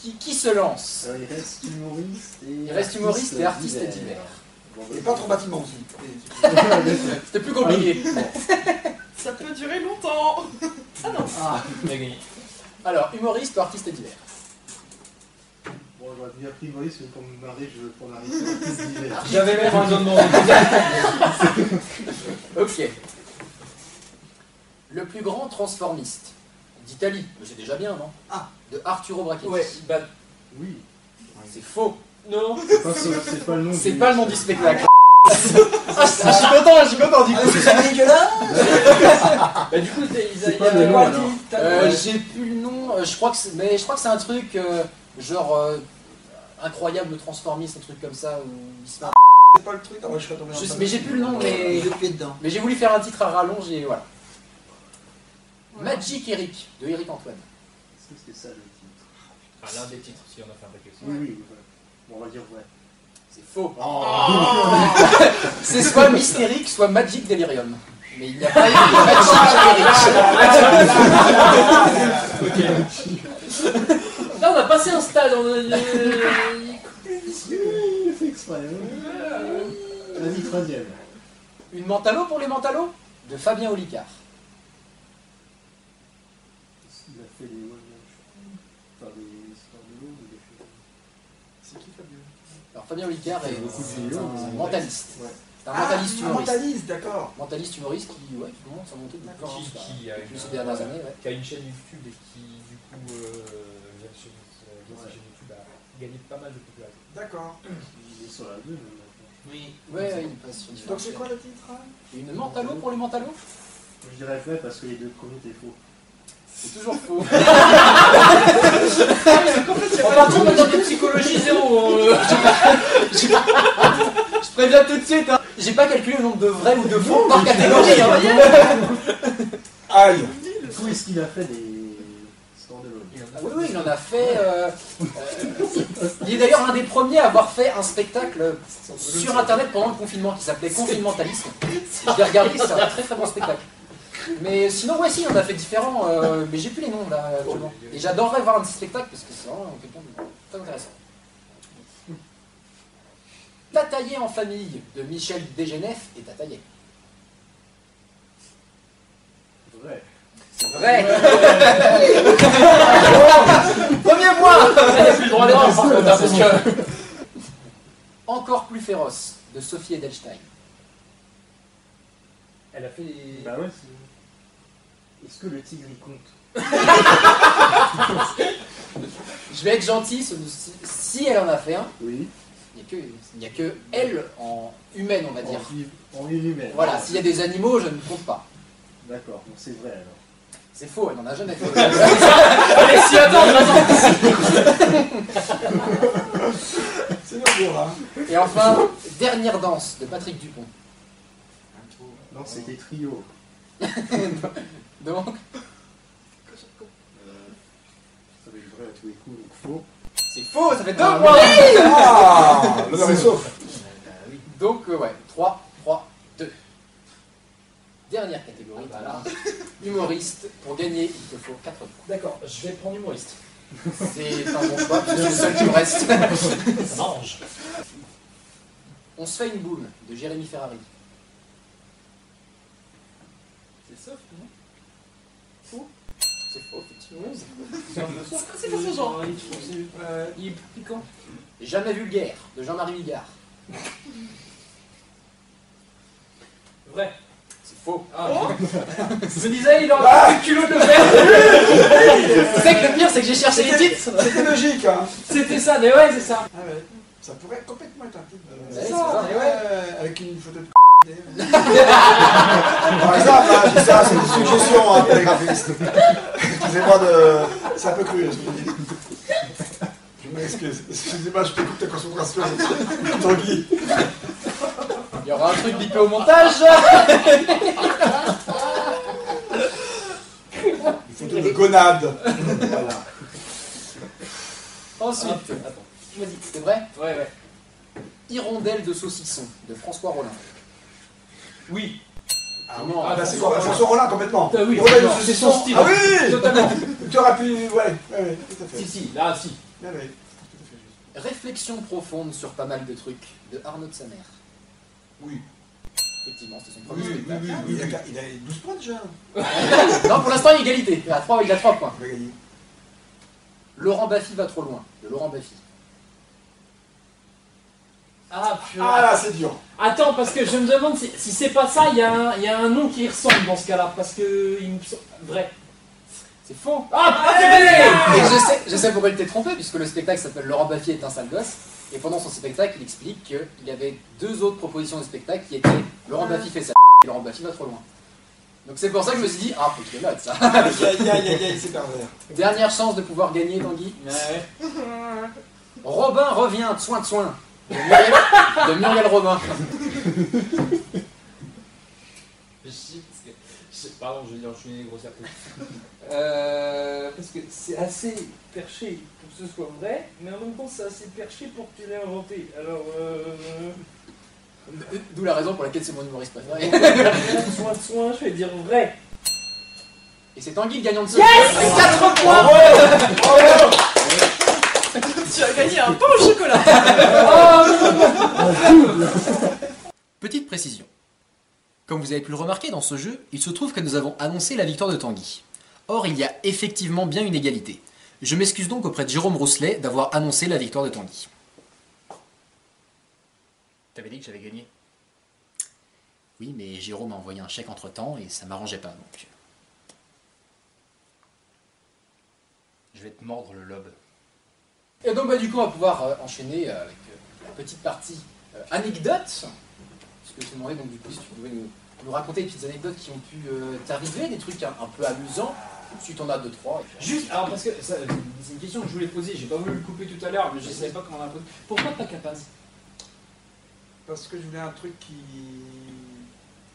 qui, qui se lance? Alors, il reste humoriste et il reste humoriste et artiste divers. Et peintre en bâtiment aussi. C'était plus compliqué. Ça peut durer longtemps. Ah non. Ah, t'as gagné. Alors, humoriste ou artiste divers? Bon, j'aurais bien pris humoriste, mais comme me marier, je veux prendre artiste divers. J'avais même un demande. Ok. Le plus grand transformiste d'Italie, c'est déjà bien, non? Ah. De Arturo Brachetti. Ouais, bah, oui. C'est faux. Non, c'est pas, pas le nom. C'est pas le nom du spectacle. Ah, ah, je suis content, je suis content du coup. C'est dégueulasse. Bah du coup, ils avaient quoi? Euh, j'ai plus le nom. Euh, je crois que c'est, mais je crois que c'est un truc euh, genre euh, incroyable transformiste, un truc comme ça où il se marre. C'est pas le truc. Ah, ouais, je suis tombé. Je, mais j'ai plus le nom, mais dedans. Mais j'ai voulu faire un titre à rallonge et voilà. Ouais. Magic Eric de Eric Antoine. Est-ce que c'est ça le titre? Ah, l'un des titres, si on a fait un paquet. Oui, oui. Voilà. Bon, on va dire ouais. C'est faux. Oh. C'est soit Mystérique, soit Magic Delirium. Mais il n'y a pas eu de Magic Delirium. Là, on a passé un stade. On a... C'est exprès. Vas-y, troisième. Une mentalo pour les mentalos de Fabien Olicard. Il a fait les... Alors Fabien Olicard est, est un, un mentaliste. Ouais. C'est un ah, mentaliste humoriste. Mentaliste, d'accord. Mentaliste humoriste qui, ouais, qui monte sa montée de corps. Qui, qui, a une, ces dernières années, ouais. Qui a une chaîne YouTube et qui, du coup, euh, vient sur euh, ouais. Chaîne YouTube a gagné pas mal de popularité. D'accord. Il est sur la deux maintenant. Oui. Ouais, ouais, il passe sur la deux. Donc c'est quoi le titre? Une mentalo pour les mentalos? Je dirais vrai parce que les deux premiers étaient faux. C'est toujours faux. En fait, on va dans des psychologies zéro. Euh, je, je préviens tout de suite. Hein. J'ai pas calculé le nombre de vrais ou de faux par catégorie. Hein. Aïe. Du coup, est-ce qu'il a fait des standalone? Ah, oui, oui, il en a fait. Euh, euh, il est d'ailleurs un des premiers à avoir fait un spectacle sur Internet pendant le confinement qui s'appelait Confinementalisme. Je l'ai regardé, c'est un très très bon spectacle. Mais sinon, ouais, si, on a fait différents, euh, mais j'ai plus les noms là actuellement. Et j'adorerais voir un petit spectacle parce que c'est vraiment quelqu'un de très intéressant. Tataillé en famille de Michel Dégenef et Tataillé. Vrai. C'est vrai. Premier mois. Il plus le droit d'erreur par contre, parce que... Encore plus féroce de Sophie Edelstein. Elle a fait les... Bah ouais, c'est... Est-ce que le tigre y compte? Je vais être gentil, si elle en a fait un, oui. Il n'y a, a que elle en humaine, on va dire. En, en humaine. Voilà, s'il y a des animaux, je ne compte pas. D'accord, donc c'est vrai alors. C'est faux, elle n'en a jamais fait. Allez, si, attends, vas-y. C'est normal, hein. Et enfin, Dernière danse de Patrick Dupont. Non, c'était trio. Donc, ça fait vrai à tous les coups, donc faux. C'est faux, ça fait deux ah, points. Oui ah, non, mais sauf. Donc, euh, ouais, trois, trois, deux. dernière catégorie, voilà. Humoriste, pour gagner, il te faut quatre points. D'accord, je vais prendre humoriste. C'est un bon choix, c'est le seul qui me reste. Ça mange. On se fait une boule, de Jérémy Ferrari. C'est soft, non? Faux. C'est faux, effectivement. C'est pas ce genre. Il est piquant. Jamais vulgaire, de Jean-Marie Bigard. Vrai. C'est faux. Ah, oh je me disais, il en a un culot de faire. C'est que le pire, c'est que j'ai cherché les titres. C'était logique, hein. C'était ça, mais ouais, c'est ça. Ah ouais. Ça pourrait complètement être un titre. Euh, c'est ça, ça mais ouais. Euh, avec une photo de c***. Par exemple, hein, je dis ça, c'est une suggestion, hein, pour les graphistes. Excusez-moi de... C'est un peu cru, je me dis. Je m'excuse. Excusez-moi, je t'écoute ta concentration. Tanguy. Il y aura un truc bipé au montage. Une photo de gonade. Voilà. Ensuite, ah, attends, vas-y, c'est vrai? Ouais, ouais. Hirondelle de saucisson, de François Rollin. Oui. Ah non, ah, bah, c'est quoi? François Rollin, complètement. Ah, oui, Hirondelle de saucisson. Son style. Ah oui, totalement. Tu aurais pu... Ouais, ouais, ouais, tout à fait. Si, si, là, si. Ah, ouais. Réflexion profonde sur pas mal de trucs, de Arnaud de sa mère. Oui. Effectivement, c'était son premier oui, spectacle. Oui, oui, oui, il, a, il a douze points déjà. Non, pour l'instant, il y a égalité. Il a trois points. Il va gagner. Laurent Baffy va trop loin, de Laurent Baffy. Ah, purée. Ah là, c'est dur. Attends, parce que je me demande si, si c'est pas ça, il y, y a un nom qui ressemble dans ce cas-là. Parce que. Il me... Vrai. C'est faux. Ah, c'est vrai. Et je sais, je sais pourquoi il t'est trompé, puisque le spectacle s'appelle Laurent Baffy est un sale gosse. Et pendant son spectacle, il explique qu'il y avait deux autres propositions de spectacle qui étaient Laurent Baffy fait ça et Laurent Baffy va trop loin. Donc c'est pour ça que je me suis dit, ah, faut que je note ça. Aïe, aïe, aïe, c'est pervers. Dernière chance de pouvoir gagner, Tanguy. Ouais. Robin revient, soin de soin. De Muriel, de Muriel Robin. Pardon, je vais dire, je suis une grossière. Euh, parce que c'est assez perché pour que ce soit vrai, mais en même temps c'est assez perché pour que tu l'aies inventé. Alors, euh... d'où la raison pour laquelle c'est mon humoriste préféré. Soin de soin, je vais dire vrai. Et c'est Tanguy le gagnant de ce yes jeu. Yes, quatre points. Bravo. Bravo. Tu as gagné un pain au chocolat. Oh. Petite précision. Comme vous avez pu le remarquer dans ce jeu, il se trouve que nous avons annoncé la victoire de Tanguy. Or, il y a effectivement bien une égalité. Je m'excuse donc auprès de Jérôme Rousselet d'avoir annoncé la victoire de Tanguy. T'avais dit que j'avais gagné. Oui, mais Jérôme a envoyé un chèque entre-temps et ça m'arrangeait pas, donc... Je vais te mordre le lobe. Et donc, bah, du coup, on va pouvoir euh, enchaîner euh, avec euh, la petite partie euh, anecdote. Parce que je te demandais, donc du coup, si tu pouvais nous, nous raconter des petites anecdotes qui ont pu euh, t'arriver, des trucs un, un peu amusants, si tu en as deux, trois. Et puis... Juste, alors parce que c'est une question que je voulais poser, j'ai pas voulu le couper tout à l'heure, mais je savais pas comment la poser. Pourquoi Pakapaze? Parce que je voulais un truc qui,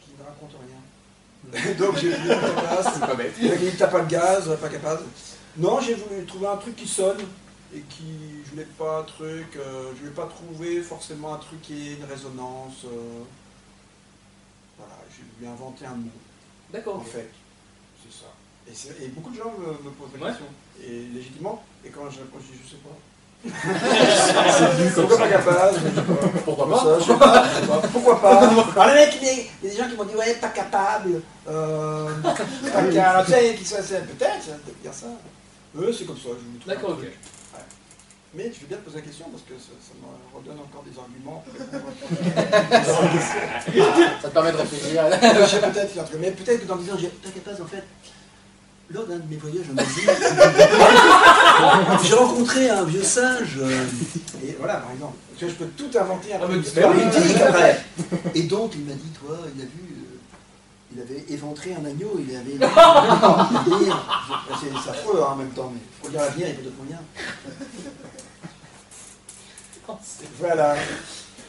qui ne raconte rien. Donc j'ai voulu Pakapaze, c'est pas bête. Il tape pas le gaz, Pakapaze. Non, j'ai voulu trouver un truc qui sonne. Et qui, je voulais pas un truc, euh, je voulais pas trouver forcément un truc qui ait une résonance. Euh, voilà, j'ai lui inventé un mot. D'accord. En okay. fait, c'est ça. Et, et beaucoup de gens me, me posent la ouais. question. Et légitimement, et quand je réponds, je dis je sais pas. C'est vu comme ça. Pakapaze, pourquoi pas, ça, je sais pas, pas. Pourquoi pas. Alors les mecs, il y a des gens qui m'ont dit ouais, pas capable. Euh, pas capable. Tu sais, qui sont assez. Peut-être, ça peut dire ça. Eux, c'est comme ça, je vous trouve. D'accord, ok. Mais je vais bien te poser la question parce que ça, ça me redonne encore des arguments. Ça te permet de réfléchir. Peut-être, mais peut-être que dans dix ans, j'ai t'inquiète pas, en fait, lors d'un de mes voyages en Asie, j'ai rencontré un vieux singe. Euh, et voilà, par exemple. Tu vois, je peux tout inventer après. Ah, et donc, il m'a dit, toi, il a vu. Euh, il avait éventré un agneau, il avait. Il avait c'est affreux hein, en même temps, mais il faut dire l'avenir, il n'y a pas d'autre moyen. Voilà.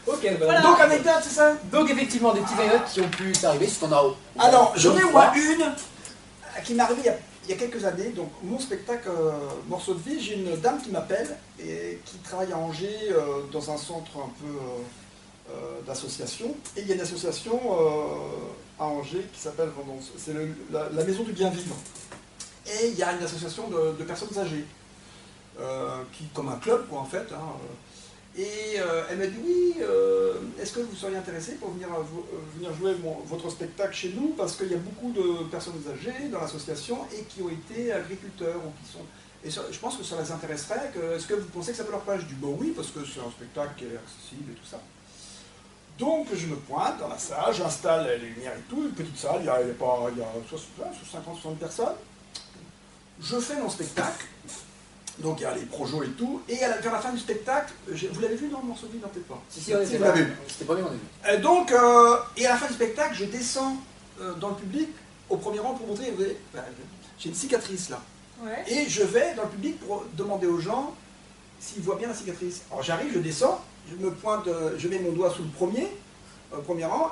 Ok, voilà. Donc anecdote, c'est ça? Donc effectivement, des petites anecdotes qui ont pu t'arriver, si t'en as haut. Alors, j'en ai moi une qui m'est arrivée il y, a, il y a quelques années. Donc, mon spectacle euh, Morceau de Vie, j'ai une dame qui m'appelle et qui travaille à Angers euh, dans un centre un peu euh, d'associations. Et il y a une association euh, à Angers qui s'appelle, c'est la, la Maison du Bien-Vivre. Et il y a une association de, de personnes âgées, euh, qui, comme un club, quoi, en fait. Hein, et euh, elle m'a dit, oui, euh, est-ce que vous seriez intéressé pour venir, euh, venir jouer mon, votre spectacle chez nous? Parce qu'il y a beaucoup de personnes âgées dans l'association et qui ont été agriculteurs ou qui sont... Et ça, je pense que ça les intéresserait. Que, est-ce que vous pensez que ça peut leur plaire? Je dis, bon oui, parce que c'est un spectacle qui est accessible et tout ça. Donc je me pointe dans la salle, j'installe les lumières et tout, une petite salle, il y a, il y a, pas, il y a cinquante à soixante personnes. Je fais mon spectacle, donc il y a les projos et tout, et à la, vers la fin du spectacle, vous l'avez vu dans le morceau de vie, non, peut-être pas. Si, si, on si vous l'avez vu. C'était pas bien, on est vu. Et donc, euh, et à la fin du spectacle, je descends euh, dans le public, au premier rang pour montrer, vous voyez, ben, j'ai une cicatrice là. Ouais. Et je vais dans le public pour demander aux gens s'ils voient bien la cicatrice. Alors j'arrive, je descends, je me pointe, je mets mon doigt sous le premier, euh, premier rang,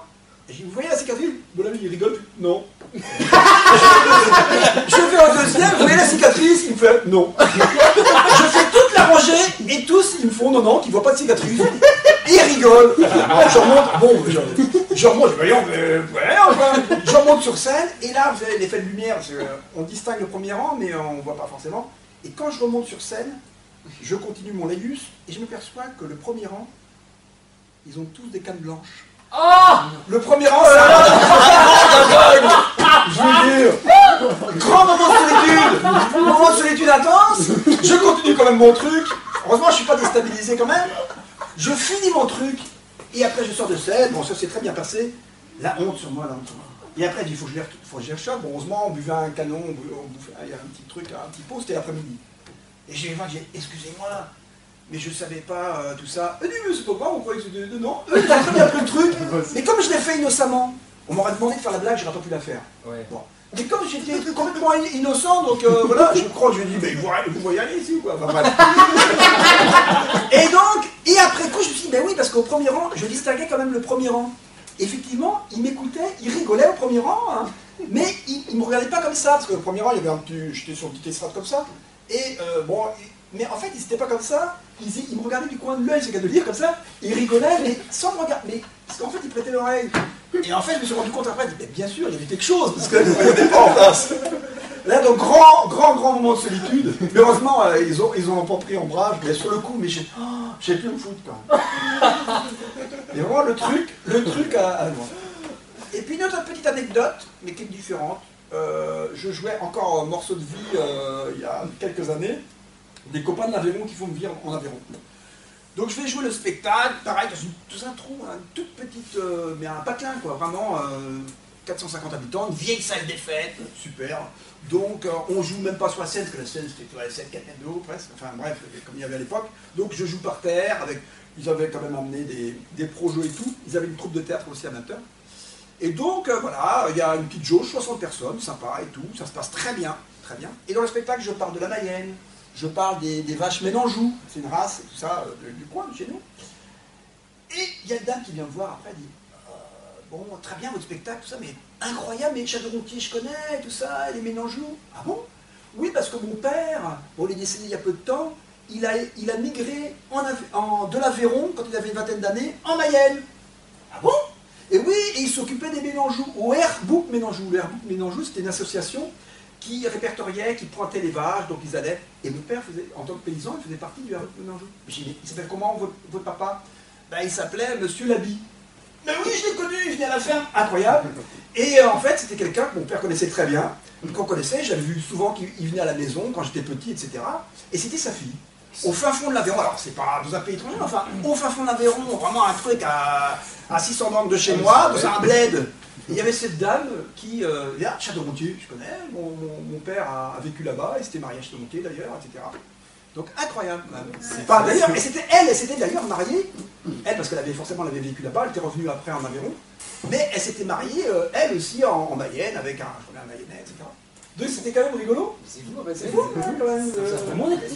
et je dis, vous voyez la cicatrice? Bon là, il rigole, non. je fais au deuxième, vous voyez la cicatrice? Il me fait, non. Je fais toute la rangée, et tous, ils me font, non, non, qu'ils ne voient pas de cicatrice. Et ils rigolent. Alors, je remonte, bon, je, je remonte, je, voyons, euh, ouais, enfin, je remonte sur scène, et là, vous avez l'effet de lumière, parce que, euh, on distingue le premier rang, mais euh, on ne voit pas forcément. Et quand je remonte sur scène, je continue mon laïus, et je me perçois que le premier rang, ils ont tous des cannes blanches. Oh, le premier rang, c'est un aveugle. Je vous jure. Grand moment de solitude. Moment de solitude intense. Je continue quand même mon truc. Heureusement, je ne suis pas déstabilisé quand même. Je finis mon truc. Et après, je sors de scène. Bon, ça s'est très bien passé. La honte sur moi, la honte sur moi. Et après, il faut que je les rechope. Bon, heureusement, on buvait un canon. On bouffait, il y a un petit truc, un petit pot. C'était l'après-midi. Et j'ai dit, excusez-moi. Mais je savais pas euh, tout ça. Et du coup, c'est pas grave, on croyait que c'était... Non, eux, ils ont très bien pris le truc. Mais comme je l'ai fait innocemment, on m'aurait demandé de faire la blague, j'aurais pas pu la faire. Ouais. Bon. Mais comme j'étais complètement innocent, donc euh, voilà, je crois que je lui ai dit, mais vous voyez aller ici, quoi. Enfin, et donc, et après coup, je me suis dit, ben oui, parce qu'au premier rang, je distinguais quand même le premier rang. Effectivement, ils m'écoutaient, ils rigolaient au premier rang, hein, mais ils, ils me regardaient pas comme ça, parce que le premier rang, il y avait un petit... J'étais sur une petite estrade comme ça. Et euh, bon... Mais en fait, ils n'étaient pas comme ça, ils, ils me regardaient du coin de l'œil, c'est qu'à de lire comme ça, ils rigolaient, mais sans me regarder, mais, parce qu'en fait, ils prêtaient l'oreille. Et en fait, je me suis rendu compte après, mais bien sûr, il y avait quelque chose, parce que là, ils n'étaient pas en face. Là, donc, grand, grand, grand moment de solitude. Mais heureusement, euh, ils ont, ils ont pas pris en brave, mais sur le coup, mais j'ai oh, pu me foutre quand même. Mais vraiment, le truc, le truc à, à moi. Et puis, une autre petite anecdote, mais qui est différente. Euh, je jouais encore un morceau de vie euh, il y a quelques années. Des copains de l'Aveyron qui font vivre en Aveyron. Donc je vais jouer le spectacle, pareil, dans un trou, une toute petite, euh, mais un patelin quoi, vraiment, euh, quatre cent cinquante habitants, une vieille salle des fêtes, super. Donc euh, on joue même pas sur la scène, parce que la scène c'était sept quatre mètres de haut presque, enfin bref, comme il y avait à l'époque. Donc je joue par terre, avec, ils avaient quand même amené des, des projets et tout, ils avaient une troupe de théâtre aussi amateur. Et donc euh, voilà, il y a une petite jauge, soixante personnes, sympa et tout, ça se passe très bien, très bien. Et dans le spectacle, je pars de la Mayenne. Je parle des, des vaches Ménanjou, c'est une race, et tout ça, euh, du coin, de chez nous. Et il y a une dame qui vient me voir après, elle dit euh, bon, très bien votre spectacle, tout ça, mais incroyable, mais Château-Gontier, je connais, tout ça, les Ménanjou. Ah bon? Oui, parce que mon père, on l'a décédé il y a peu de temps, il a, il a migré en, en, de l'Aveyron, quand il avait une vingtaine d'années, en Mayenne. Ah bon? Et oui, et il s'occupait des Ménanjou, au Airbook Ménanjou. L'Airbook Ménanjou, c'était une association qui répertoriait, qui pointait les vaches, donc ils allaient. Et mon père, faisait, en tant que paysan, il faisait partie du Argenton. J'ai dit, il s'appelle comment votre, votre papa? Ben, il s'appelait Monsieur Labi. Mais oui, je l'ai connu, je venais à la ferme. Incroyable. Et euh, en fait, c'était quelqu'un que mon père connaissait très bien, qu'on connaissait, j'avais vu souvent qu'il venait à la maison quand j'étais petit, et cetera. Et c'était sa fille. Au fin fond de l'Aveyron, alors c'est pas dans un pays étranger, mais enfin, au fin fond de l'Aveyron, vraiment un truc à, à six cents bornes de chez moi, dans un bled. Il y avait cette dame qui, euh, là, Château-Gontier, je connais, mon, mon, mon père a, a vécu là-bas, et s'était marié à Château-Gontier d'ailleurs, et cetera. Donc incroyable. Enfin, d'ailleurs, et c'était elle, elle s'était d'ailleurs mariée, elle, parce qu'elle avait forcément elle avait vécu là-bas, elle était revenue après en Aveyron, mais elle s'était mariée, euh, elle aussi, en, en Mayenne, avec un, un Mayennais, et cetera. Donc c'était quand même rigolo. C'est fou, c'est fou, quand même.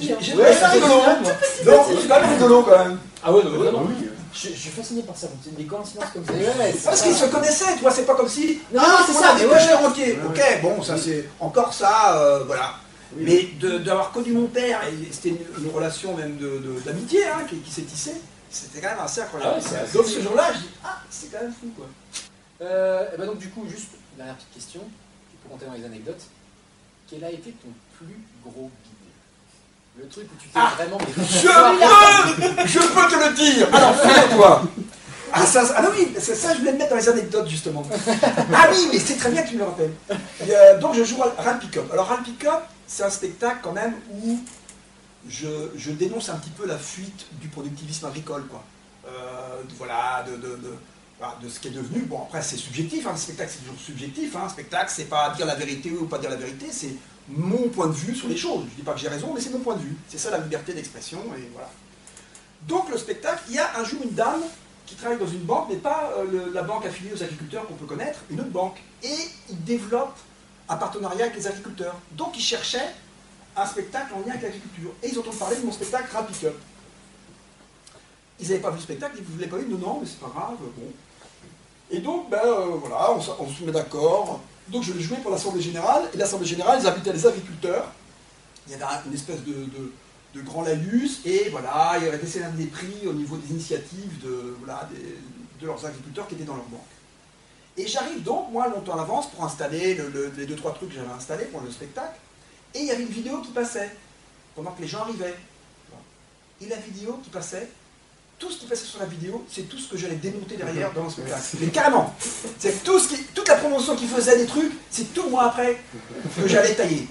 J'ai trouvé ça rigolo. Donc c'est quand même rigolo quand même. Ah ouais, donc vraiment. Je, je suis fasciné par ça, c'est des coïncidences comme ça. Ouais, ouais, parce qu'ils se connaissaient, tu vois, c'est pas comme si... Non, ah, c'est ça, des ouais, ouais, ok, ouais, ok, ouais. Bon, ça c'est encore ça, euh, voilà. Oui, mais oui. D'avoir connu mon père, et c'était une, une relation même d'amitié de, de, hein, qui, qui s'est tissée, C'était quand même assez incroyable. Ah ouais, donc ce jour-là, je dis ah, c'est quand même fou quoi. Euh, et ben donc du coup, juste une dernière petite question, pour compter dans les anecdotes. Quel a été ton plus gros guide? Le truc où tu t'es ah, vraiment... Je peux, je peux te le dire. Alors fais toi. Ah, ça, ah non, oui, ça, ça je voulais le mettre dans les anecdotes justement. Ah oui, mais c'est très bien que tu me le rappelles. Et, euh, donc je joue à Rap Pickup. Alors Rap Pickup, c'est un spectacle quand même où je, je dénonce un petit peu la fuite du productivisme agricole, quoi. Euh, voilà, de, de, de, de, de ce qui est devenu. Bon, après c'est subjectif, hein, le spectacle c'est toujours subjectif. Hein, le spectacle c'est pas dire la vérité ou pas dire la vérité, c'est mon point de vue sur les choses. Je dis pas que j'ai raison, mais c'est mon point de vue. C'est ça la liberté d'expression, et voilà. Donc le spectacle, il y a un jour une dame qui travaille dans une banque, mais pas euh, le, la banque affiliée aux agriculteurs qu'on peut connaître, une autre banque. Et ils développent un partenariat avec les agriculteurs. Donc ils cherchaient un spectacle en lien avec l'agriculture. Et ils ont entendu parler de mon spectacle Rap Pickup. Ils n'avaient pas vu le spectacle, ils ne voulaient pas vu, non, non, mais c'est pas grave, bon. Et donc, ben euh, voilà, on, on se met d'accord. Donc je l'ai joué pour l'Assemblée Générale, et l'Assemblée Générale, ils invitaient les agriculteurs. Il y avait une espèce de... de de Grand Laïus, et voilà, il y avait des scénarios des prix au niveau des initiatives de, voilà, des, de leurs agriculteurs qui étaient dans leur banque. Et j'arrive donc, moi, longtemps à l'avance, pour installer le, le, les deux, trois trucs que j'avais installés pour le spectacle, et il y avait une vidéo qui passait, pendant que les gens arrivaient. Et la vidéo qui passait, tout ce qui passait sur la vidéo, c'est tout ce que j'allais démonter derrière dans le spectacle. Mais carrément, c'est tout ce qui, toute la promotion qui faisait des trucs, c'est tout moi après que j'allais tailler.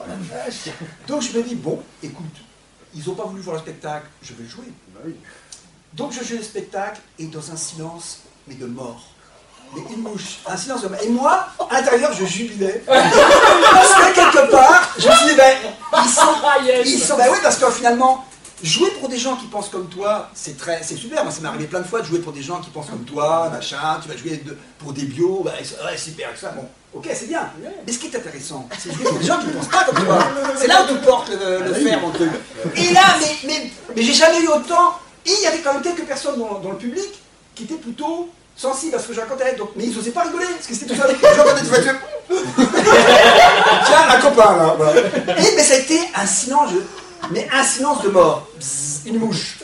Donc je me dis, bon, écoute, ils n'ont pas voulu voir le spectacle, je vais le jouer. Donc je joue le spectacle, et dans un silence, mais de mort. Mais une mouche, un silence de mort. Et moi, à l'intérieur, je jubilais. Parce que quelque part, je me suis dit, ben, ils sont... Ils sont ben oui, parce que finalement, jouer pour des gens qui pensent comme toi, c'est très, c'est super. Moi, ça m'est arrivé plein de fois de jouer pour des gens qui pensent comme toi, machin, tu vas jouer de, pour des bio, ben, ouais, super, tout ça, bon. Ok, c'est bien. Mais ce qui est intéressant, c'est que les gens qui ne pensent pas comme toi. C'est là où tu portes le, le fer, mon truc. Et là, mais, mais, mais j'ai jamais eu autant. Et il y avait quand même quelques personnes dans, dans le public qui étaient plutôt sensibles à ce que je racontais. Donc, mais ils n'osaient pas rigoler, parce que c'était tout ça. Tiens, un copain, là. Voilà. Et mais ça a été un silence, mais un silence de mort. Psst, une mouche.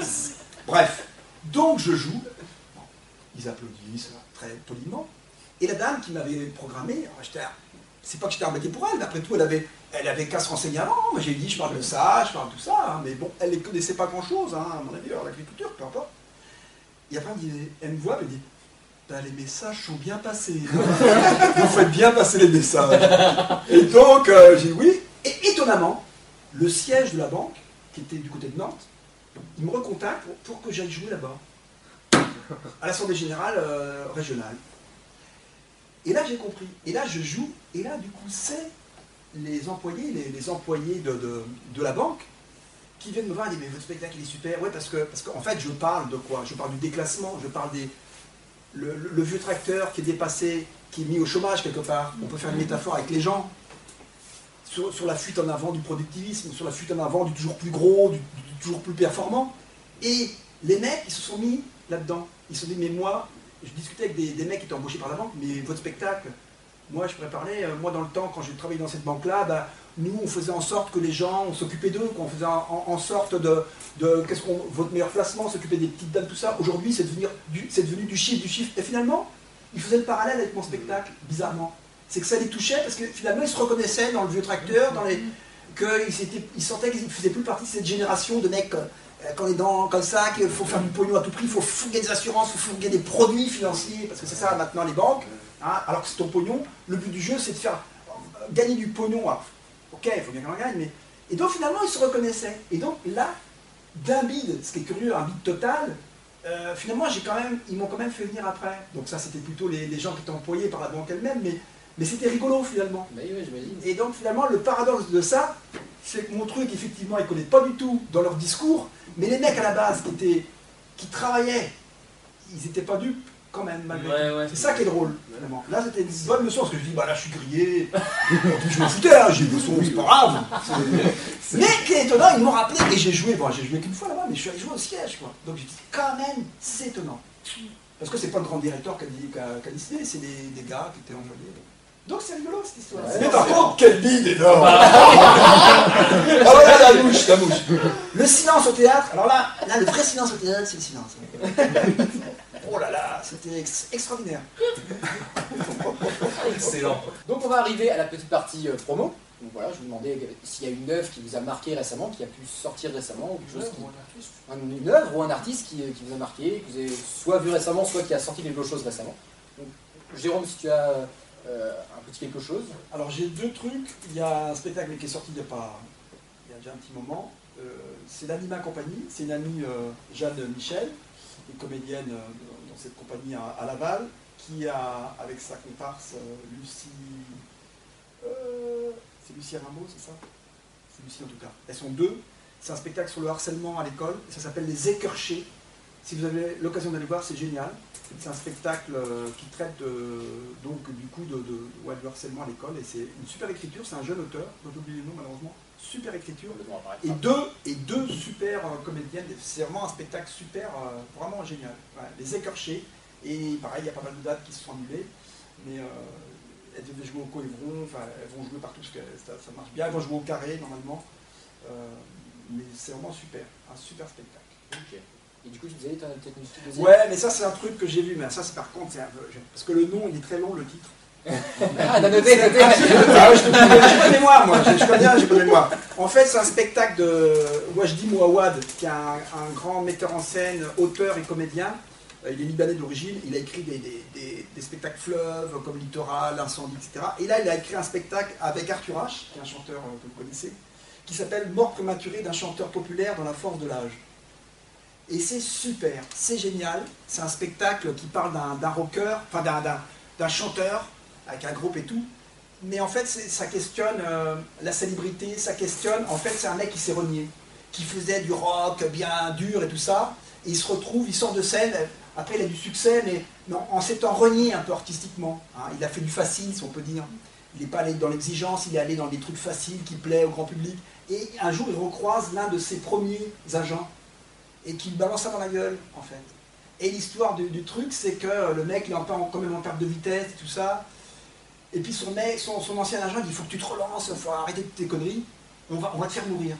Psst. Bref. Donc, je joue. Ils applaudissent très poliment. Et la dame qui m'avait programmé, c'est pas que j'étais embêté pour elle, mais après tout, elle avait, elle avait qu'à se renseigner avant. Moi j'ai dit, je parle de ça, je parle de tout ça, hein, mais bon, elle ne connaissait pas grand-chose, hein, à mon avis, l'agriculture, peu importe. Et après, elle me, dit, elle me voit, elle me dit, bah, les messages sont bien passés. Vous faites bien passer les messages. Et donc, euh, j'ai dit oui. Et étonnamment, le siège de la banque, qui était du côté de Nantes, il me recontacte pour que j'aille jouer là-bas, à l'Assemblée Générale euh, Régionale. Et là, j'ai compris. Et là, je joue. Et là, du coup, c'est les employés, les, les employés de, de, de la banque qui viennent me voir et disent « Mais votre spectacle, il est super. » Ouais, parce que, parce qu'en fait, je parle de quoi? Je parle du déclassement. Je parle des... Le, le, le vieux tracteur qui est dépassé, qui est mis au chômage quelque part. On peut faire une métaphore avec les gens. Sur, sur la fuite en avant du productivisme, sur la fuite en avant du toujours plus gros, du, du toujours plus performant. Et les mecs, ils se sont mis là-dedans. Ils se sont dit « Mais moi... » Je discutais avec des, des mecs qui étaient embauchés par la banque, mais votre spectacle, moi je pourrais parler, euh, moi dans le temps, quand j'ai travaillé dans cette banque-là, bah, nous on faisait en sorte que les gens, on s'occupait d'eux, qu'on faisait en, en sorte de, de qu'est-ce qu'on, votre meilleur placement, s'occuper des petites dames, tout ça. Aujourd'hui c'est devenu du, c'est devenu du chiffre, du chiffre. Et finalement, ils faisaient le parallèle avec mon spectacle, bizarrement. C'est que ça les touchait parce que finalement ils se reconnaissaient dans le vieux tracteur, dans les, qu'ils ils sentaient qu'ils ne faisaient plus partie de cette génération de mecs. Quand on est dans, comme ça, qu'il faut faire du pognon à tout prix, il faut fourguer des assurances, il faut fourguer des produits financiers, parce que c'est ça maintenant les banques, hein, alors que c'est ton pognon. Le but du jeu, c'est de faire euh, gagner du pognon. Alors, ok, il faut bien qu'on en gagne, mais... Et donc finalement, ils se reconnaissaient. Et donc là, d'un bide, ce qui est curieux, un bide total, euh, finalement, j'ai quand même, ils m'ont quand même fait venir après. Donc ça, c'était plutôt les, les gens qui étaient employés par la banque elle-même, mais, mais c'était rigolo finalement. Bah oui, j'imagine. Et donc finalement, le paradoxe de ça, c'est que mon truc, effectivement, ils ne connaissent pas du tout dans leur discours, mais les mecs à la base qui, étaient, qui travaillaient, ils n'étaient pas dupes quand même, malgré ouais, tout. Ouais, c'est ça qui est drôle, finalement. Là, c'était une bonne leçon, parce que je dis, bah là, je suis grillé, je m'en foutais, hein, j'ai des sons, c'est pas grave. Mais qui est étonnant, ils m'ont rappelé, et j'ai joué, bon, j'ai joué qu'une fois là-bas, mais je suis allé jouer au siège, quoi. Donc j'ai dit, quand même, c'est étonnant. Parce que c'est pas le grand directeur qui a décidé, c'est des, des gars qui étaient envoyés. Donc c'est rigolo cette histoire. Ouais, mais par contre, quel bide énorme. Ah voilà la mouche. mouche, la mouche. Le silence au théâtre, alors là, là le vrai silence au théâtre, c'est le silence. Oh là là, c'était ex extraordinaire. Excellent. Donc on va arriver à la petite partie euh, promo. Donc voilà, je vous demandais s'il y a une œuvre qui vous a marqué récemment, qui a pu sortir récemment, ou quelque chose qui... un artiste. Une œuvre ou un artiste qui, qui vous a marqué, que vous avez soit vu récemment, soit qui a sorti quelque chose récemment. Donc, Jérôme, si tu as euh, un petit quelque chose. Alors j'ai deux trucs. Il y a un spectacle qui est sorti il y a pas, il y a déjà un petit moment. Euh, c'est l'Anima Compagnie. C'est une amie euh, Jeanne Michel, une comédienne euh, dans cette compagnie à, à Laval, qui a, avec sa comparse euh, Lucie. Euh... C'est Lucie Rameau, c'est ça? C'est Lucie en tout cas. Elles sont deux. C'est un spectacle sur le harcèlement à l'école. Ça s'appelle Les Écorchés. Si vous avez l'occasion d'aller voir, c'est génial. C'est un spectacle qui traite de, donc du coup de, de, de, ouais, du harcèlement à l'école. Et c'est une super écriture. C'est un jeune auteur, dont j'ai oublié le nom malheureusement. Super écriture. Et deux, et deux super comédiennes. C'est vraiment un spectacle super, vraiment génial. Ouais, Les Écorchés. Et pareil, il y a pas mal de dates qui se sont annulées. Mais. Euh, Elles devaient jouer au Coëvron, enfin elles vont jouer partout parce que ça, ça marche bien, elles vont jouer au carré normalement. Euh, mais c'est vraiment super, un super spectacle. Okay. Et du coup tu disais, tu as une technique de deuxième. Ouais, mais ça c'est un truc que j'ai vu, mais ça c'est par contre, c'est un peu... Parce que le nom il est très long, le titre. Ah, t'as noté, noté. J'ai pas de mémoire moi, je connais bien, j'ai pas de mémoire. En fait c'est un spectacle de Wajdi Mouawad, qui est un, un grand metteur en scène, auteur et comédien. Il est libanais d'origine, il a écrit des, des, des, des spectacles fleuves comme Littoral, Incendie, et cetera. Et là, il a écrit un spectacle avec Arthur H, qui est un chanteur que vous connaissez, qui s'appelle Mort prématurée d'un chanteur populaire dans la force de l'âge. Et c'est super, c'est génial. C'est un spectacle qui parle d'un rocker, enfin d'un chanteur, avec un groupe et tout. Mais en fait, ça questionne euh, la célébrité, ça questionne. En fait, c'est un mec qui s'est renié, qui faisait du rock bien dur et tout ça. Et il se retrouve, il sort de scène. Après, il a du succès, mais non, en s'étant renié un peu artistiquement. Hein, il a fait du facile, si on peut dire. Il n'est pas allé dans l'exigence, il est allé dans des trucs faciles qui plaisent au grand public. Et un jour, il recroise l'un de ses premiers agents et qui balance ça dans la gueule, en fait. Et l'histoire du, du truc, c'est que le mec, il est quand même en perte de vitesse et tout ça. Et puis son, mec, son, son ancien agent, il dit « il faut que tu te relances, il faut arrêter toutes tes conneries, on va, on va te faire mourir. »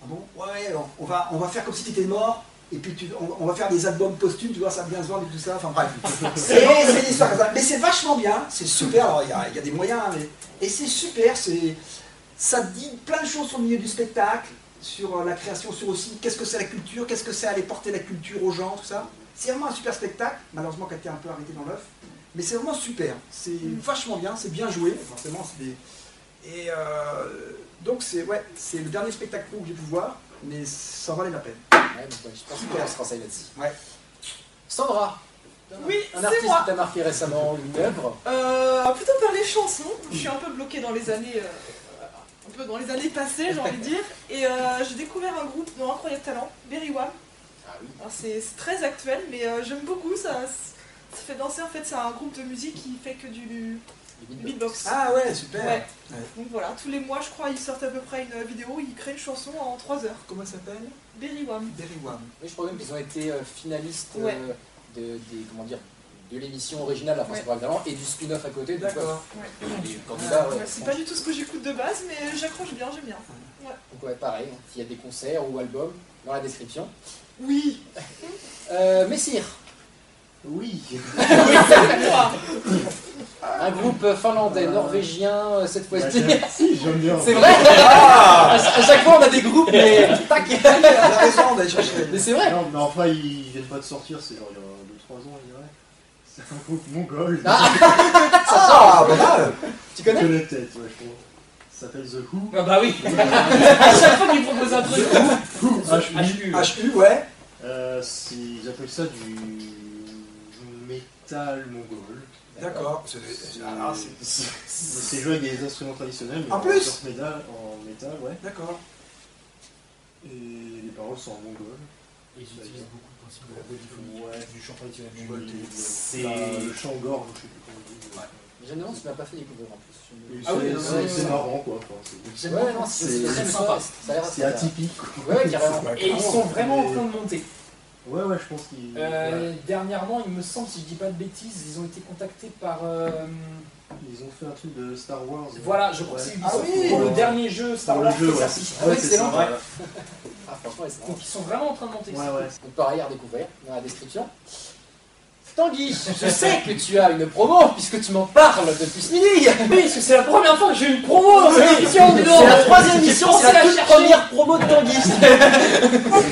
Ah bon ? Ouais, alors, on va, on va faire comme si tu étais mort. Et puis tu, on, on va faire des albums posthumes, tu vois, ça vient se vendre et tout ça, enfin bref. C'est une histoire comme ça. Mais c'est vachement bien, c'est super, alors il y, y a des moyens, mais... Et c'est super, ça dit plein de choses sur le milieu du spectacle, sur la création, sur aussi qu'est-ce que c'est la culture, qu'est-ce que c'est aller porter la culture aux gens, tout ça. C'est vraiment un super spectacle, malheureusement qui a été un peu arrêté dans l'œuf, mais c'est vraiment super, c'est vachement bien, c'est bien joué, forcément c'est des... Et euh, donc c'est ouais, c'est le dernier spectacle pro que j'ai pu voir, mais ça valait la peine. Ouais, donc, ouais, je pense qu'on se renseigne là-dessus. Ouais. Sandra, oui, un artiste moi. Qui t'a marqué récemment, une œuvre euh, plutôt par les chansons. Je suis un peu bloquée dans les années, euh, un peu dans les années passées, j'ai envie de dire. Et euh, j'ai découvert un groupe d'un incroyable talent, Berry One. Ah, oui. C'est très actuel, mais euh, j'aime beaucoup. Ça, ça fait danser. En fait, c'est un groupe de musique qui fait que du beatbox. Ah ouais, super. Ouais. Ouais. Donc voilà, tous les mois, je crois, ils sortent à peu près une vidéo, ils créent une chanson en trois heures. Comment ça s'appelle? Berry One. Berry One. Oui, je crois même qu'ils ont été euh, finalistes ouais. euh, de, des, comment dire, de l'émission originale, la France ouais. Talent, et du spin-off à côté. D'accord. Ouais. Ouais. Ouais, c'est pas du tout ce que j'écoute de base, mais j'accroche bien, j'aime bien. Ouais. Donc ouais, pareil, s'il y a des concerts ou albums, dans la description. Oui. euh, Messire. Oui. C'est moi. Un groupe finlandais, euh... norvégien, cette fois-ci. Bah, si, j'aime bien. C'est vrai. Ah à chaque fois, on a des groupes, mais tac. La raison d'aller chercher. Mais c'est vrai. Non, mais enfin, ils viennent pas de sortir. C'est genre il y a deux trois ans, je dirais. C'est un groupe mongol. Ah, ça sort. Ah, bah, bah, tu connais? Je connais peut-être, ouais, je crois. Ça s'appelle The Who. Ah bah oui. À chaque fois qu'ils proposent un truc. H U. H U, ouais. Euh, c'est, ils appellent ça du métal mongol. D'accord. C'est joué avec des instruments traditionnels, mais en, en plus métal, en métal, ouais. D'accord. Et les paroles sont en mongol. Et ils utilisent beaucoup de principes de la polyphonie. Ouais, du chant traditionnel mongol. C'est le chant gorge, je sais plus comment on dit. Ouais. Généralement, tu m'as pas fait découvrir en plus. Ah oui, c'est marrant quoi. Généralement, c'est sympa. C'est atypique. Ouais, carrément. Et ils sont vraiment en train de monter. Ouais, ouais, je pense qu'ils... Euh, ouais. Dernièrement, il me semble, si je dis pas de bêtises, ils ont été contactés par euh, Ils ont fait un truc de Star Wars. Voilà, je crois que c'est ah oui, pour le dernier jeu Star Wars. Le jeu, ouais. Ah ouais, excellent. Ça, ouais. Ah, franchement, donc ils sont vraiment en train de monter. Ouais, ouais. Donc pareil à redécouvrir dans la description. Tanguy, je sais que tu as une promo puisque tu m'en parles depuis ce midi. Oui, parce que c'est la première fois que j'ai une promo dans cette émission. C'est la troisième émission, c'est la toute première promo de Tanguy. Ça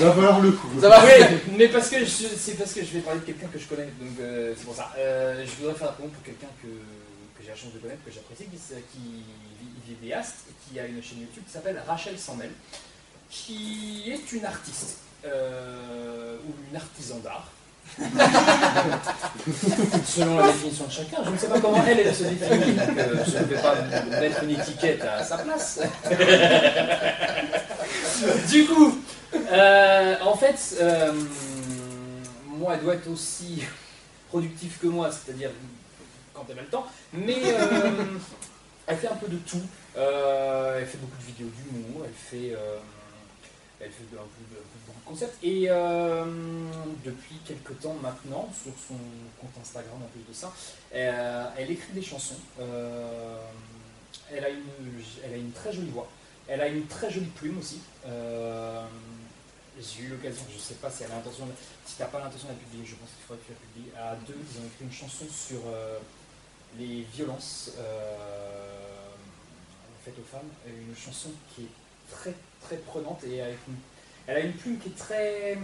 va valoir le coup. Ça va, oui, mais parce que c'est parce que je vais parler de quelqu'un que je connais, donc euh, c'est pour ça. Euh, je voudrais faire la promo pour quelqu'un que, que j'ai la chance de connaître, que j'apprécie, qui, qui est vidéaste et qui a une chaîne YouTube qui s'appelle Rachel Sandel, qui est une artiste euh, ou une artisan d'art. Selon la définition de chacun, je ne sais pas comment elle, elle se définit, donc euh, je ne vais pas mettre une étiquette à sa place. Du coup, euh, en fait, euh, moi, elle doit être aussi productive que moi, c'est-à-dire quand elle a le temps, mais euh, elle fait un peu de tout. Euh, elle fait beaucoup de vidéos d'humour, elle fait... Euh, Elle fait un peu de, de, de concept. Et euh, depuis quelques temps maintenant, sur son compte Instagram, en plus de ça, euh, elle écrit des chansons. Euh, elle, a une, elle a une très jolie voix. Elle a une très jolie plume aussi. Euh, J'ai eu l'occasion, je ne sais pas si elle a l'intention, si tu n'as pas l'intention de la publier, je pense qu'il faudrait que tu la publies. À deux, ils ont écrit une chanson sur euh, les violences euh, faites aux femmes. Une chanson qui est très très prenante et avec une... elle a une plume qui est très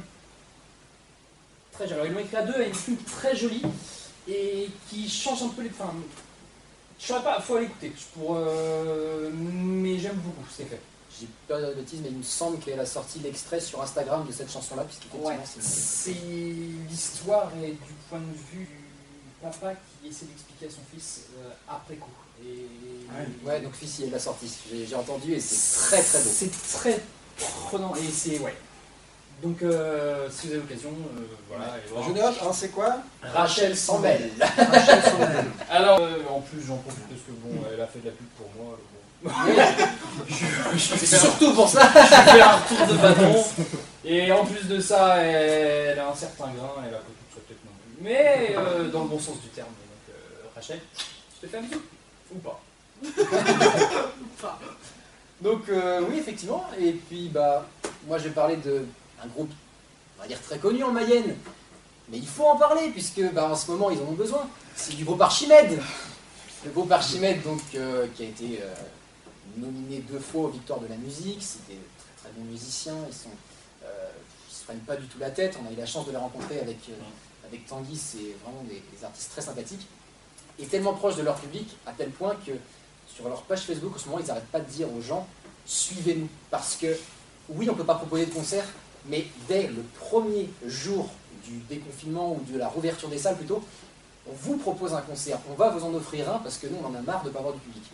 très jolie. Alors ils l'ont écrit à deux, elle a une plume très jolie et qui change un peu les... Enfin, je saurais pas, faut aller écouter, pour, euh... mais j'aime beaucoup ce qu'elle fait. J'ai peur de bêtises, mais il me semble qu'elle a sorti l'extrait sur Instagram de cette chanson-là, puisqu'effectivement ouais, c'est... L'histoire est du point de vue du papa qui essaie d'expliquer à son fils euh, après coup. Et... Ouais, donc fils, il l'a sorti, j'ai entendu et c'est très très beau. C'est très prenant et c'est, ouais. Donc euh, si vous avez l'occasion, euh, voilà. Ouais. Je note, hein, c'est quoi Rachel Sandel. Rachel Sandel. Alors, euh, en plus j'en profite parce que bon, elle a fait de la pub pour moi. Bon. C'est surtout pour ça. Je fais un retour de bâton. Et en plus de ça, elle a un certain grain, elle a pas tout peut-être non plus. Mais euh, dans le bon sens du terme. Donc euh, Rachel, je te fais un bisou. Ou pas. Donc euh, oui, effectivement. Et puis bah moi j'ai parlé d'un groupe, on va dire très connu en Mayenne. Mais il faut en parler puisque bah, en ce moment ils en ont besoin. C'est du groupe Archimède. Le groupe Archimède donc euh, qui a été euh, nominé deux fois aux victoires de la musique. C'est des très très bons musiciens. Ils sont, euh, ils se prennent pas du tout la tête. On a eu la chance de les rencontrer avec euh, avec Tanguy. C'est vraiment des, des artistes très sympathiques. Et tellement proche de leur public, à tel point que sur leur page Facebook, en ce moment, ils n'arrêtent pas de dire aux gens « Suivez-nous ». Parce que, oui, on ne peut pas proposer de concert, mais dès le premier jour du déconfinement ou de la réouverture des salles plutôt, on vous propose un concert, on va vous en offrir un, parce que nous, on en a marre de ne pas avoir du public.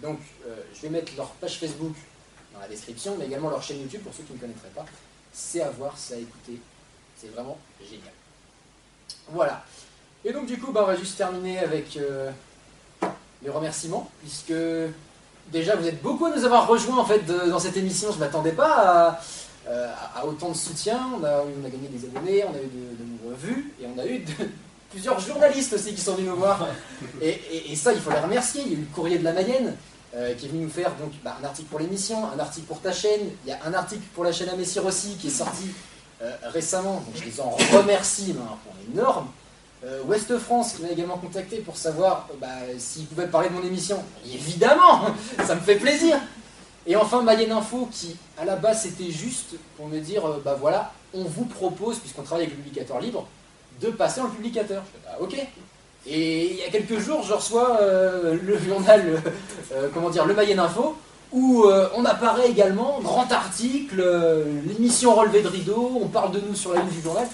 Donc, euh, je vais mettre leur page Facebook dans la description, mais également leur chaîne YouTube, pour ceux qui ne connaîtraient pas. C'est à voir, c'est à écouter, c'est vraiment génial. Voilà. Et donc du coup, bah, on va juste terminer avec euh, les remerciements, puisque déjà vous êtes beaucoup à nous avoir rejoints en fait, de, dans cette émission. Je ne m'attendais pas à, euh, à autant de soutien. On a, on a gagné des abonnés, on a eu de, de nombreuses vues, et on a eu de, plusieurs journalistes aussi qui sont venus nous voir. Et, et, et ça, il faut les remercier. Il y a eu le Courrier de la Mayenne euh, qui est venu nous faire donc, bah, un article pour l'émission, un article pour ta chaîne, il y a un article pour la chaîne à Messire aussi qui est sorti euh, récemment. Donc je les en remercie, bah, on est énorme. Euh, Ouest France qui m'a également contacté pour savoir euh, bah, s'ils pouvaient parler de mon émission. Évidemment, ça me fait plaisir. Et enfin Mayenne Info qui à la base c'était juste pour me dire euh, bah voilà, on vous propose, puisqu'on travaille avec le publicateur libre, de passer en publicateur. Je fais, bah, ok. Et il y a quelques jours je reçois euh, le journal euh, comment dire, le Mayenne Info où euh, on apparaît également, grand article, euh, l'émission relevée de rideau, on parle de nous sur la ligne du journal.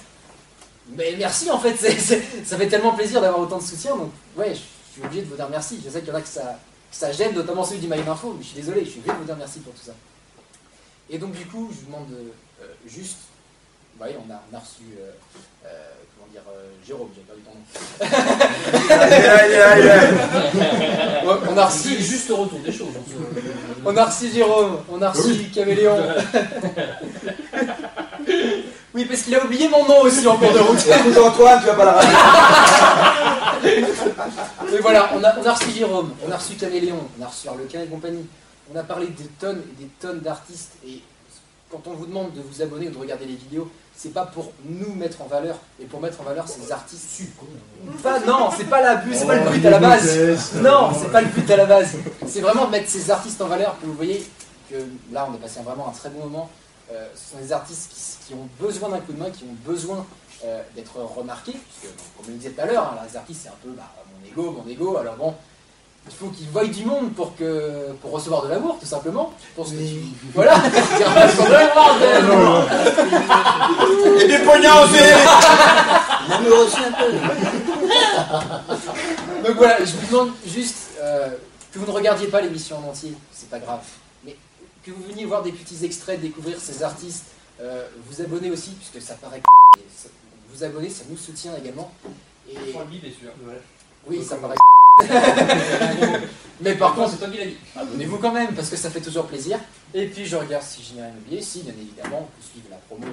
Mais merci en fait, c'est, c'est, ça fait tellement plaisir d'avoir autant de soutien, donc ouais, je suis obligé de vous dire merci. Je sais qu'il y en a que ça, que ça gêne, notamment celui du Mayenne Info, mais je suis désolé, je suis obligé de vous dire merci pour tout ça. Et donc du coup, je vous demande euh, juste, vous voyez, on a, on a reçu, euh, euh, comment dire, euh, Jérôme, j'ai perdu ton nom. On a reçu juste le retour des choses. On a reçu Jérôme, on a reçu oui. Caméléon. Oui, parce qu'il a oublié mon nom aussi en cours de route. Écoute Antoine, tu vas pas la rater. Mais voilà, on a, on a reçu Jérôme, on a reçu Caméléon, on a reçu Arlequin et compagnie. On a parlé des tonnes et des tonnes d'artistes. Et quand on vous demande de vous abonner ou de regarder les vidéos, c'est pas pour nous mettre en valeur et pour mettre en valeur ces artistes. Pas, non, c'est pas l'abus, c'est oh, pas le but à la base. Non, c'est pas le but à la base. C'est vraiment mettre ces artistes en valeur. Vous voyez que là, on a passé vraiment un très bon moment. Euh, ce sont des artistes qui, qui ont besoin d'un coup de main, qui ont besoin euh, d'être remarqués. Puisque, comme je le disais tout à l'heure, hein, les artistes, c'est un peu bah, mon ego, mon ego. Alors bon, il faut qu'ils voient du monde pour, que, pour recevoir de l'amour, tout simplement. Pour ce que tu... Voilà. Et des poignards aussi. L'amour aussi un peu. Donc voilà, je vous demande juste euh, que vous ne regardiez pas l'émission en entier, c'est pas grave. Mais que vous veniez voir des petits extraits, découvrir ces artistes, euh, vous abonner aussi, puisque ça paraît c ça, vous abonner, ça nous soutient également. Et... Oui, ça paraît mais par contre, abonnez-vous quand même parce que ça fait toujours plaisir. Et puis je regarde si j'ai rien oublié. Si, bien évidemment, vous suivez la promo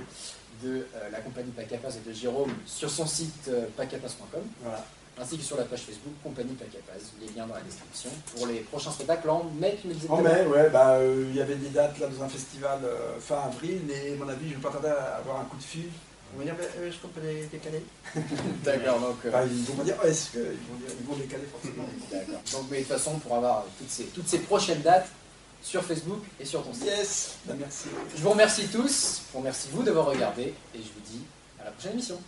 de euh, la compagnie Pakapaze et de Jérôme sur son site euh, pakapaze point com, voilà, ainsi que sur la page Facebook Compagnie Pakapaze. Les liens dans la description pour les prochains spectacles en mai. Tu me disais en mai, ouais, bah il euh, y avait des dates là dans un festival euh, fin avril, mais à mon avis, je ne vais pas tarder à avoir un coup de fil. On va dire, euh, je crois qu'on peut les décaler. D'accord, donc... Euh... Bah, ils vont dire, ouais, que, ils vont dire, ils vont décaler forcément. D'accord. Donc, mais de toute façon, pour avoir toutes ces, toutes ces prochaines dates sur Facebook et sur ton site. Yes. Bah, merci. Je vous remercie tous, je vous remercie vous d'avoir regardé, et je vous dis à la prochaine émission.